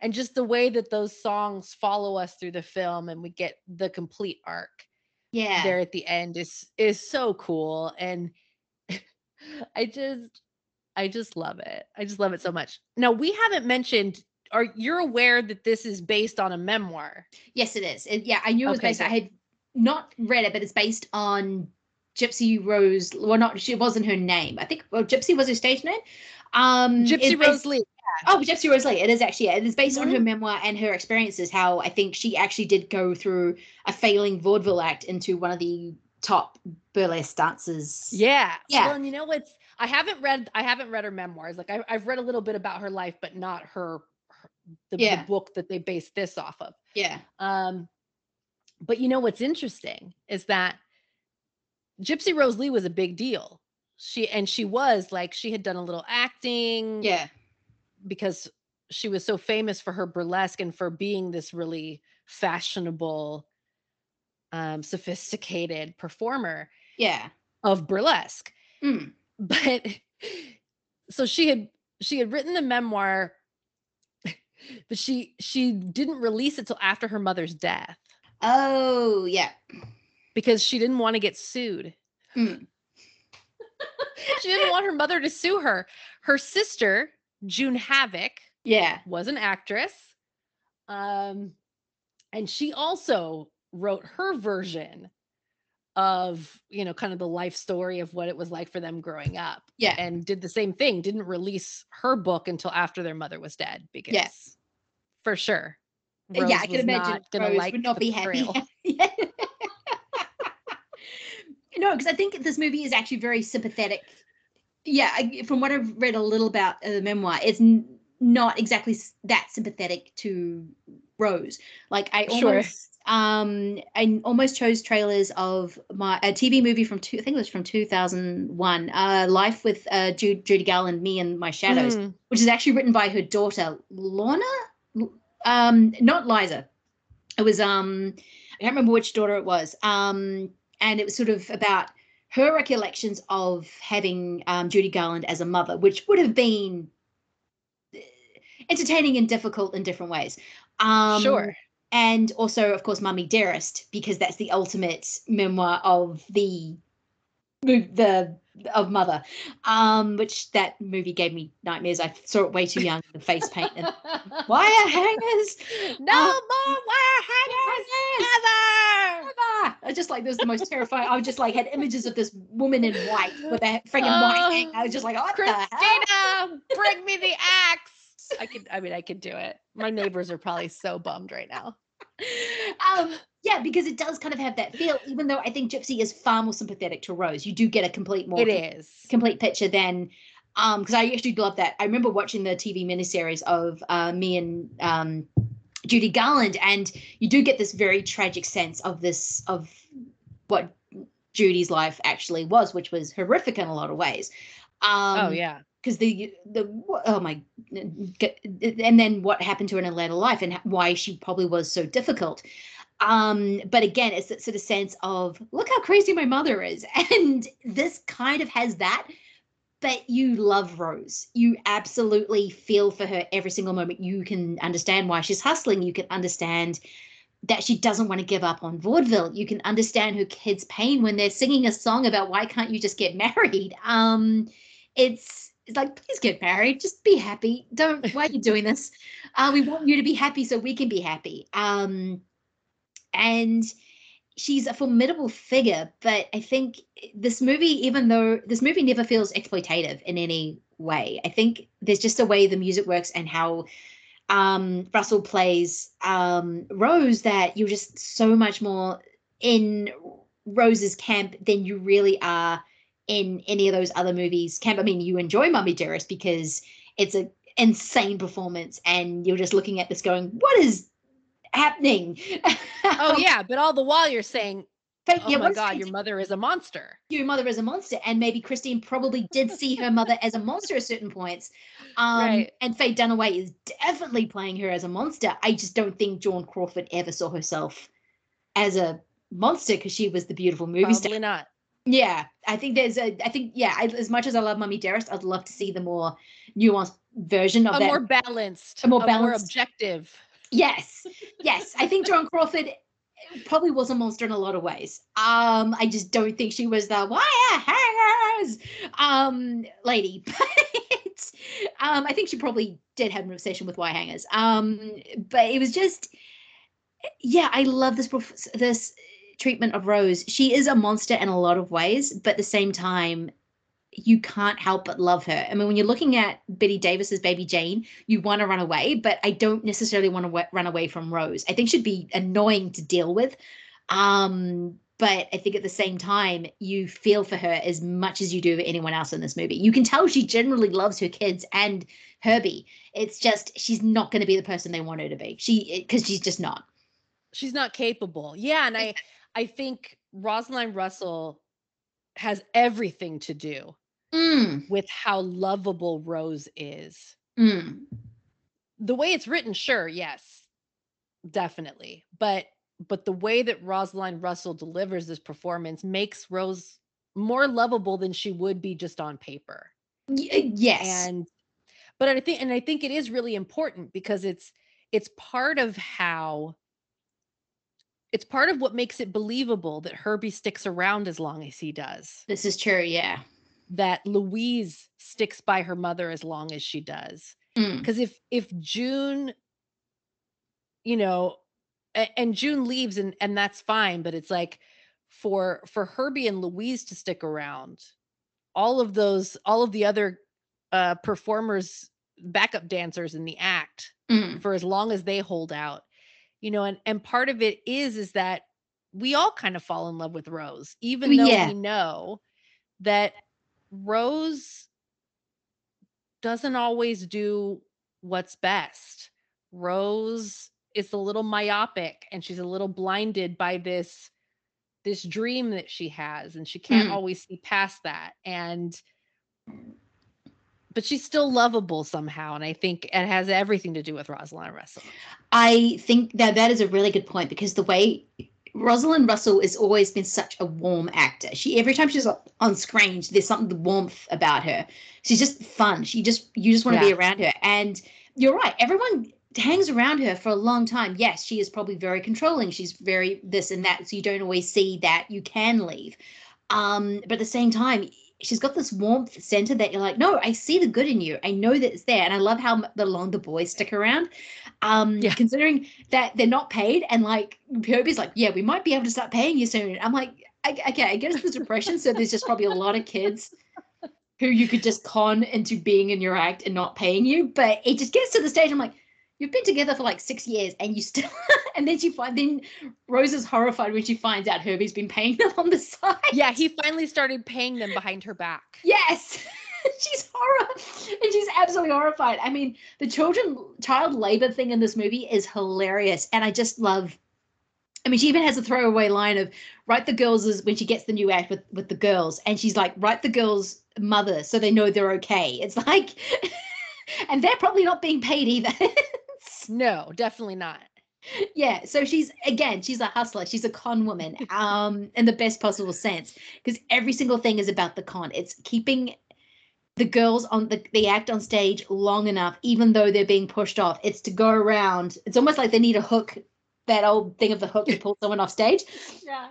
And just the way that those songs follow us through the film and we get the complete arc there at the end is so cool. And I just love it. I just love it so much. Now, we haven't mentioned, are you're aware that this is based on a memoir? Yes, it is. I knew it was based. I had not read it, but it's based on Gypsy Rose. Well, she wasn't her name. I think. Well, Gypsy was her stage name. Gypsy Rose Lee. Yeah. Oh, Gypsy Rose Lee. It is actually. It is based on her memoir and her experiences. How I think she actually did go through a failing vaudeville act into one of the top burlesque dancers. Yeah. Yeah. Well, and you know what? I haven't read her memoirs. Like I've read a little bit about her life, but not her. The book that they based this off of. Yeah. But you know what's interesting is that Gypsy Rose Lee was a big deal. She had done a little acting. Yeah. Because she was so famous for her burlesque and for being this really fashionable, sophisticated performer. Yeah. Of burlesque. Mm. But so she had written the memoir. But she didn't release it till after her mother's death. Oh, yeah. Because she didn't want to get sued. Mm. She didn't want her mother to sue her. Her sister, June Havoc, was an actress. And she also wrote her version of, you know, kind of the life story of what it was like for them growing up. Yeah. And did the same thing, didn't release her book until after their mother was dead, because for sure. Rose I can imagine Rose would not be happy. Yeah. No, because I think this movie is actually very sympathetic. Yeah, from what I've read a little about the memoir, it's not exactly that sympathetic to Rose. Like I almost chose trailers of a TV movie from 2001, Life with Judy Garland, Me and My Shadows, which is actually written by her daughter Lorna, not Liza. It was I can't remember which daughter it was, and it was sort of about her recollections of having Judy Garland as a mother, which would have been entertaining and difficult in different ways. And also, of course, Mommie Dearest, because that's the ultimate memoir of the mother, which that movie gave me nightmares. I saw it way too young. The face paint and wire hangers. No more wire hangers. Never. I just like, this was the most terrifying. I was just like, had images of this woman in white with a friggin' white hang. I was just like, oh, Christina, bring me the axe. I could do it. My neighbors are probably so bummed right now. Because it does kind of have that feel, even though I think Gypsy is far more sympathetic to Rose. You do get a complete picture than, because I actually love that. I remember watching the TV miniseries of Me and Judy Garland, and you do get this very tragic sense of what Judy's life actually was, which was horrific in a lot of ways. Because and then what happened to her in a later life and why she probably was so difficult. But again, it's that sort of sense of, look how crazy my mother is. And this kind of has that, but you love Rose. You absolutely feel for her every single moment. You can understand why she's hustling. You can understand that she doesn't want to give up on vaudeville. You can understand her kids' pain when they're singing a song about why can't you just get married. It's like, please get married. Just be happy. Don't, why are you doing this? We want you to be happy so we can be happy. And she's a formidable figure, but I think this movie, even though this movie never feels exploitative in any way, I think there's just a way the music works and how Russell plays Rose that you're just so much more in Rose's camp than you really are in any of those other movies' camp. I mean, you enjoy Mommie Dearest because it's an insane performance and you're just looking at this going, what is happening? Oh, yeah, but all the while you're saying, but, oh yeah, my God, your mother is a monster. Your mother is a monster. And maybe Christine probably did see her mother as a monster at certain points. Right. And Faye Dunaway is definitely playing her as a monster. I just don't think Joan Crawford ever saw herself as a monster because she was the beautiful movie star. Probably not. Yeah, I think there's a, I think, yeah, as much as I love Mommie Dearest, I'd love to see the more nuanced version of that. A more balanced. More objective. Yes, yes. I think Joan Crawford probably was a monster in a lot of ways. I just don't think she was the wirehouse lady. But I think she probably did have an obsession with wire hangers. But it was just, yeah, I love this treatment of Rose. She is a monster in a lot of ways, but at the same time, you can't help but love her. I mean, when you're looking at Bette Davis's Baby Jane, you want to run away, but I don't necessarily want to run away from Rose. I think she'd be annoying to deal with. But I think at the same time, you feel for her as much as you do for anyone else in this movie. You can tell she generally loves her kids and Herbie. It's just, she's not going to be the person they want her to be. Because she's just not. She's not capable. Yeah. And I think Rosalind Russell has everything to do with how lovable Rose is. The way it's written, sure, yes, definitely. But the way that Rosalind Russell delivers this performance makes Rose more lovable than she would be just on paper. Yes. But I think it is really important because it's part of what makes it believable that Herbie sticks around as long as he does. This is true, yeah. That Louise sticks by her mother as long as she does. Because if June, you know, and June leaves and that's fine, but it's like for Herbie and Louise to stick around, all of the other performers, backup dancers in the act for as long as they hold out. You know, and part of it is that we all kind of fall in love with Rose, even though we know that Rose doesn't always do what's best. Rose is a little myopic and she's a little blinded by this dream that she has, and she can't always see past that. But she's still lovable somehow, and I think it has everything to do with Rosalind Russell. I think that is a really good point because the way Rosalind Russell has always been such a warm actor. Every time she's on screen, there's something warmth about her. She's just fun. You just want to be around her. And you're right. Everyone hangs around her for a long time. Yes, she is probably very controlling. She's very this and that, so you don't always see that you can leave. But at the same time, she's got this warmth center that you're like, no, I see the good in you. I know that it's there. And I love how the boys stick around, considering that they're not paid. And like, Herbie's like, yeah, we might be able to start paying you soon. I'm like, okay, I guess there's depression. So there's just probably a lot of kids who you could just con into being in your act and not paying you. But it just gets to the stage. I'm like, you've been together for like 6 years and you still, and then Rose is horrified when she finds out Herbie's been paying them on the side. Yeah, he finally started paying them behind her back. Yes. She's absolutely horrified. I mean, the child labor thing in this movie is hilarious. And I just love, I mean, she even has a throwaway line of write the girls when she gets the new act with the girls. And she's like, write the girls' mother so they know they're okay. It's like, and they're probably not being paid either. No, definitely not. Yeah, so she's a hustler. She's a con woman, in the best possible sense, because every single thing is about the con. It's keeping the girls on the act on stage long enough, even though they're being pushed off. It's to go around. It's almost like they need a hook, that old thing of the hook to pull someone off stage. Yeah.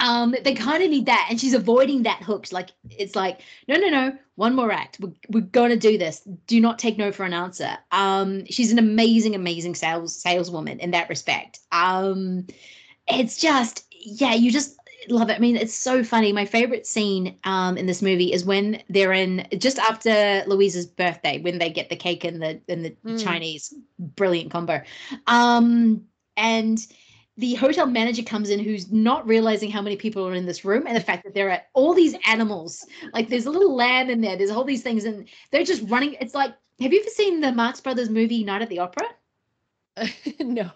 They kind of need that, and she's avoiding that hook. Like, it's like, no, one more act. We're gonna do this. Do not take no for an answer. She's an amazing saleswoman in that respect. It's just, yeah, you just love it. I mean, it's so funny. My favorite scene in this movie is when they're in, just after Louise's birthday, when they get the cake and the Chinese, brilliant combo, and the hotel manager comes in, who's not realizing how many people are in this room, and the fact that there are all these animals. Like, there's a little lamb in there. There's all these things, and they're just running. It's like, have you ever seen the Marx Brothers movie Night at the Opera? No,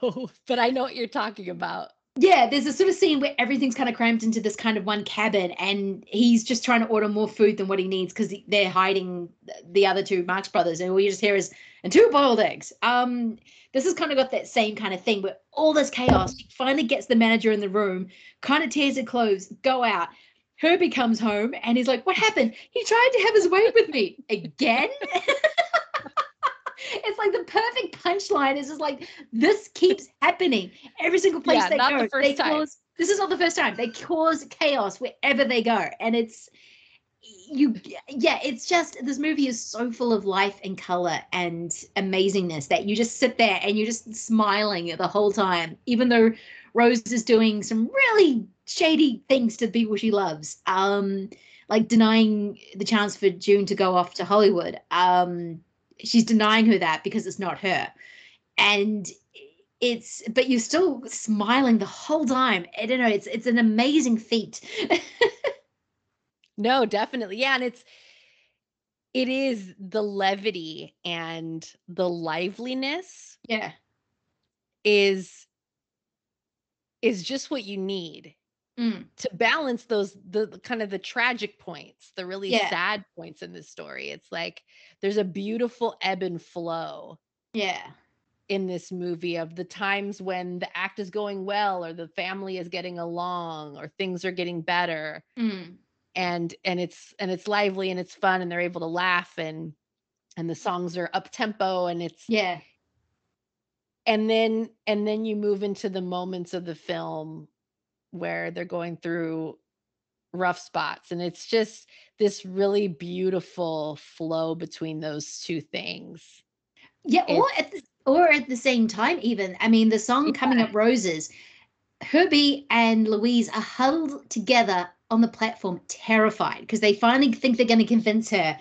but I know what you're talking about. Yeah, there's a sort of scene where everything's kind of crammed into this kind of one cabin, and he's just trying to order more food than what he needs because they're hiding the other two Marx Brothers, and all you just hear is, and 2 boiled eggs. This has kind of got that same kind of thing where all this chaos, she finally gets the manager in the room, kind of tears her clothes, go out. Herbie comes home, and he's like, what happened? He tried to have his way with me. Again? It's like the perfect punchline is just like, this keeps happening every single place they go. The first time. This is not the first time. They cause chaos wherever they go. And it's just, this movie is so full of life and color and amazingness that you just sit there and you're just smiling the whole time, even though Rose is doing some really shady things to people she loves. Like denying the chance for June to go off to Hollywood. She's denying her that because it's not her. But you're still smiling the whole time. I don't know. It's an amazing feat. No, definitely. Yeah. And it is the levity and the liveliness. Yeah. Is just what you need to balance those, the kind of the tragic points, the really sad points in this story. It's like, there's a beautiful ebb and flow. Yeah. In this movie, of the times when the act is going well, or the family is getting along, or things are getting better. And it's lively and it's fun, and they're able to laugh, and the songs are up tempo, and it's and then you move into the moments of the film where they're going through rough spots, and it's just this really beautiful flow between those two things. Yeah, or at the same time even. I mean, the song Coming Up Roses, Herbie and Louise are huddled together on the platform, terrified, because they finally think they're going to convince her,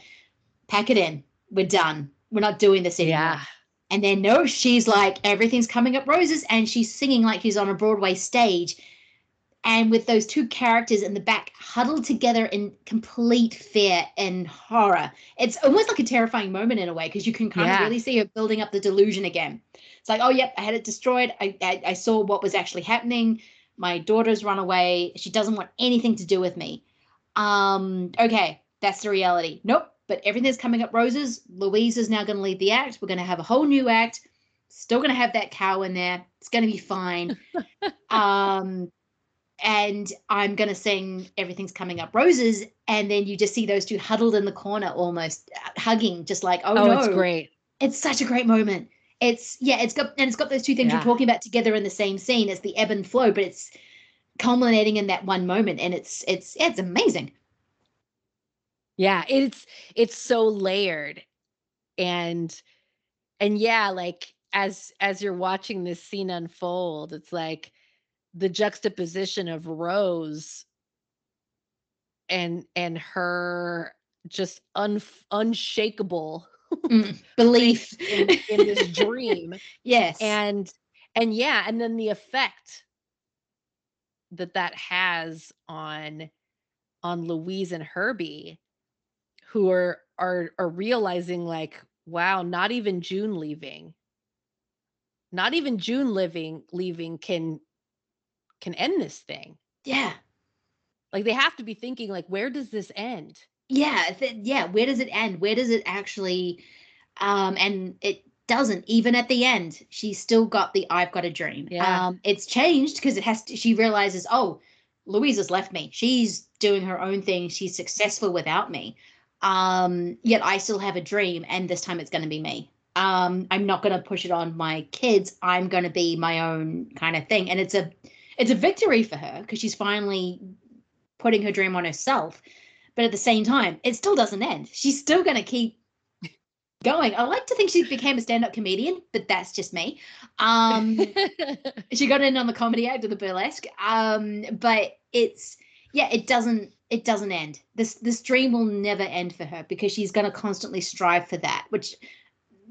pack it in, we're done, we're not doing this anymore. Yeah. And then no, she's like, everything's coming up roses, and she's singing like she's on a Broadway stage, and with those two characters in the back huddled together in complete fear and horror. It's almost like a terrifying moment in a way, because you can kind of really see her building up the delusion again. It's like, oh yep, I had it destroyed, I saw what was actually happening. My daughter's run away. She doesn't want anything to do with me. Okay, that's the reality. Nope, but everything's coming up roses. Louise is now going to lead the act. We're going to have a whole new act. Still going to have that cow in there. It's going to be fine. And I'm going to sing Everything's Coming Up Roses. And then you just see those two huddled in the corner almost, hugging, just like, oh no. It's great. It's such a great moment. It's got those two things you're talking about together in the same scene. It's the ebb and flow, but it's culminating in that one moment, and it's amazing. Yeah, it's so layered, and yeah, like as you're watching this scene unfold, it's like the juxtaposition of Rose and her just unshakable. Belief in this dream. Yes. And then the effect that has on Louise and Herbie, who are realizing, like, wow, not even June leaving can end this thing. Yeah. Like, they have to be thinking, like, where does this end? Yeah. Where does it end? Where does it actually, and it doesn't, even at the end, she's still got the, I've got a dream. Yeah. It's changed because she realizes, oh, Louise has left me. She's doing her own thing. She's successful without me. Yet I still have a dream, and this time it's going to be me. I'm not going to push it on my kids. I'm going to be my own kind of thing. And it's a, It's a victory for her because she's finally putting her dream on herself. But at the same time, it still doesn't end. She's still going to keep going. I like to think she became a stand-up comedian, but that's just me. She got in on the comedy act of the burlesque. But it's, yeah, it doesn't end. This dream will never end for her because she's going to constantly strive for that, which,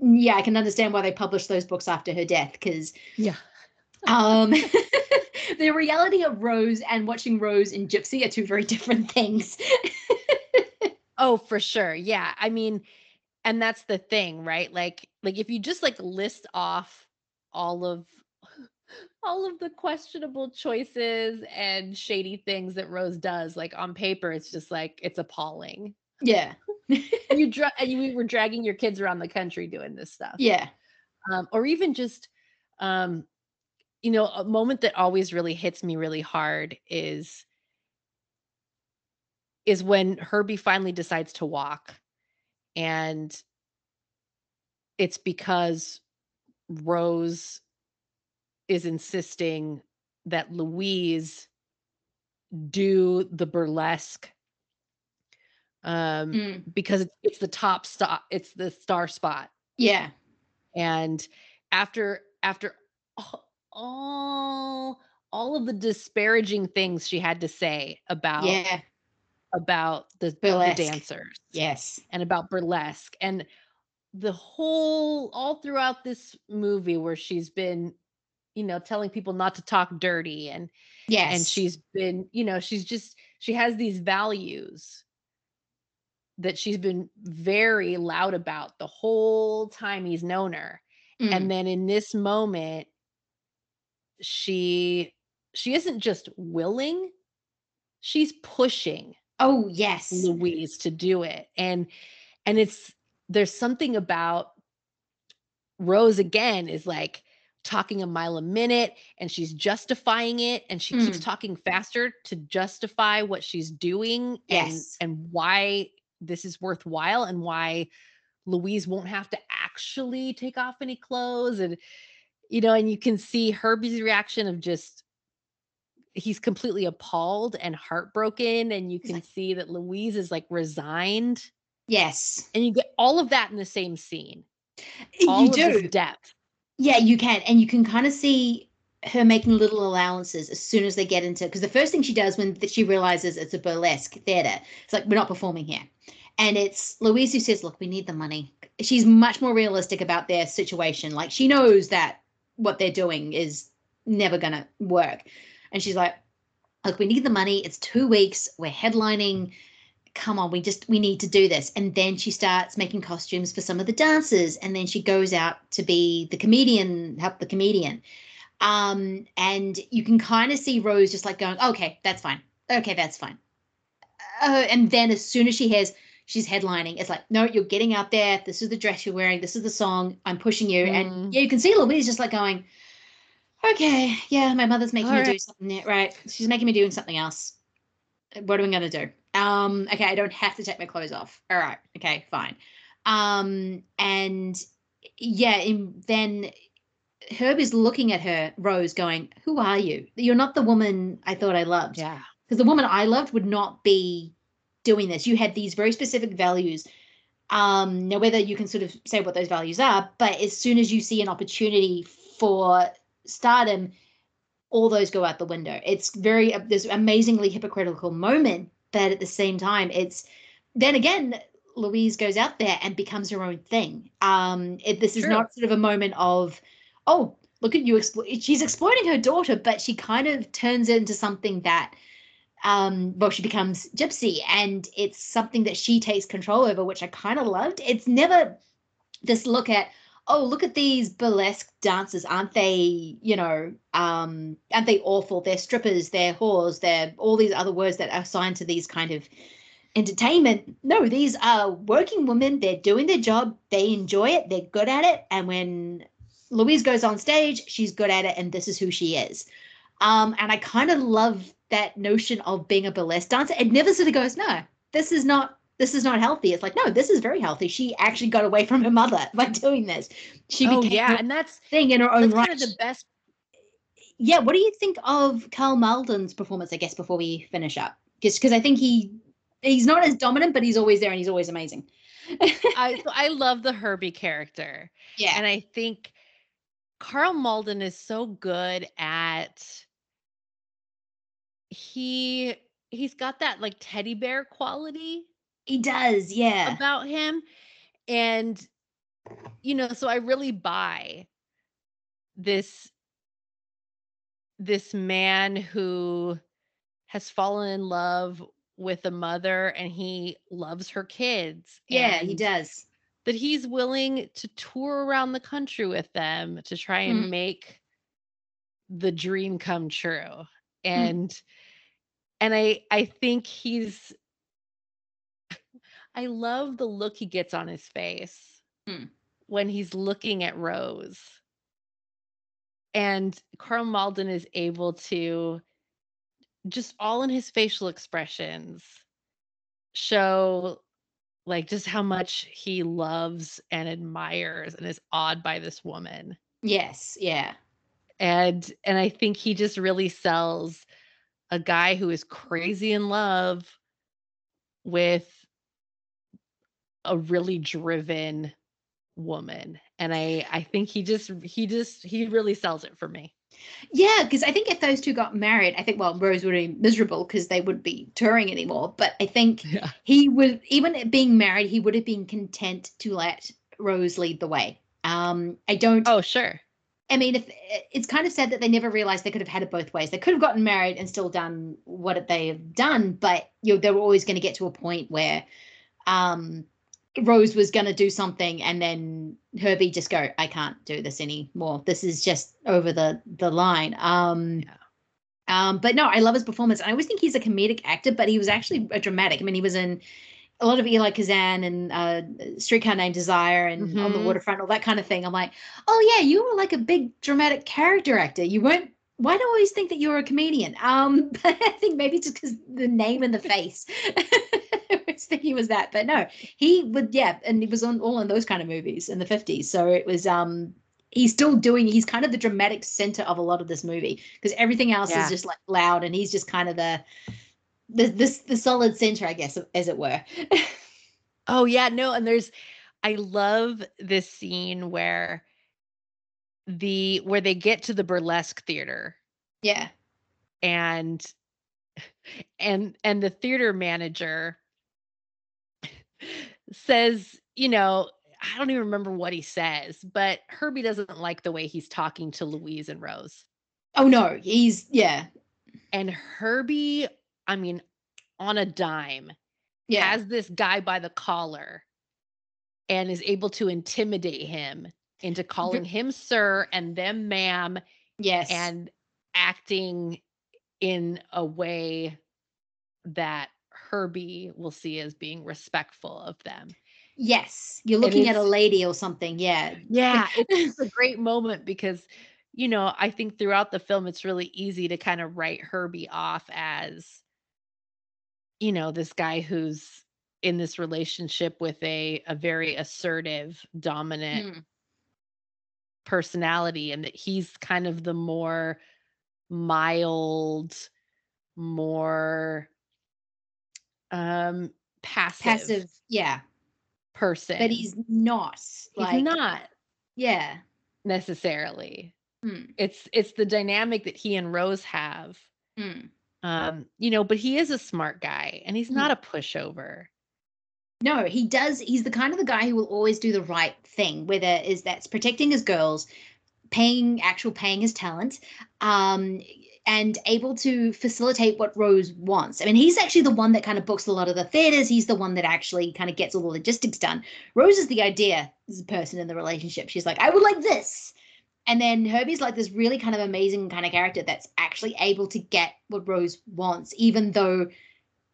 yeah, I can understand why they published those books after her death because, yeah. The reality of Rose and watching Rose and Gypsy are two very different things. Oh, for sure. Yeah. I mean, and that's the thing, right? Like if you just list off all of the questionable choices and shady things that Rose does, on paper, it's just it's appalling. Yeah. and you were dragging your kids around the country doing this stuff. Yeah. Or even just, a moment that always really hits me really hard is when Herbie finally decides to walk, and it's because Rose is insisting that Louise do the burlesque because it's the top stop, it's the star spot. Yeah. And after all of the disparaging things she had to say about the dancers. Yes. And about burlesque. And all throughout this movie where she's been, telling people not to talk dirty and, yes. And she's been, she has these values that she's been very loud about the whole time he's known her. Mm. And then in this moment, she isn't just willing, she's pushing Louise to do it, and it's, there's something about Rose again is talking a mile a minute, and she's justifying it, and she keeps talking faster to justify what she's doing, and why this is worthwhile and why Louise won't have to actually take off any clothes. And and you can see Herbie's reaction of just, he's completely appalled and heartbroken. And you can see that Louise is resigned. Yes. And you get all of that in the same scene. His depth. Yeah, you can. And you can kind of see her making little allowances as soon as they get into, because the first thing she does when she realizes it's a burlesque theater, it's we're not performing here. And it's Louise who says, look, we need the money. She's much more realistic about their situation. She knows that what they're doing is never going to work. And she's like, look, we need the money. It's 2 weeks. We're headlining. Come on. We need to do this. And then she starts making costumes for some of the dancers. And then she goes out to be the comedian, help the comedian. And you can kind of see Rose just going, okay, that's fine. Okay, that's fine. And then as soon as she hears she's headlining, it's no, you're getting out there. This is the dress you're wearing. This is the song. I'm pushing you. And yeah, you can see Louise just going, okay, yeah, my mother's making me do something. Right. She's making me do something else. What am I going to do? Okay, I don't have to take my clothes off. All right. Okay, fine. And then Herb is looking at her, Rose, going, who are you? You're not the woman I thought I loved. Yeah. Because the woman I loved would not be doing this. You had these very specific values. Now, whether you can sort of say what those values are, but as soon as you see an opportunity for stardom, all those go out the window. It's very, this amazingly hypocritical moment, but at the same time, it's, then again, Louise goes out there and becomes her own thing. This is not sort of a moment of, oh, look at you, she's exploiting her daughter, but she kind of turns it into something that, she becomes Gypsy, and it's something that she takes control over, which I kind of loved. It's never this look at, oh, look at these burlesque dancers. Aren't they, aren't they awful? They're strippers, they're whores, they're all these other words that are assigned to these kind of entertainment. No, these are working women. They're doing their job. They enjoy it. They're good at it. And when Louise goes on stage, she's good at it. And this is who she is. And I kind of love that notion of being a burlesque dancer. It never sort of goes, no, this is not healthy. It's no, this is very healthy. She actually got away from her mother by doing this. She became her thing in her own right. Kind of the best. yeah, what do you think of Carl Malden's performance, I guess, before we finish up? Just because I think he's not as dominant, but he's always there and he's always amazing. I love the Herbie character. Yeah. And I think Carl Malden is so good at, he's got that like teddy bear quality. He does, yeah. About him. And, you know, so I really buy this man who has fallen in love with a mother and he loves her kids. Yeah, he does. That he's willing to tour around the country with them to try and make the dream come true. And I think I love the look he gets on his face when he's looking at Rose. And Carl Malden is able to, just all in his facial expressions, show like just how much he loves and admires and is awed by this woman. Yes, yeah. And I think he just really sells a guy who is crazy in love with a really driven woman. And I think he really sells it for me. Yeah, because I think if those two got married, I think, well, Rose would be miserable because they wouldn't be touring anymore. But I think he would, even being married, he would have been content to let Rose lead the way. I don't. Oh, sure. I mean, it's kind of sad that they never realized they could have had it both ways. They could have gotten married and still done what they have done, but you know, they were always going to get to a point where Rose was going to do something and then Herbie just go, I can't do this anymore. This is just over the line. But no, I love his performance. I always think he's a comedic actor, but he was actually a dramatic. I mean, he was in a lot of Eli Kazan and Streetcar Named Desire and On the Waterfront, all that kind of thing. I'm like, oh yeah, you were like a big dramatic character actor. You weren't, why do I always think that you were a comedian? But I think maybe it's just because the name and the face. Think he was that, but no, he would, yeah, and he was on all in those kind of movies in the 50s, so it was he's kind of the dramatic center of a lot of this movie because everything else is just like loud, and he's just kind of the solid center, I guess, as it were. Oh yeah, no, and I love this scene where they get to the burlesque theater, yeah, and the theater manager says, you know, I don't even remember what he says, but Herbie doesn't like the way he's talking to Louise and Rose. Oh no, he's, yeah. And Herbie, I mean, on a dime, has this guy by the collar and is able to intimidate him into calling him sir and them ma'am. Yes. And acting in a way that Herbie will see as being respectful of them. Yes, you're looking at a lady or something. Yeah, yeah. It's a great moment because, you know, I think throughout the film it's really easy to kind of write Herbie off as, you know, this guy who's in this relationship with a very assertive, dominant personality, and that he's kind of the more mild, more passive person, but he's not yeah necessarily. It's the dynamic that he and Rose have, you know, but he is a smart guy and he's not a pushover. No, he's the kind of the guy who will always do the right thing, whether is that's protecting his girls, paying his talent, and able to facilitate what Rose wants. I mean, he's actually the one that kind of books a lot of the theaters. He's the one that actually kind of gets all the logistics done. Rose is the idea person in the relationship. She's like, I would like this. And then Herbie's like this really kind of amazing kind of character that's actually able to get what Rose wants, even though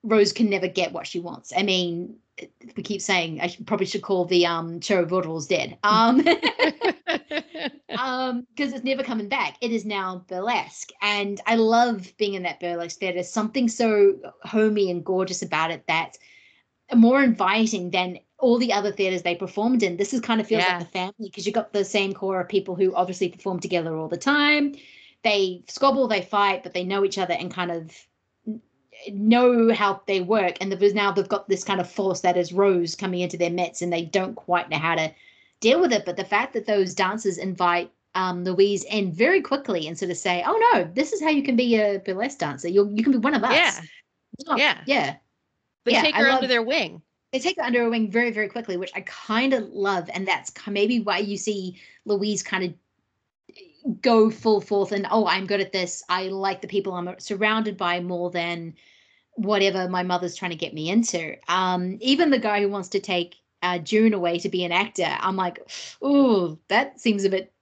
Rose can never get what she wants. I mean, we keep saying I probably should call the show Vaudevilles Dead. Because it's never coming back. It is now burlesque, and I love being in that burlesque theater. Something so homey and gorgeous about it that's more inviting than all the other theaters they performed in. This is kind of feels like the family, because you've got the same core of people who obviously perform together all the time. they squabble, they fight, but they know each other and kind of know how they work. And now they've got this kind of force that is Rose coming into their midst, and they don't quite know how to deal with it. But the fact that those dancers invite Louise in very quickly and sort of say, oh, no, this is how you can be a burlesque dancer. You can be one of us. Yeah. Oh, yeah. Yeah. They take her under their wing. They take her under her wing very, very quickly, which I kind of love. And that's maybe why you see Louise kind of go full forth and, oh, I'm good at this. I like the people I'm surrounded by more than whatever my mother's trying to get me into. Even the guy who wants to take June away to be an actor, I'm like, ooh, that seems a bit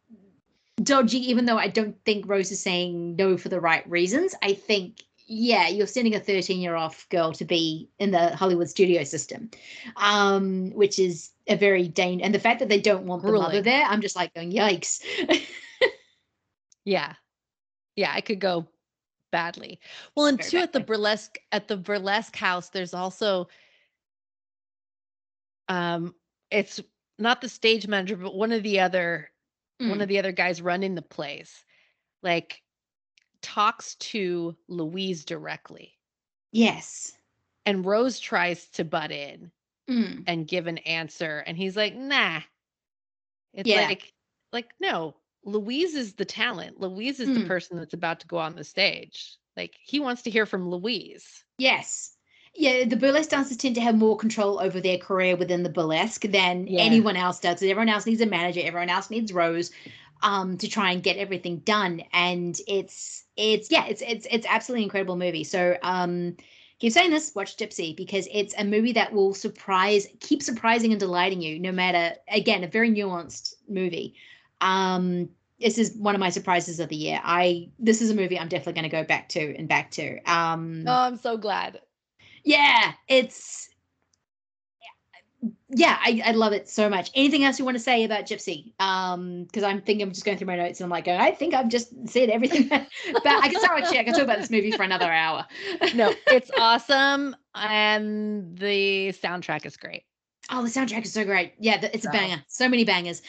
dodgy, even though I don't think Rose is saying no for the right reasons. I think, yeah, you're sending a 13-year-old girl to be in the Hollywood studio system, which is a very dangerous. And the fact that they don't want the mother there, I'm just like going, yikes. Yeah. Yeah, it could go badly. Well, and two, at the burlesque house, there's also, it's not the stage manager, but one of the other guys running the place, like, talks to Louise directly. Yes. And Rose tries to butt in and give an answer. And he's like, nah. It's like, no, Louise is the talent. Louise is the person that's about to go on the stage. Like, he wants to hear from Louise. Yes. Yeah, the burlesque dancers tend to have more control over their career within the burlesque than anyone else does. So everyone else needs a manager. Everyone else needs Rose to try and get everything done. And it's absolutely incredible movie. So keep saying this, watch Gypsy, because it's a movie that will keep surprising and delighting you, no matter, again, a very nuanced movie. This is one of my surprises of the year. This is a movie I'm definitely going to go back to and back to. Oh, I'm so glad. Yeah, I love it so much. Anything else you want to say about Gypsy? Because I'm just going through my notes and I'm like, I think I've just said everything. But I can talk about this movie for another hour. No, it's awesome. And the soundtrack is great. Oh, the soundtrack is so great. Yeah, it's a banger. So many bangers.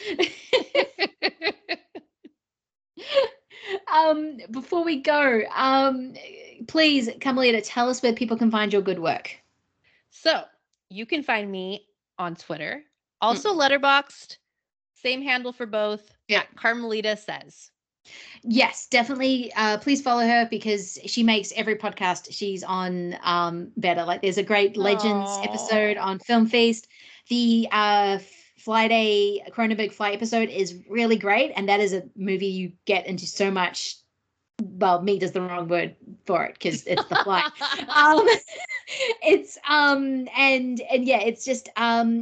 Before we go, please, Carmelita, tell us where people can find your good work. So you can find me on Twitter, also Letterboxd, same handle for both. Yeah, Carmelita Says. Yes, definitely. Please follow her, because she makes every podcast she's on better. Like, there's a great Legends episode on Film Feast. The Friday Cronenberg Fly episode is really great, and that is a movie you get into so much. Well, meat is the wrong word for it, because it's the fly. It's it's just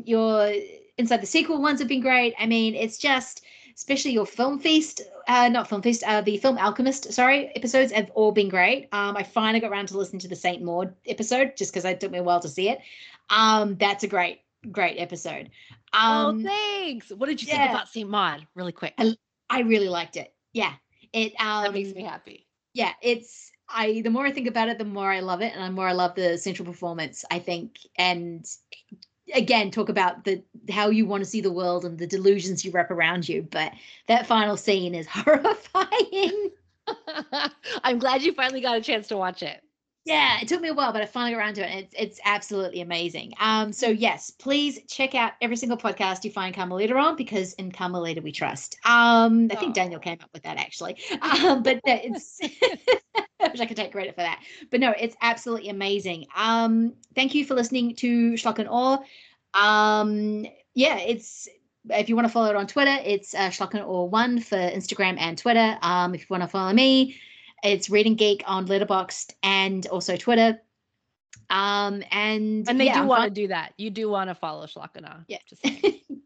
your Inside the Sequel ones have been great. I mean, it's just, especially your the Film Alchemist, episodes have all been great. I finally got around to listening to the Saint Maud episode, just because it took me a while to see it. That's a great episode. Oh, thanks. What did you think about Saint Maud? Really quick. I really liked it. Yeah. That makes me happy. Yeah, the more I think about it, the more I love it, and the more I love the central performance, I think. And again, talk about how you want to see the world and the delusions you wrap around you. But that final scene is horrifying. I'm glad you finally got a chance to watch it. Yeah, it took me a while, but I finally got around to it, and it's absolutely amazing. So yes, please check out every single podcast you find Carmelita on, because in Carmelita we trust. I think Daniel came up with that, actually. But no, I wish I could take credit for that. But no, it's absolutely amazing. Thank you for listening to Schlock and Awe. If you want to follow it on Twitter, it's Schlock and Awe 1 for Instagram and Twitter. If you want to follow me, it's Reading Geek on Letterboxd and also Twitter. And they do want to do that. You do want to follow Schlock and Awe. Yeah.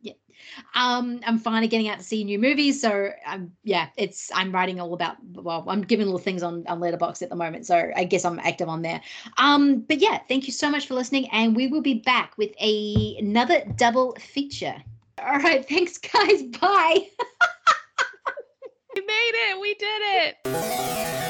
Yeah. I'm finally getting out to see new movies. So I'm writing all about, I'm giving little things on Letterboxd at the moment. So I guess I'm active on there. But yeah, thank you so much for listening. And we will be back with another double feature. All right. Thanks, guys. Bye. We made it. We did it.